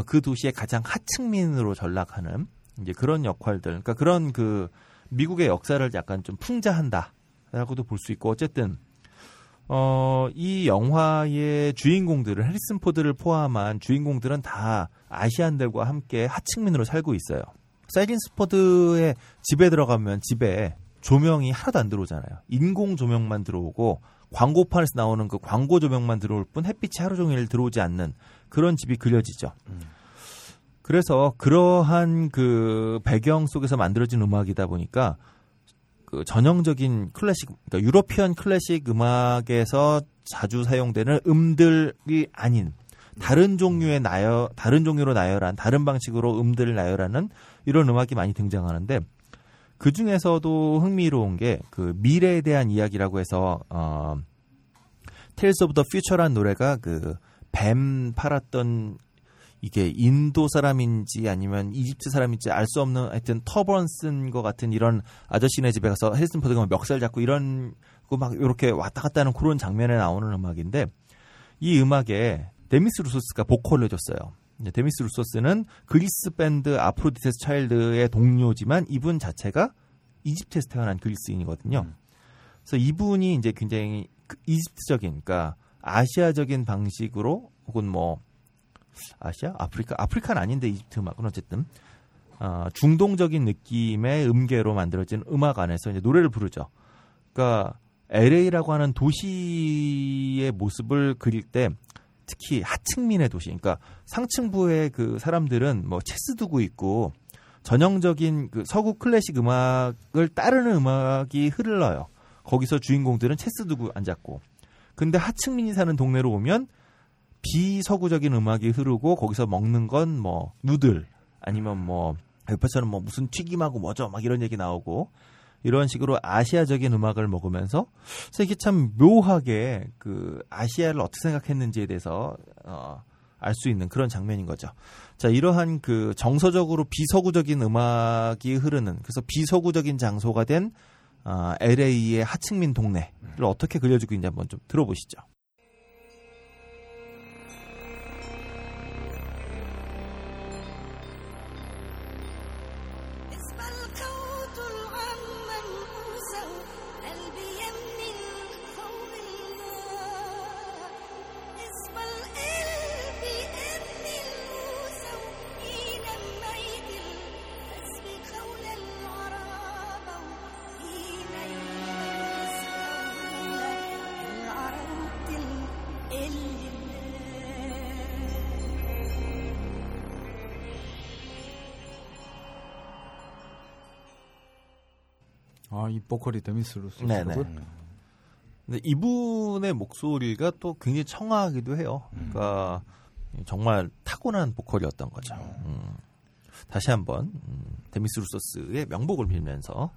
그 도시의 가장 하층민으로 전락하는 이제 그런 역할들. 그러니까 그런 그 미국의 역사를 약간 좀 풍자한다라고도 볼 수 있고, 어쨌든 이 영화의 주인공들은, 해리슨 포드를 포함한 주인공들은 다 아시안들과 함께 하층민으로 살고 있어요. 사이린스 포드의 집에 들어가면 집에 조명이 하나도 안 들어오잖아요. 인공 조명만 들어오고 광고판에서 나오는 그 광고 조명만 들어올 뿐 햇빛이 하루 종일 들어오지 않는 그런 집이 그려지죠. 그래서 그러한 그 배경 속에서 만들어진 음악이다 보니까 그 전형적인 클래식, 그러니까 유러피언 클래식 음악에서 자주 사용되는 음들이 아닌 다른 종류의 나열, 다른 종류로 나열한, 다른 방식으로 음들을 나열하는 이런 음악이 많이 등장하는데, 그 중에서도 흥미로운 게 그 미래에 대한 이야기라고 해서 Tales of the Future라는 노래가 그 뱀 팔았던, 이게 인도 사람인지 아니면 이집트 사람인지 알 수 없는, 하여튼 터번 쓴 것 같은 이런 아저씨네 집에 가서 해리슨 포드가 멱살 잡고 이런 거 막 이렇게 왔다 갔다 하는 그런 장면에 나오는 음악인데, 이 음악에 데미스 루소스가 보컬을 해줬어요. 데미스 루소스는 그리스 밴드 아프로디테스 차일드의 동료지만 이분 자체가 이집트에서 태어난 그리스인이거든요. 그래서 이분이 이제 굉장히 이집트적인, 그러니까 아시아적인 방식으로, 혹은 뭐 아시아? 아프리카는 아닌데 이집트 음악은 어쨌든 중동적인 느낌의 음계로 만들어진 음악 안에서 이제 노래를 부르죠. 그러니까 LA라고 하는 도시의 모습을 그릴 때, 특히 하층민의 도시, 그러니까 상층부의 그 사람들은 뭐 체스 두고 있고, 전형적인 그 서구 클래식 음악을 따르는 음악이 흘러요. 거기서 주인공들은 체스 두고 앉았고, 근데 하층민이 사는 동네로 오면 비서구적인 음악이 흐르고, 거기서 먹는 건 뭐 누들 아니면 뭐 옆에서는 뭐 무슨 튀김하고 뭐죠 막 이런 얘기 나오고, 이런 식으로 아시아적인 음악을 먹으면서, 그래서 이게 참 묘하게 그 아시아를 어떻게 생각했는지에 대해서 알 수 있는 그런 장면인 거죠. 자, 이러한 그 정서적으로 비서구적인 음악이 흐르는, 그래서 비서구적인 장소가 된 LA의 하층민 동네를 어떻게 그려주고 있는지 한번 좀 들어보시죠. 이 보컬이 데미스루스. 네네. 근데 이분의 목소리가 또 굉장히 청아하기도 해요. 그러니까 정말 타고난 보컬이었던 거죠. 다시 한번 데미스루소스의 명복을 빌면서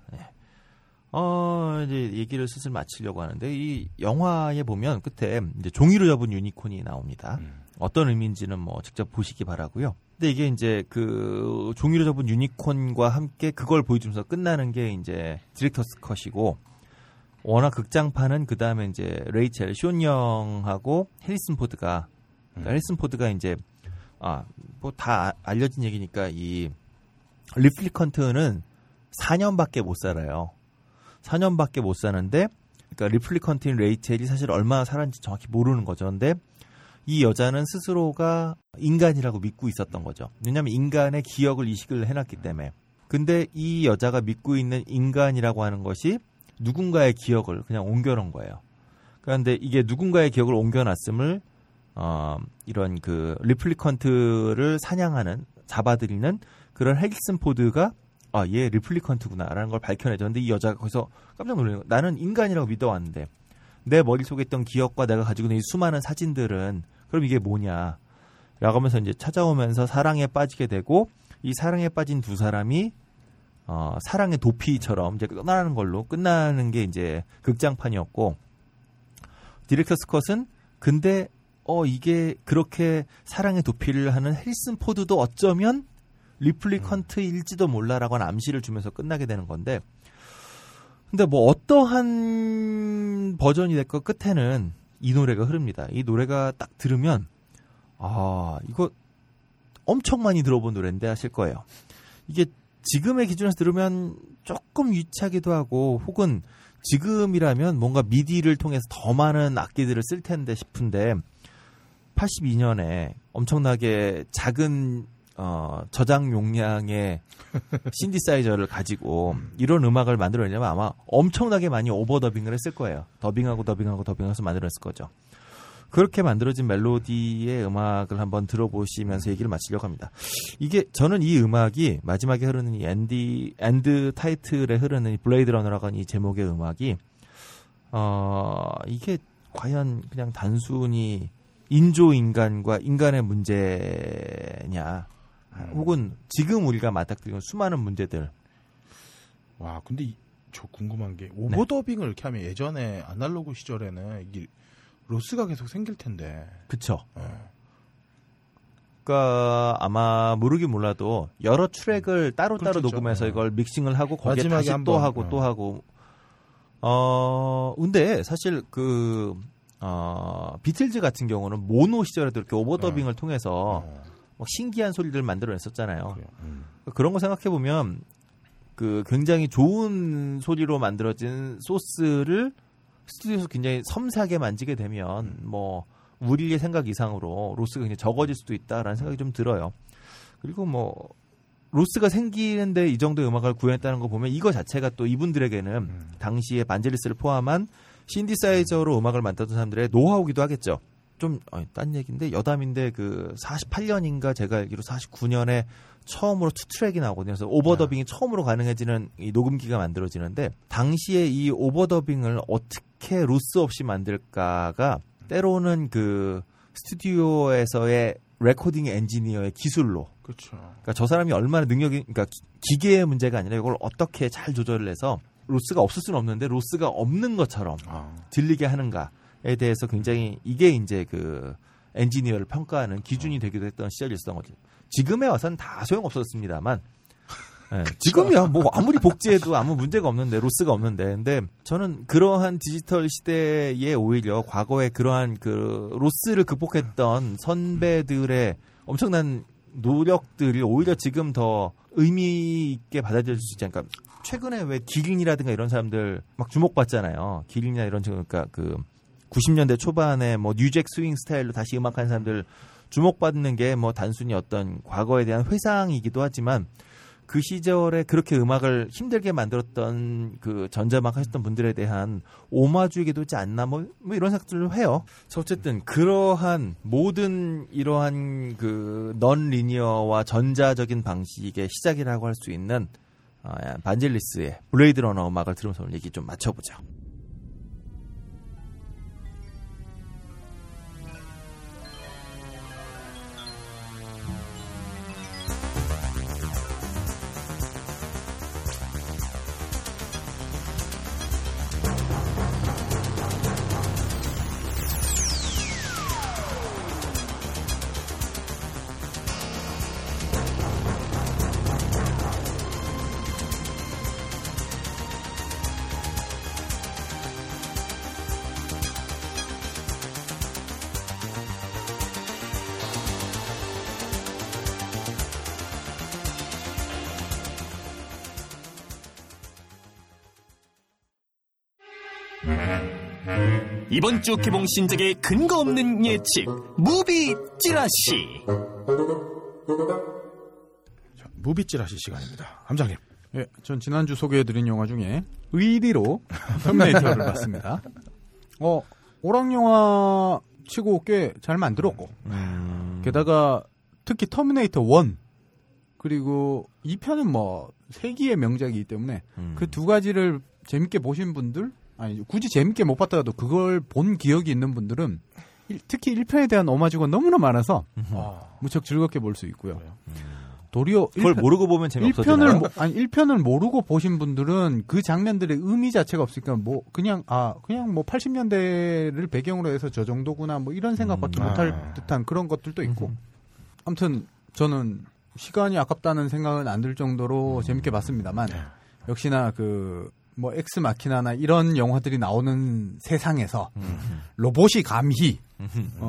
이제 얘기를 슬슬 마치려고 하는데, 이 영화에 보면 끝에 이제 종이로 접은 유니콘이 나옵니다. 어떤 의미인지는 뭐 직접 보시기 바라고요. 근데 이게 이제 그 종이로 접은 유니콘과 함께 그걸 보여주면서 끝나는 게 이제 디렉터스 컷이고, 워낙 극장판은 그 다음에 이제 레이첼 쇼 영하고 해리슨 포드가, 그러니까 해리슨 포드가 이제 뭐 다 알려진 얘기니까 이 리플리컨트는 4년밖에 못 살아요. 4년밖에 못 사는데, 그러니까 리플리컨트인 레이첼이 사실 얼마나 살았는지 정확히 모르는 거죠. 근데 이 여자는 스스로가 인간이라고 믿고 있었던 거죠. 왜냐하면 인간의 기억을 이식을 해놨기 때문에. 근데 이 여자가 믿고 있는 인간이라고 하는 것이 누군가의 기억을 그냥 옮겨놓은 거예요. 그런데 이게 누군가의 기억을 옮겨놨음을 이런 그 리플리컨트를 사냥하는, 잡아들이는 그런 해리슨 포드가 얘 리플리컨트구나 라는 걸 밝혀내죠. 근데 이 여자가 거기서 깜짝 놀라는 거예요. 나는 인간이라고 믿어왔는데 내 머릿속에 있던 기억과 내가 가지고 있는 이 수많은 사진들은 그럼 이게 뭐냐 라고 하면서 이제 찾아오면서 사랑에 빠지게 되고, 이 사랑에 빠진 두 사람이 사랑의 도피처럼 이제 떠나는 걸로 끝나는 게 이제 극장판이었고, 디렉터 스콧은 근데 이게 그렇게 사랑의 도피를 하는 해리슨 포드도 어쩌면 리플리컨트일지도 몰라라고 하는 암시를 주면서 끝나게 되는 건데, 근데 뭐 어떠한 버전이 됐건 끝에는 이 노래가 흐릅니다. 이 노래가 딱 들으면 이거 엄청 많이 들어본 노래인데 하실 거예요. 이게 지금의 기준에서 들으면 조금 유치하기도 하고, 혹은 지금이라면 뭔가 미디를 통해서 더 많은 악기들을 쓸 텐데 싶은데, 82년에 엄청나게 작은 저장 용량의 신디사이저를 가지고 이런 음악을 만들어내려면 아마 엄청나게 많이 오버더빙을 했을 거예요. 더빙하고 더빙해서 만들어냈을 거죠. 그렇게 만들어진 멜로디의 음악을 한번 들어보시면서 얘기를 마치려고 합니다. 이게 저는 이 음악이 마지막에 흐르는 이 엔드 타이틀에 흐르는 블레이드 러너라고 하는 이 제목의 음악이 이게 과연 그냥 단순히 인조인간과 인간의 문제냐, 혹은 지금 우리가 맞닥뜨리는 수많은 문제들. 와, 근데 저 궁금한 게 오버더빙을 이렇게 하면 예전에 아날로그 시절에는 이게 로스가 계속 생길 텐데. 그쵸. 그러니까 아마 모르긴 몰라도 여러 트랙을 따로따로 녹음해서 이걸 믹싱을 하고 거기에 다시 또 하고. 근데 사실 그 비틀즈 같은 경우는 모노 시절에도 이렇게 오버더빙을 통해서 막 신기한 소리들을 만들어냈었잖아요. 그런 거 생각해보면 그 굉장히 좋은 소리로 만들어진 소스를 스튜디오에서 굉장히 섬세하게 만지게 되면 뭐 우리의 생각 이상으로 로스가 굉장히 적어질 수도 있다라는 생각이 좀 들어요. 그리고 뭐 로스가 생기는데 이 정도의 음악을 구현했다는 거 보면 이거 자체가 또 이분들에게는 당시에 반젤리스를 포함한 신디사이저로 음악을 만들던 사람들의 노하우기도 하겠죠. 좀 딴 얘기인데 여담인데 그 48년인가 제가 알기로 49년에 처음으로 2트랙이 나오거든요. 그래서 오버더빙이 처음으로 가능해지는 이 녹음기가 만들어지는데, 당시에 이 오버더빙을 어떻게 로스 없이 만들까가 때로는 그 스튜디오에서의 레코딩 엔지니어의 기술로. 그렇죠. 그러니까 저 사람이 얼마나 능력이, 그러니까 기계의 문제가 아니라 이걸 어떻게 잘 조절을 해서 로스가 없을 수는 없는데 로스가 없는 것처럼 들리게 하는가에 대해서 굉장히 이게 이제 그 엔지니어를 평가하는 기준이 되기도 했던 시절이었던 거죠. 지금에 와서는 다 소용없었습니다만 네, 지금이야 뭐 아무리 복제해도 아무 문제가 없는데 로스가 없는데 근데 저는 그러한 디지털 시대에 오히려 과거에 그러한 그 로스를 극복했던 선배들의 엄청난 노력들이 오히려 지금 더 의미 있게 받아들일 수 있지 않을까. 최근에 왜 기린이라든가 이런 사람들 막 주목받잖아요. 기린이나 이런 그러니까 그 90년대 초반에 뭐 뉴잭 스윙 스타일로 다시 음악하는 사람들 주목받는 게 뭐 단순히 어떤 과거에 대한 회상이기도 하지만 그 시절에 그렇게 음악을 힘들게 만들었던 그 전자음악 하셨던 분들에 대한 오마주이기도 하지 않나 뭐 이런 생각들을 해요. 어쨌든 그러한 모든 이러한 그 넌 리니어와 전자적인 방식의 시작이라고 할 수 있는 반젤리스의 블레이드 러너 음악을 들으면서 오늘 얘기 좀 맞춰보죠. 이번 주 개봉 신작의 근거 없는 예측 무비 찌라시. 자, 무비 찌라시 시간입니다. 함장님. 예, 전 지난주 소개해드린 영화 중에 의리로 터미네이터를 봤습니다. 오락 영화 치고 꽤 잘 만들었고 게다가 특히 터미네이터 1 그리고 2편은 뭐 세기의 명작이기 때문에 그 두 가지를 재밌게 보신 분들 아니 굳이 재밌게 못 봤더라도 그걸 본 기억이 있는 분들은 특히 1편에 대한 오마주가 너무나 많아서 무척 즐겁게 볼 수 있고요. 도리어 그걸 1편, 모르고 보면 재미없어지나요? 1편을 모르고 보신 분들은 그 장면들의 의미 자체가 없으니까 뭐 그냥 뭐 80년대를 배경으로 해서 저 정도구나 뭐 이런 생각밖에 못할 듯한 그런 것들도 있고. 아무튼 저는 시간이 아깝다는 생각은 안 들 정도로 재밌게 봤습니다만 역시나 그 뭐 엑스 마키나나 이런 영화들이 나오는 세상에서 로봇이 감히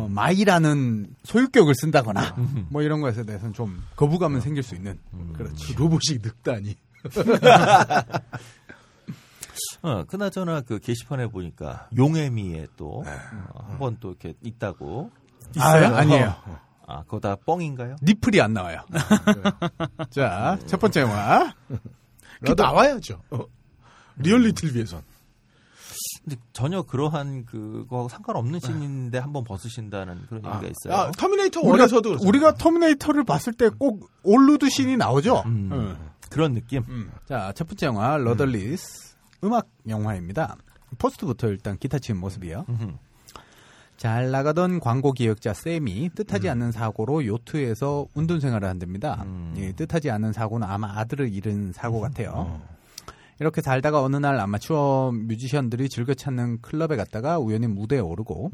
마이라는 소유격을 쓴다거나 뭐 이런 것에 대해서는 좀 거부감은 생길 수 있는 그렇지. 그 로봇이 늙다니. 그나저나 그 게시판에 보니까 용애미에 또 한 번 또 이렇게 있다고. 아니에요. 아 그거 다 뻥인가요? 니플이 안 나와요. 자, 첫 번째 영화. 그 나와야죠. 리얼리티를 위해선. 근데 전혀 그러한 그거하고 상관없는 신인데 한번 벗으신다는 그런 얘기가 있어요. 아, 터미네이터 1에서도 우리가 터미네이터를 봤을 때 꼭 올루드 신이 나오죠. 그런 느낌. 자, 첫 번째 영화 러덜리스 음악 영화입니다. 포스트부터 일단 기타 치는 모습이요. 잘 나가던 광고 기획자 샘이 뜻하지 않는 사고로 요트에서 운전 생활을 한답니다. 예, 뜻하지 않은 사고는 아마 아들을 잃은 사고 같아요. 이렇게 살다가 어느 날 아마추어 뮤지션들이 즐겨 찾는 클럽에 갔다가 우연히 무대에 오르고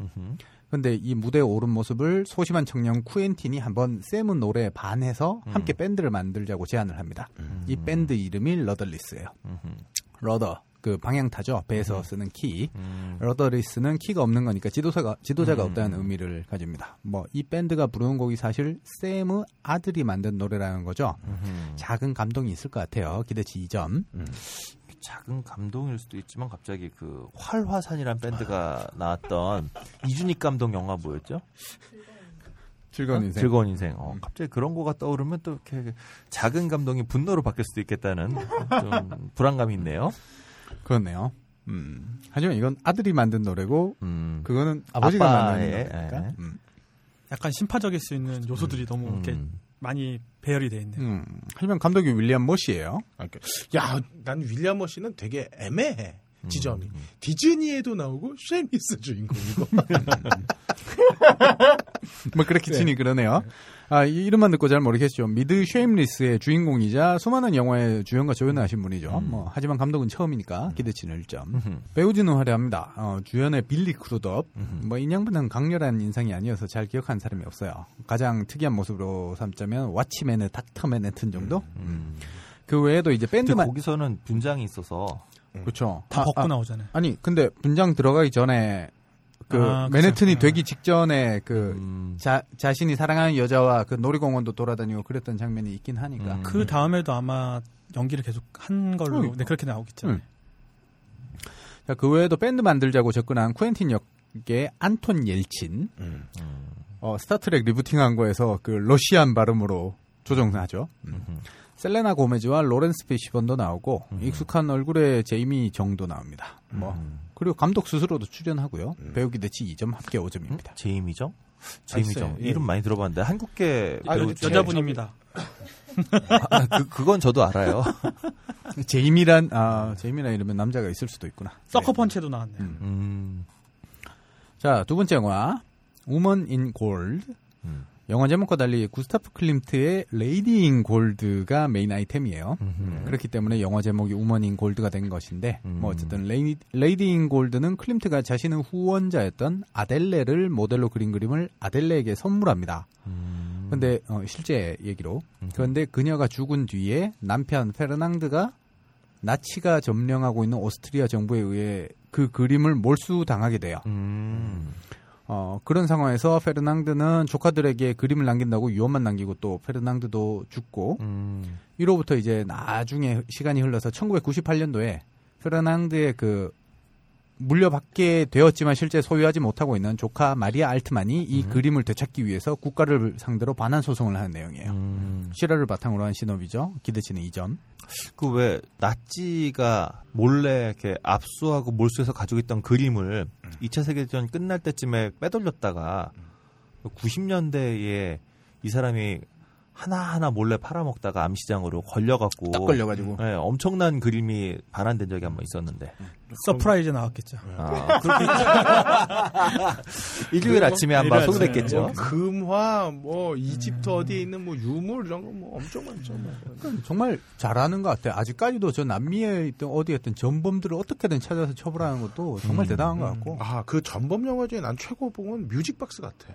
근데 이 무대에 오른 모습을 소심한 청년 쿠엔틴이 한번 샘의 노래에 반해서 함께 밴드를 만들자고 제안을 합니다. 이 밴드 이름이 러덜리스예요. 러더, 그 방향타죠. 배에서 쓰는 키. 러더리스는 키가 없는 거니까 지도자가 없다는 의미를 가집니다. 뭐 이 밴드가 부르는 곡이 사실 샘의 아들이 만든 노래라는 거죠. 작은 감동이 있을 것 같아요. 기대치 2점. 작은 감동일 수도 있지만 갑자기 그 활화산이라는 밴드가 나왔던 이준익 감독 영화 뭐였죠? 즐거운 인생. 즐거운 인생. 갑자기 그런 거가 떠오르면 또 이렇게 작은 감동이 분노로 바뀔 수도 있겠다는 좀 불안감이 있네요. 그렇네요. 하지만 이건 아들이 만든 노래고 그거는 아버지가 만든 노래니까 약간 심파적일 수 있는 요소들이 너무 이렇게 많이 배열이 돼 있네요. 하지만 감독이 윌리엄 머시예요. 야, 난 윌리엄 머시는 되게 애매해. 지점이 디즈니에도 나오고 쉐미스 주인공이고 뭐 그렇게 치니 그러네요. 아, 이름만 듣고 잘 모르겠죠. 미드 쉐임리스의 주인공이자 수많은 영화의 주연과 조연하신 분이죠. 뭐, 하지만 감독은 처음이니까 기대치는 1점. 배우진은 화려합니다. 주연의 빌리 크루덥. 뭐 인양보다는 강렬한 인상이 아니어서 잘 기억하는 사람이 없어요. 가장 특이한 모습으로 삼자면 왓치맨의 닥터 맨해튼 정도. 그 외에도 이제 밴드만 거기서는 분장이 있어서 그렇죠. 다 벗고 나오잖아요. 아니 근데 분장 들어가기 전에. 그 맨해튼이 되기 직전에 그 자신이 사랑하는 여자와 그 놀이공원도 돌아다니고 그랬던 장면이 있긴 하니까 그 다음에도 아마 연기를 계속 한 걸로 네, 그렇게 나오겠죠. 자, 그 외에도 밴드 만들자고 접근한 쿠엔틴 역의 안톤 옐친 스타트렉 리부팅한 거에서 그 러시안 발음으로 조정하죠. 셀레나 고메즈와 로렌스 피시번도 나오고 익숙한 얼굴의 제이미 정도 나옵니다. 뭐 그리고 감독 스스로도 출연하고요. 배우 기대치 2점 합계 5점입니다. 제이미 정? 제이미 정 이름 많이 들어봤는데 한국계 배우 여자분입니다. 그건 저도 알아요. 제이미란 제이미란 이름은 남자가 있을 수도 있구나. 서커펀치도 나왔네요. 자, 두 번째 영화 우먼 인 골드. 영화 제목과 달리 구스타프 클림트의 레이디 인 골드가 메인 아이템이에요. 그렇기 때문에 영화 제목이 우먼 인 골드가 된 것인데 뭐 어쨌든 레이디 인 골드는 클림트가 자신의 후원자였던 아델레를 모델로 그린 그림을 아델레에게 선물합니다. 그런데 실제 얘기로 그런데 그녀가 죽은 뒤에 남편 페르낭드가 나치가 점령하고 있는 오스트리아 정부에 의해 그 그림을 몰수당하게 돼요. 그런 상황에서 페르낭드는 조카들에게 그림을 남긴다고 유언만 남기고 또 페르낭드도 죽고 이로부터 이제 나중에 시간이 흘러서 1998년도에 페르낭드의 그 물려받게 되었지만 실제 소유하지 못하고 있는 조카 마리아 알트만이 이 그림을 되찾기 위해서 국가를 상대로 반환 소송을 하는 내용이에요. 실화를 바탕으로 한 시놉이죠. 기대치는 2점. 그 왜 나치가 몰래 이렇게 압수하고 몰수해서 가지고 있던 그림을 2차 세계대전 끝날 때쯤에 빼돌렸다가 90년대에 이 사람이 하나하나 몰래 팔아먹다가 암시장으로 걸려갖고 딱 걸려가지고 네, 엄청난 그림이 반환된 적이 한번 있었는데 서프라이즈 나왔겠죠. 일요일 아침에 아마 소개됐겠죠. 금화 뭐 이집트 어디에 있는 뭐 유물 이런 거 뭐 엄청 많죠. 정말 잘하는 것 같아요. 아직까지도 저 남미에 있던 어디에 있던 전범들을 어떻게든 찾아서 처벌하는 것도 정말 대단한 것 같고. 아, 그 전범 영화 중에 난 최고봉은 뮤직박스 같아.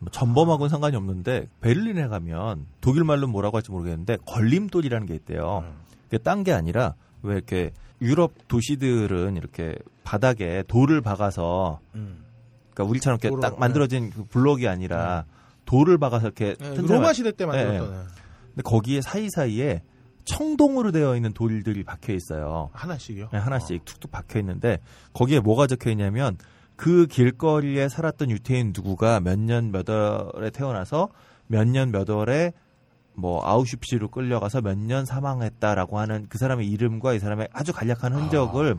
뭐 전범하고는 상관이 없는데 베를린에 가면 독일말로 뭐라고 할지 모르겠는데 걸림돌이라는 게 있대요. 그게 딴 게 아니라 왜 이렇게 유럽 도시들은 이렇게 바닥에 돌을 박아서 그러니까 우리처럼 이렇게 딱 만들어진 그 블록이 아니라 돌을 박아서 이렇게 로마 시대 때 만들었던. 근데 거기에 사이사이에 청동으로 되어 있는 돌들이 박혀 있어요. 하나씩요? 네, 하나씩 툭툭 박혀 있는데 거기에 뭐가 적혀 있냐면 그 길거리에 살았던 유태인 누구가 몇 년 몇 월에 태어나서 몇 년 몇 월에 뭐 아우슈피츠로 끌려가서 몇 년 사망했다라고 하는 그 사람의 이름과 이 사람의 아주 간략한 흔적을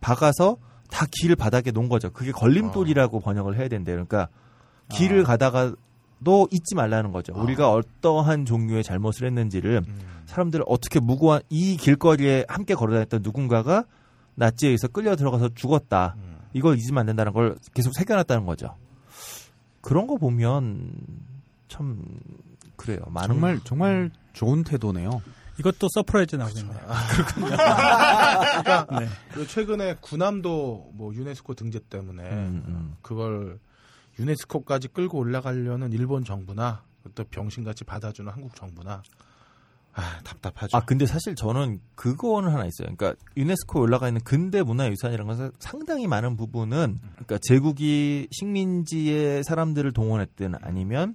박아서 다 길 바닥에 놓은 거죠. 그게 걸림돌이라고 번역을 해야 된대요. 그러니까 길을 가다가도 잊지 말라는 거죠. 우리가 어떠한 종류의 잘못을 했는지를 사람들을 어떻게 무고한 이 길거리에 함께 걸어다녔던 누군가가 나치에 의해서 끌려 들어가서 죽었다. 이걸 잊으면 안 된다는 걸 계속 새겨놨다는 거죠. 그런 거 보면 참 그래요. 많은 정말 정말 좋은 태도네요. 이것도 서프라이즈 나오겠네요. 그러니까 네. 최근에 구남도 뭐 유네스코 등재 때문에 그걸 유네스코까지 끌고 올라가려는 일본 정부나 또 병신같이 받아주는 한국 정부나 아, 답답하죠. 아, 근데 사실 저는 그거는 하나 있어요. 그러니까 유네스코에 올라가 있는 근대 문화유산이라는 것은 상당히 많은 부분은 그러니까 제국이 식민지의 사람들을 동원했든 아니면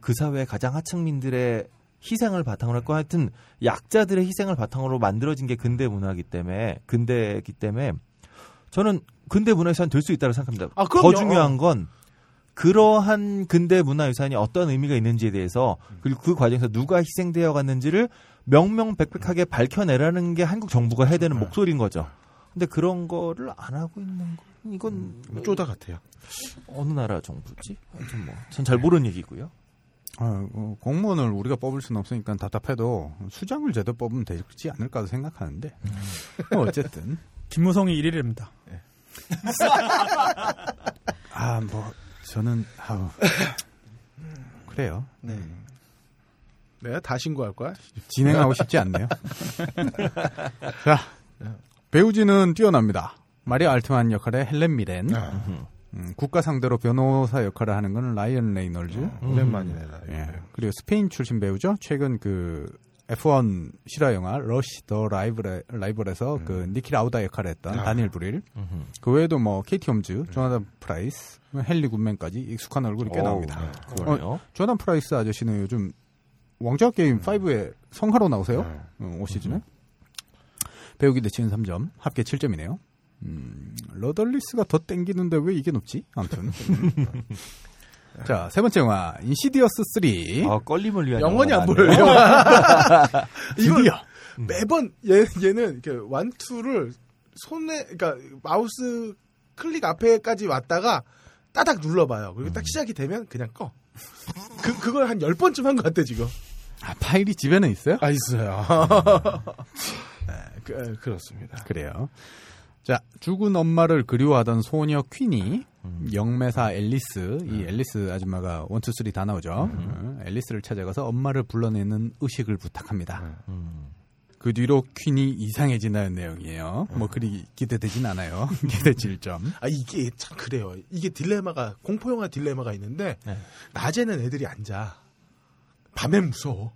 그 사회의 가장 하층민들의 희생을 바탕으로 했고 하여튼 약자들의 희생을 바탕으로 만들어진 게 근대 문화이기 때문에 근대이기 때문에 저는 근대 문화유산 될 수 있다고 생각합니다. 아, 그럼요. 더 중요한 건 그러한 근대 문화유산이 어떤 의미가 있는지에 대해서 그리고 그 과정에서 누가 희생되어 갔는지를 명명백백하게 밝혀내라는 게 한국 정부가 해야 되는 목소리인 거죠. 근데 그런 거를 안 하고 있는 건 이건 쪼다 같아요. 어느 나라 정부지? 아무튼 뭐 전 잘 모르는 얘기고요. 공무원을 우리가 뽑을 수는 없으니까 답답해도 수장을 제대로 뽑으면 되지 않을까도 생각하는데 뭐 어쨌든 김무성이 1위랍니다. 네. 저는 그래요. 네. 내가 다 신고할 거야? 진행하고 싶지 않네요. 자, 배우진은 뛰어납니다. 마리아 알트만 역할의 헬렌 미렌. 국가 상대로 변호사 역할을 하는 건 라이언 레이놀즈. 오랜만이네. 예. 그리고 스페인 출신 배우죠. 최근 그 F1 실화 영화 러시 더 라이벌에서 그 니키 라우다 역할을 했던 다니엘 브릴. 그 외에도 뭐 케이티 홈즈, 조나단 프라이스, 헨리 굿맨까지 익숙한 얼굴이 꽤 나옵니다. 네. 조나단 프라이스 아저씨는 요즘 왕좌 게임 5에 성화로 나오세요. 올 시즌에. 배우기대 치는 3점, 합계 7점이네요. 러덜리스가 더 땡기는데 왜 이게 높지? 아무튼. 자, 세 번째 영화 인시디어스 3. 아, 걸림을 위한 영원히 안 보여요. 이거야. 매번 얘는 이렇게 1, 2를 손에, 그러니까 마우스 클릭 앞에까지 왔다가 따닥 눌러봐요. 그리고 딱 시작이 되면 그냥 꺼. 그걸 한 10번쯤 한 것 같아 지금. 아, 파일이 집에는 있어요? 아, 있어요. 네, 그렇습니다. 그래요. 자, 죽은 엄마를 그리워하던 소녀 퀸이 영매사 앨리스, 이 앨리스 아줌마가 1, 2, 3 다 나오죠. 앨리스를 찾아가서 엄마를 불러내는 의식을 부탁합니다. 그 뒤로 퀸이 이상해진다는 내용이에요. 뭐 그리 기대되진 않아요. 기대 7점. 아, 이게 참 그래요. 이게 딜레마가, 공포영화 딜레마가 있는데 낮에는 애들이 안 자. 밤엔 무서워.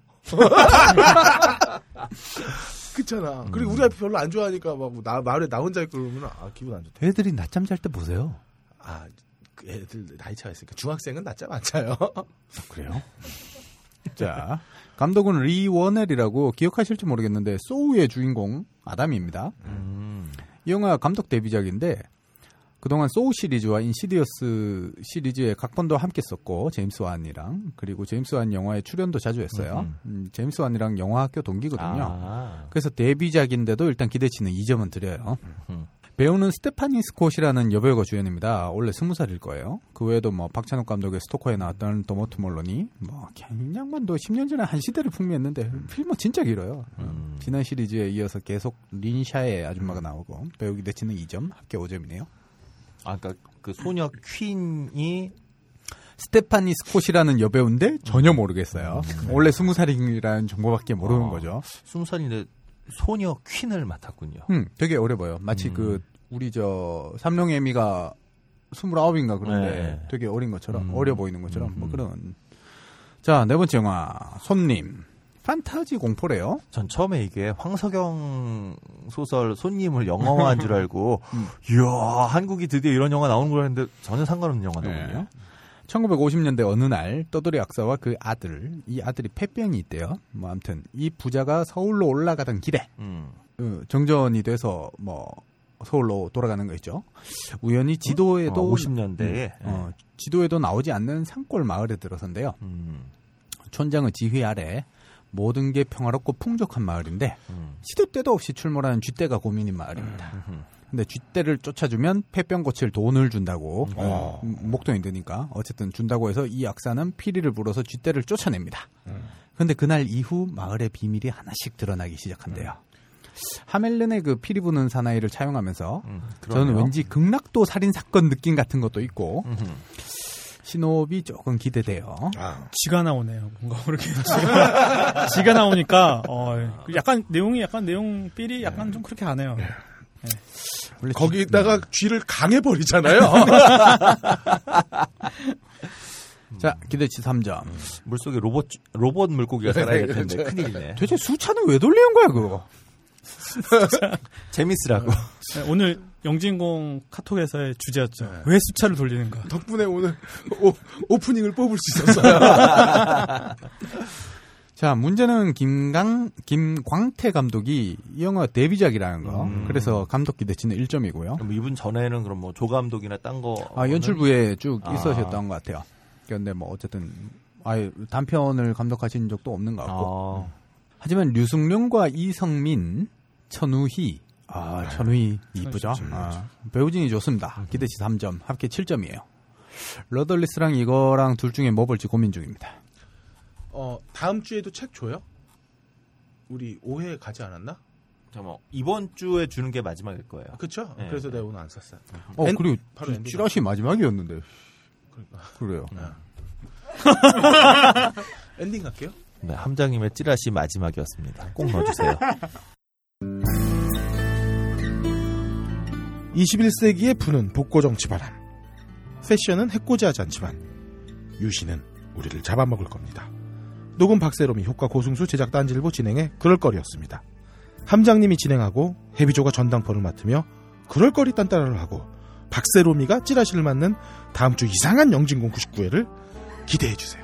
그렇잖아. 그리고 우리 아이 별로 안 좋아하니까 막 나 마을에 나 혼자 있고 그러면 아, 기분 안 좋대. 애들이 낮잠 잘 때 보세요. 아, 그 애들 나이 차가 있으니까 중학생은 낮잠 안 자요. 그래요? 자, 감독은 리 워넬이라고 기억하실지 모르겠는데 소우의 주인공 아담입니다. 이 영화 감독 데뷔작인데 그동안 소우 시리즈와 인시디어스 시리즈의 각본도 함께 썼고 제임스 완이랑, 그리고 제임스 완 영화에 출연도 자주 했어요. 제임스 완이랑 영화학교 동기거든요. 아. 그래서 데뷔작인데도 일단 기대치는 2점은 드려요. 배우는 스테파니 스콧이라는 여배우가 주연입니다. 원래 20살일 거예요. 그 외에도 뭐 박찬욱 감독의 스토커에 나왔던 도모트 몰로니, 뭐 양반도 10년 전에 한 시대를 풍미했는데 필모 진짜 길어요. 지난 시리즈에 이어서 계속 린샤의 아줌마가 나오고 배우 기대치는 2점, 합계 5점이네요. 아, 그러니까 그 소녀 퀸이 스테파니 스콧이라는 여배우인데 전혀 모르겠어요. 원래 20살이라는 정보밖에 모르는 거죠. 20살인데 소녀 퀸을 맡았군요. 되게 어려 보여. 마치 그 우리 저 삼룡애미가 29인가 그런데 네. 되게 어린 것처럼 어려 보이는 것처럼 뭐 그런. 자, 네 번째 영화 손님. 판타지 공포래요. 전 처음에 이게 황석영 소설 손님을 영화화한 줄 알고 이야, 한국이 드디어 이런 영화 나오는 걸 했는데 전혀 상관없는 영화더군요. 네. 1950년대 어느 날 떠돌이 악사와 그 아들, 이 아들이 폐병이 있대요. 뭐 아무튼 이 부자가 서울로 올라가던 길에 정전이 돼서 뭐 서울로 돌아가는 거 있죠. 우연히 지도에도 50년대에 지도에도 나오지 않는 산골 마을에 들어선대요. 촌장의 지휘 아래 모든 게 평화롭고 풍족한 마을인데 시도 때도 없이 출몰하는 쥐떼가 고민인 마을입니다. 근데 쥐떼를 쫓아주면 폐병 고칠 돈을 준다고 목돈이 드니까 어쨌든 준다고 해서 이 약사는 피리를 불어서 쥐떼를 쫓아냅니다. 근데 그날 이후 마을의 비밀이 하나씩 드러나기 시작한대요. 하멜른의 그 피리 부는 사나이를 차용하면서 저는 왠지 극락도 살인사건 느낌 같은 것도 있고 신호흡이 조금 기대돼요. 아. 지가 나오네요. 뭔가 그렇게 지가 나오니까 약간 내용이 약간 내용 삘이 약간 좀 그렇게 하네요. 네. 네. 거기다가 쥐를 강해버리잖아요. 자, 기대치 3점. 물속에 로봇 물고기가 살아야겠는데 그렇죠. 큰일이네. 도대체 수차는 왜 돌리는 거야 그거? 재밌으라고. 네, 오늘 영진공 카톡에서의 주제였죠. 네. 왜 수차를 돌리는가. 덕분에 오늘 오프닝을 뽑을 수 있었어요. 자, 문제는 김광태 감독이 이 영화 데뷔작이라는 거. 그래서 감독 기대치는 1점이고요. 그럼 이분 전에는 그럼 뭐 조감독이나 딴 거. 아, 연출부에 쭉 있으셨던 것 같아요. 그런데 뭐 어쨌든 아예 단편을 감독하신 적도 없는 것 같고. 하지만 류승룡과 이성민, 천우희. 아, 천우희 이쁘죠? 아, 배우진이 좋습니다. 기대치 3점, 합계 7점이에요. 러덜리스랑 이거랑 둘 중에 뭐 볼지 고민 중입니다. 다음 주에도 책 줘요? 우리 5회 가지 않았나? 잠깐만, 이번 주에 주는 게 마지막일 거예요. 그렇죠? 네. 그래서 내가 오늘 안 샀어요. 그리고 바로 찌라시 마지막이었는데. 그러니까. 그래요. 엔딩 갈게요. 네, 함장님의 찌라시 마지막이었습니다. 꼭 넣어주세요. 21세기의 부는 복고정치 바람, 패션은 해코지하지 않지만 유신은 우리를 잡아먹을 겁니다. 녹음 박세롬이, 효과 고승수, 제작 딴지일보, 진행의 그럴거리였습니다. 함장님이 진행하고 해비조가 전당포를 맡으며 그럴거리 딴따라를 하고 박세롬이가 찌라시를 맡는 다음주 이상한 영진공 99회를 기대해주세요.